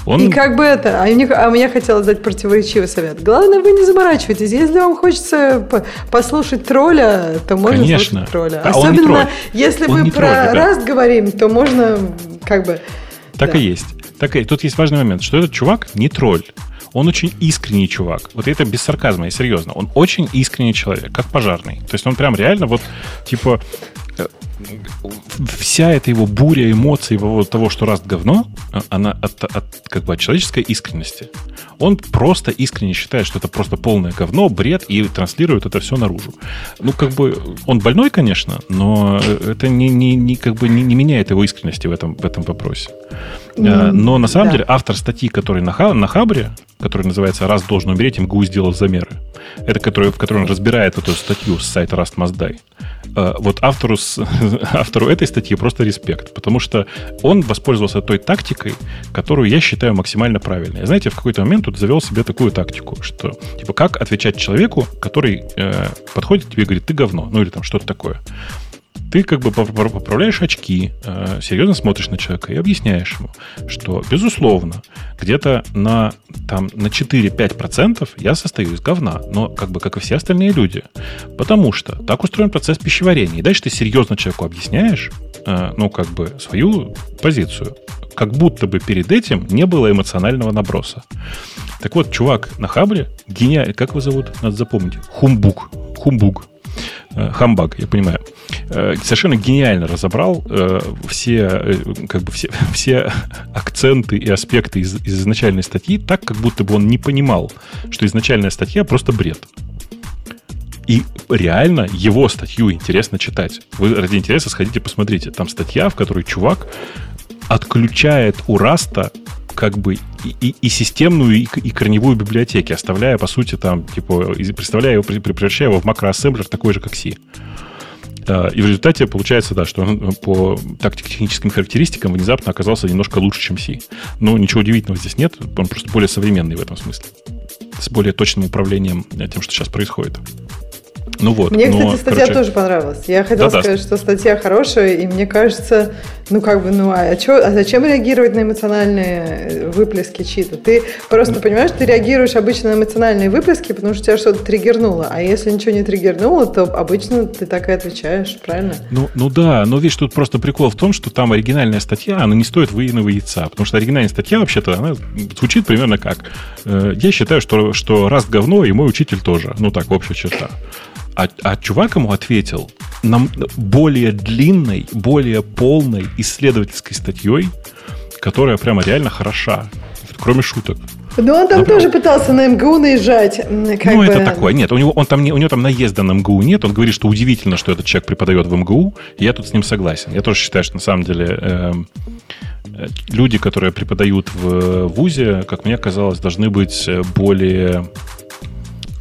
Он... И как бы это, а мне, а мне хотелось дать противоречивый совет. Главное, вы не заморачивайтесь. Если вам хочется по- послушать тролля, то можно Конечно. слушать тролля. А особенно, он не тролль. Если он мы не про тролль, Раст да. говорим, то можно как бы... Так да. и есть. Так, и тут есть важный момент, что этот чувак не тролль. Он очень искренний чувак. Вот это без сарказма, и серьезно. Он очень искренний человек, как пожарный. То есть он прям реально вот, типа, вся эта его буря эмоций, его того, что Раст говно, она от, от, как бы от человеческой искренности. Он просто искренне считает, что это просто полное говно, бред, и транслирует это все наружу. Ну, как бы, он больной, конечно, но это не, не, не, как бы не, не меняет его искренности в этом, в этом вопросе. Mm-hmm. Но, на самом да. деле, автор статьи, который на, на Хабре, который называется «Раст должен умереть», МГУ сделал замеры. Это который, в которой он разбирает эту статью с сайта Раст Маздай. Вот автору, автору этой статьи просто респект, потому что он воспользовался той тактикой, которую я считаю максимально правильной. Знаете, в какой-то момент тут завел себе такую тактику, что типа как отвечать человеку, который э, подходит тебе и говорит, ты говно, ну или там что-то такое. Ты как бы поправляешь очки, серьезно смотришь на человека и объясняешь ему, что, безусловно, где-то на, там, на четыре-пять процентов я состою из говна, но как бы как и все остальные люди. Потому что так устроен процесс пищеварения. И дальше ты серьезно человеку объясняешь, ну, как бы, свою позицию. Как будто бы перед этим не было эмоционального наброса. Так вот, чувак на Хабре, гениальный, как его зовут, надо запомнить, Хумбук, Хумбук. Хамбаг, я понимаю. Совершенно гениально разобрал все, как бы все, все акценты и аспекты из, из изначальной статьи так, как будто бы он не понимал, что изначальная статья просто бред. И реально его статью интересно читать. Вы ради интереса сходите, посмотрите. Там статья, в которой чувак отключает у Раста как бы и, и, и системную, и, и корневую библиотеки, оставляя, по сути, там, типа, представляя его, превращая его в макроассемблер такой же, как C. И в результате получается, да, что он по тактико-техническим характеристикам внезапно оказался немножко лучше, чем C. Но ничего удивительного здесь нет, он просто более современный в этом смысле, с более точным управлением тем, что сейчас происходит. Ну вот. Мне, но, кстати, статья короче... тоже понравилась. Я хотела да, сказать, да. что статья хорошая, и мне кажется, ну как бы, ну а, чё, а зачем реагировать на эмоциональные выплески чьи-то? Ты просто да. понимаешь, ты реагируешь обычно на эмоциональные выплески, потому что тебя что-то триггернуло, а если ничего не триггернуло, то обычно ты так и отвечаешь, правильно? Ну, ну да, но видишь, тут просто прикол в том, что там оригинальная статья, она не стоит выеденного яйца, потому что оригинальная статья вообще-то, она звучит примерно как: я считаю, что, что Rust говно, и мой учитель тоже, ну так, общая черта. А, а чувак ему ответил нам более длинной, более полной исследовательской статьей, которая прямо реально хороша, кроме шуток. Но он там Например, тоже пытался на МГУ наезжать. Как ну, бы... это такое. Нет, у него, он там не, у него там наезда на МГУ нет. Он говорит, что удивительно, что этот человек преподает в МГУ. Я тут с ним согласен. Я тоже считаю, что на самом деле э, люди, которые преподают в ВУЗе, как мне казалось, должны быть более...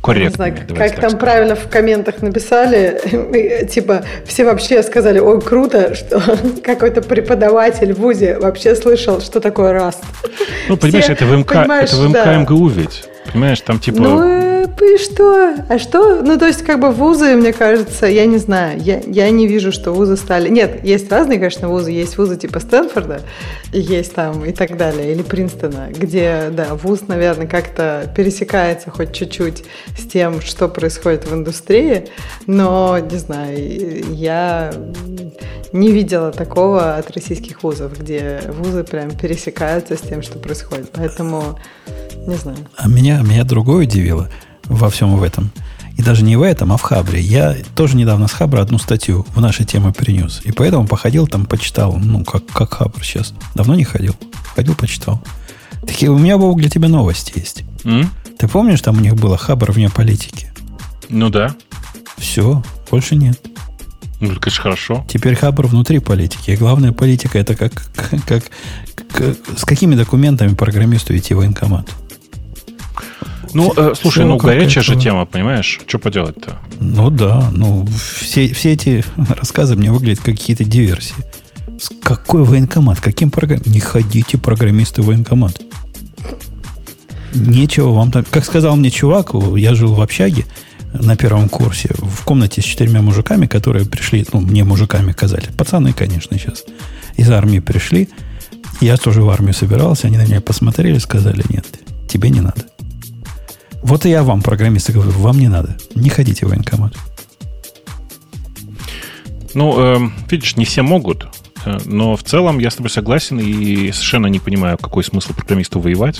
Корректно. Не знаю, как там скажем. Правильно в комментах написали, типа, все вообще сказали, ой, круто, что какой-то преподаватель в ВУЗе вообще слышал, что такое Rust. Ну, понимаешь, все, это в МК, понимаешь, это в МК да. МГУ ведь. Понимаешь, там типа... Ну, и что? А что? Ну, то есть, как бы вузы, мне кажется, я не знаю, я, я не вижу, что вузы стали... Нет, есть разные, конечно, вузы. Есть вузы типа Стэнфорда, есть там и так далее, или Принстона, где, да, вуз, наверное, как-то пересекается хоть чуть-чуть с тем, что происходит в индустрии, но, не знаю, я не видела такого от российских вузов, где вузы прям пересекаются с тем, что происходит. Поэтому... Не знаю. А меня, меня другое удивило во всем в этом. И даже не в этом, а в Хабре. Я тоже недавно с Хабра одну статью в наши темы принес. И поэтому походил там, почитал. Ну, как, как Хабр сейчас. Давно не ходил. Ходил, почитал. Такие, у меня, Бог, для тебя новости есть. Mm? Ты помнишь, там у них было Хабр вне политики? Ну да. Все, больше нет. Ну, это, конечно, хорошо. Теперь Хабр внутри политики. И главная политика – это как, как, как, как с какими документами программисту идти в военкомат. Ну, э, слушай, ну горячая же тема, понимаешь? Что поделать-то? Ну да, ну все, все эти рассказы мне выглядят как какие-то диверсии. Какой военкомат? Каким программ? Не ходите, программисты, в военкомат. Нечего вам там... Как сказал мне чувак, я жил в общаге на первом курсе, в комнате с четырьмя мужиками, которые пришли, ну, мне мужиками казались, пацаны, конечно, сейчас, из армии пришли. Я тоже в армию собирался, они на меня посмотрели, сказали, нет, тебе не надо. Вот и я вам, программисты, говорю, вам не надо. Не ходите в военкомат. Ну, э, видишь, не все могут. Э, но в целом я с тобой согласен и совершенно не понимаю, какой смысл программисту воевать.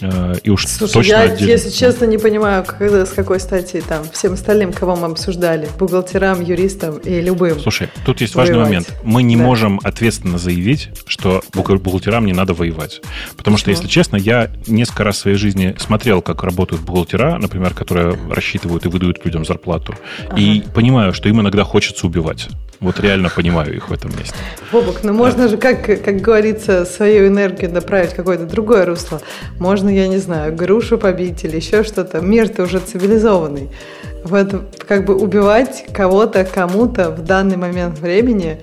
Э, и уж Слушай, точно я, отдельно... если честно, не понимаю, когда, с какой стати там всем остальным, кого мы обсуждали, бухгалтерам, юристам и любым. Слушай, тут есть воевать. важный момент. Мы не да. можем ответственно заявить, что бухгалтерам не надо воевать. Потому что, если честно, я несколько раз в своей жизни смотрел, как работают бухгалтера, например, которые рассчитывают и выдают людям зарплату. Ага. И понимаю, что им иногда хочется убивать. Вот реально понимаю их в этом месте. Бобок, ну можно да. же, как, как говорится, свою энергию направить в какое-то другое русло. Можно, я не знаю, грушу побить или еще что-то. Мир-то уже цивилизованный. Вот как бы убивать кого-то, кому-то в данный момент времени...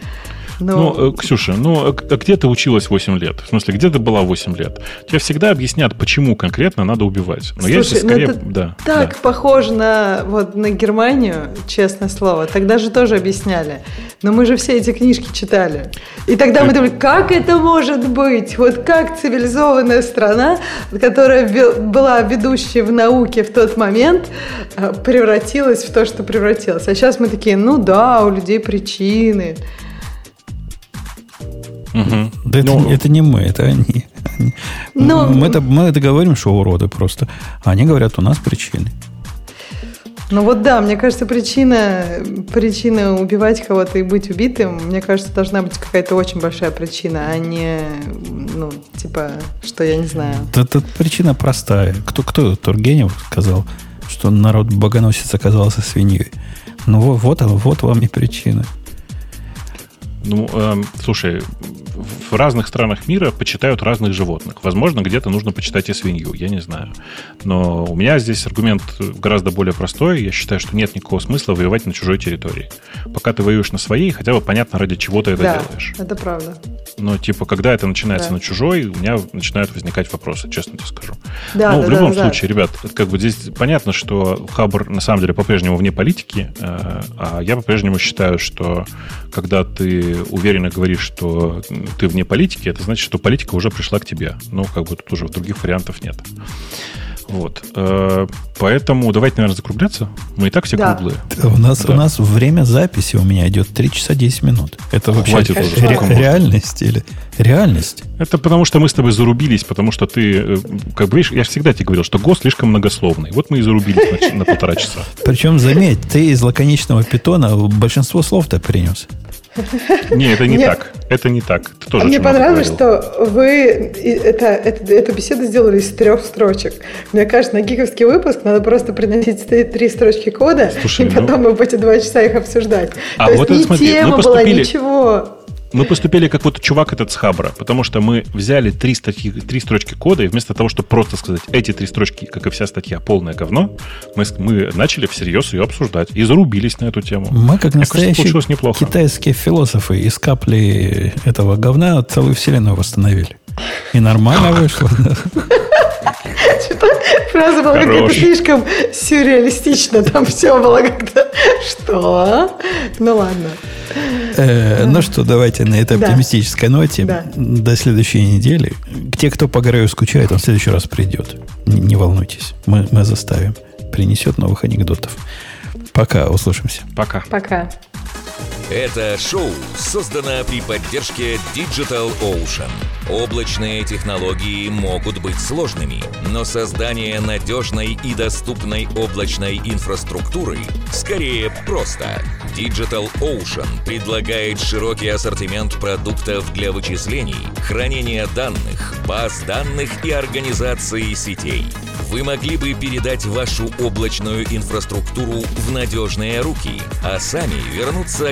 Но... Ну, Ксюша, ну, где ты училась восемь лет? В смысле, где ты была восемь лет? Тебе всегда объяснят, почему конкретно надо убивать. Но Слушай, я здесь скорее... ну это да, так да. похоже на, вот, на Германию, честное слово. Тогда же тоже объясняли. Но мы же все эти книжки читали. И тогда мы думали, как это может быть? Вот как цивилизованная страна, которая была ведущей в науке в тот момент, превратилась в то, что превратилась. А сейчас мы такие, ну да, у людей причины... Угу. Да ну, это, это не мы, это они. они. Но... Мы, это, мы это говорим, что уроды просто. А они говорят, у нас причины. Ну вот да, мне кажется, причина, причина убивать кого-то и быть убитым, мне кажется, должна быть какая-то очень большая причина, а не, ну, типа, что я не знаю. Да, да, причина простая. Кто, кто Тургенев сказал, что народ-богоносец оказался свиньей? Ну вот, вот, вот вам и причина. Ну, э, слушай, в разных странах мира почитают разных животных. Возможно, где-то нужно почитать и свинью, я не знаю. Но у меня здесь аргумент гораздо более простой. Я считаю, что нет никакого смысла воевать на чужой территории. Пока ты воюешь на своей, хотя бы понятно, ради чего ты это да, делаешь. Это правда. Но, типа, когда это начинается да. на чужой, у меня начинают возникать вопросы, честно тебе скажу. Да, Но да, в любом да, случае, да. ребят, как бы здесь понятно, что Habr на самом деле по-прежнему вне политики, а я по-прежнему считаю, что когда ты уверенно говоришь, что ты вне политики, это значит, что политика уже пришла к тебе. Ну, как бы тут уже других вариантов нет. Вот. Поэтому давайте, наверное, закругляться. Мы и так все да. круглые. Да, у, нас, да. у нас время записи у меня идет три часа десять минут. Это вообще Хватит уже, ре- реальность или реальность? Это потому, что мы с тобой зарубились, потому что ты, как бы видишь, я всегда тебе говорил, что Go слишком многословный. Вот мы и зарубились на полтора часа. Причем, заметь, ты из лаконичного питона большинство слов-то принес. Не, это не мне... так. Это не так. Ты тоже а мне понравилось, говорил. Что вы это, это, эту беседу сделали из трех строчек. Мне кажется, на гиковский выпуск надо просто приносить три, три строчки кода. Слушай, и потом ну... мы в эти два часа их обсуждать. А То вот есть это, не смотри, тема была, ничего. Мы поступили как вот чувак этот с Habr, потому что мы взяли три, статьи, три строчки кода, и вместо того, чтобы просто сказать, эти три строчки, как и вся статья, полное говно, мы, мы начали всерьез ее обсуждать и зарубились на эту тему. Мы, как настоящие китайские философы, из капли этого говна целую вселенную восстановили. И нормально вышло. Что-то фраза была какая-то слишком сюрреалистична. Там все было как-то... Что? Ну, ладно. Э, ну что, давайте на этой да. оптимистической ноте да. до следующей недели. Те, кто по Грею скучает, он в следующий раз придет. Не, не волнуйтесь. Мы, мы заставим. Принесет новых анекдотов. Пока. Услышимся. Пока. Пока. Это шоу создано при поддержке DigitalOcean. Облачные технологии могут быть сложными, но создание надежной и доступной облачной инфраструктуры скорее просто. DigitalOcean предлагает широкий ассортимент продуктов для вычислений, хранения данных, баз данных и организации сетей. Вы могли бы передать вашу облачную инфраструктуру в надежные руки, а сами вернуться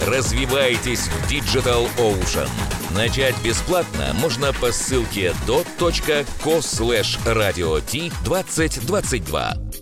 Развивайтесь в DigitalOcean. Начать бесплатно можно по ссылке dot dot co slash radio t twenty twenty-two.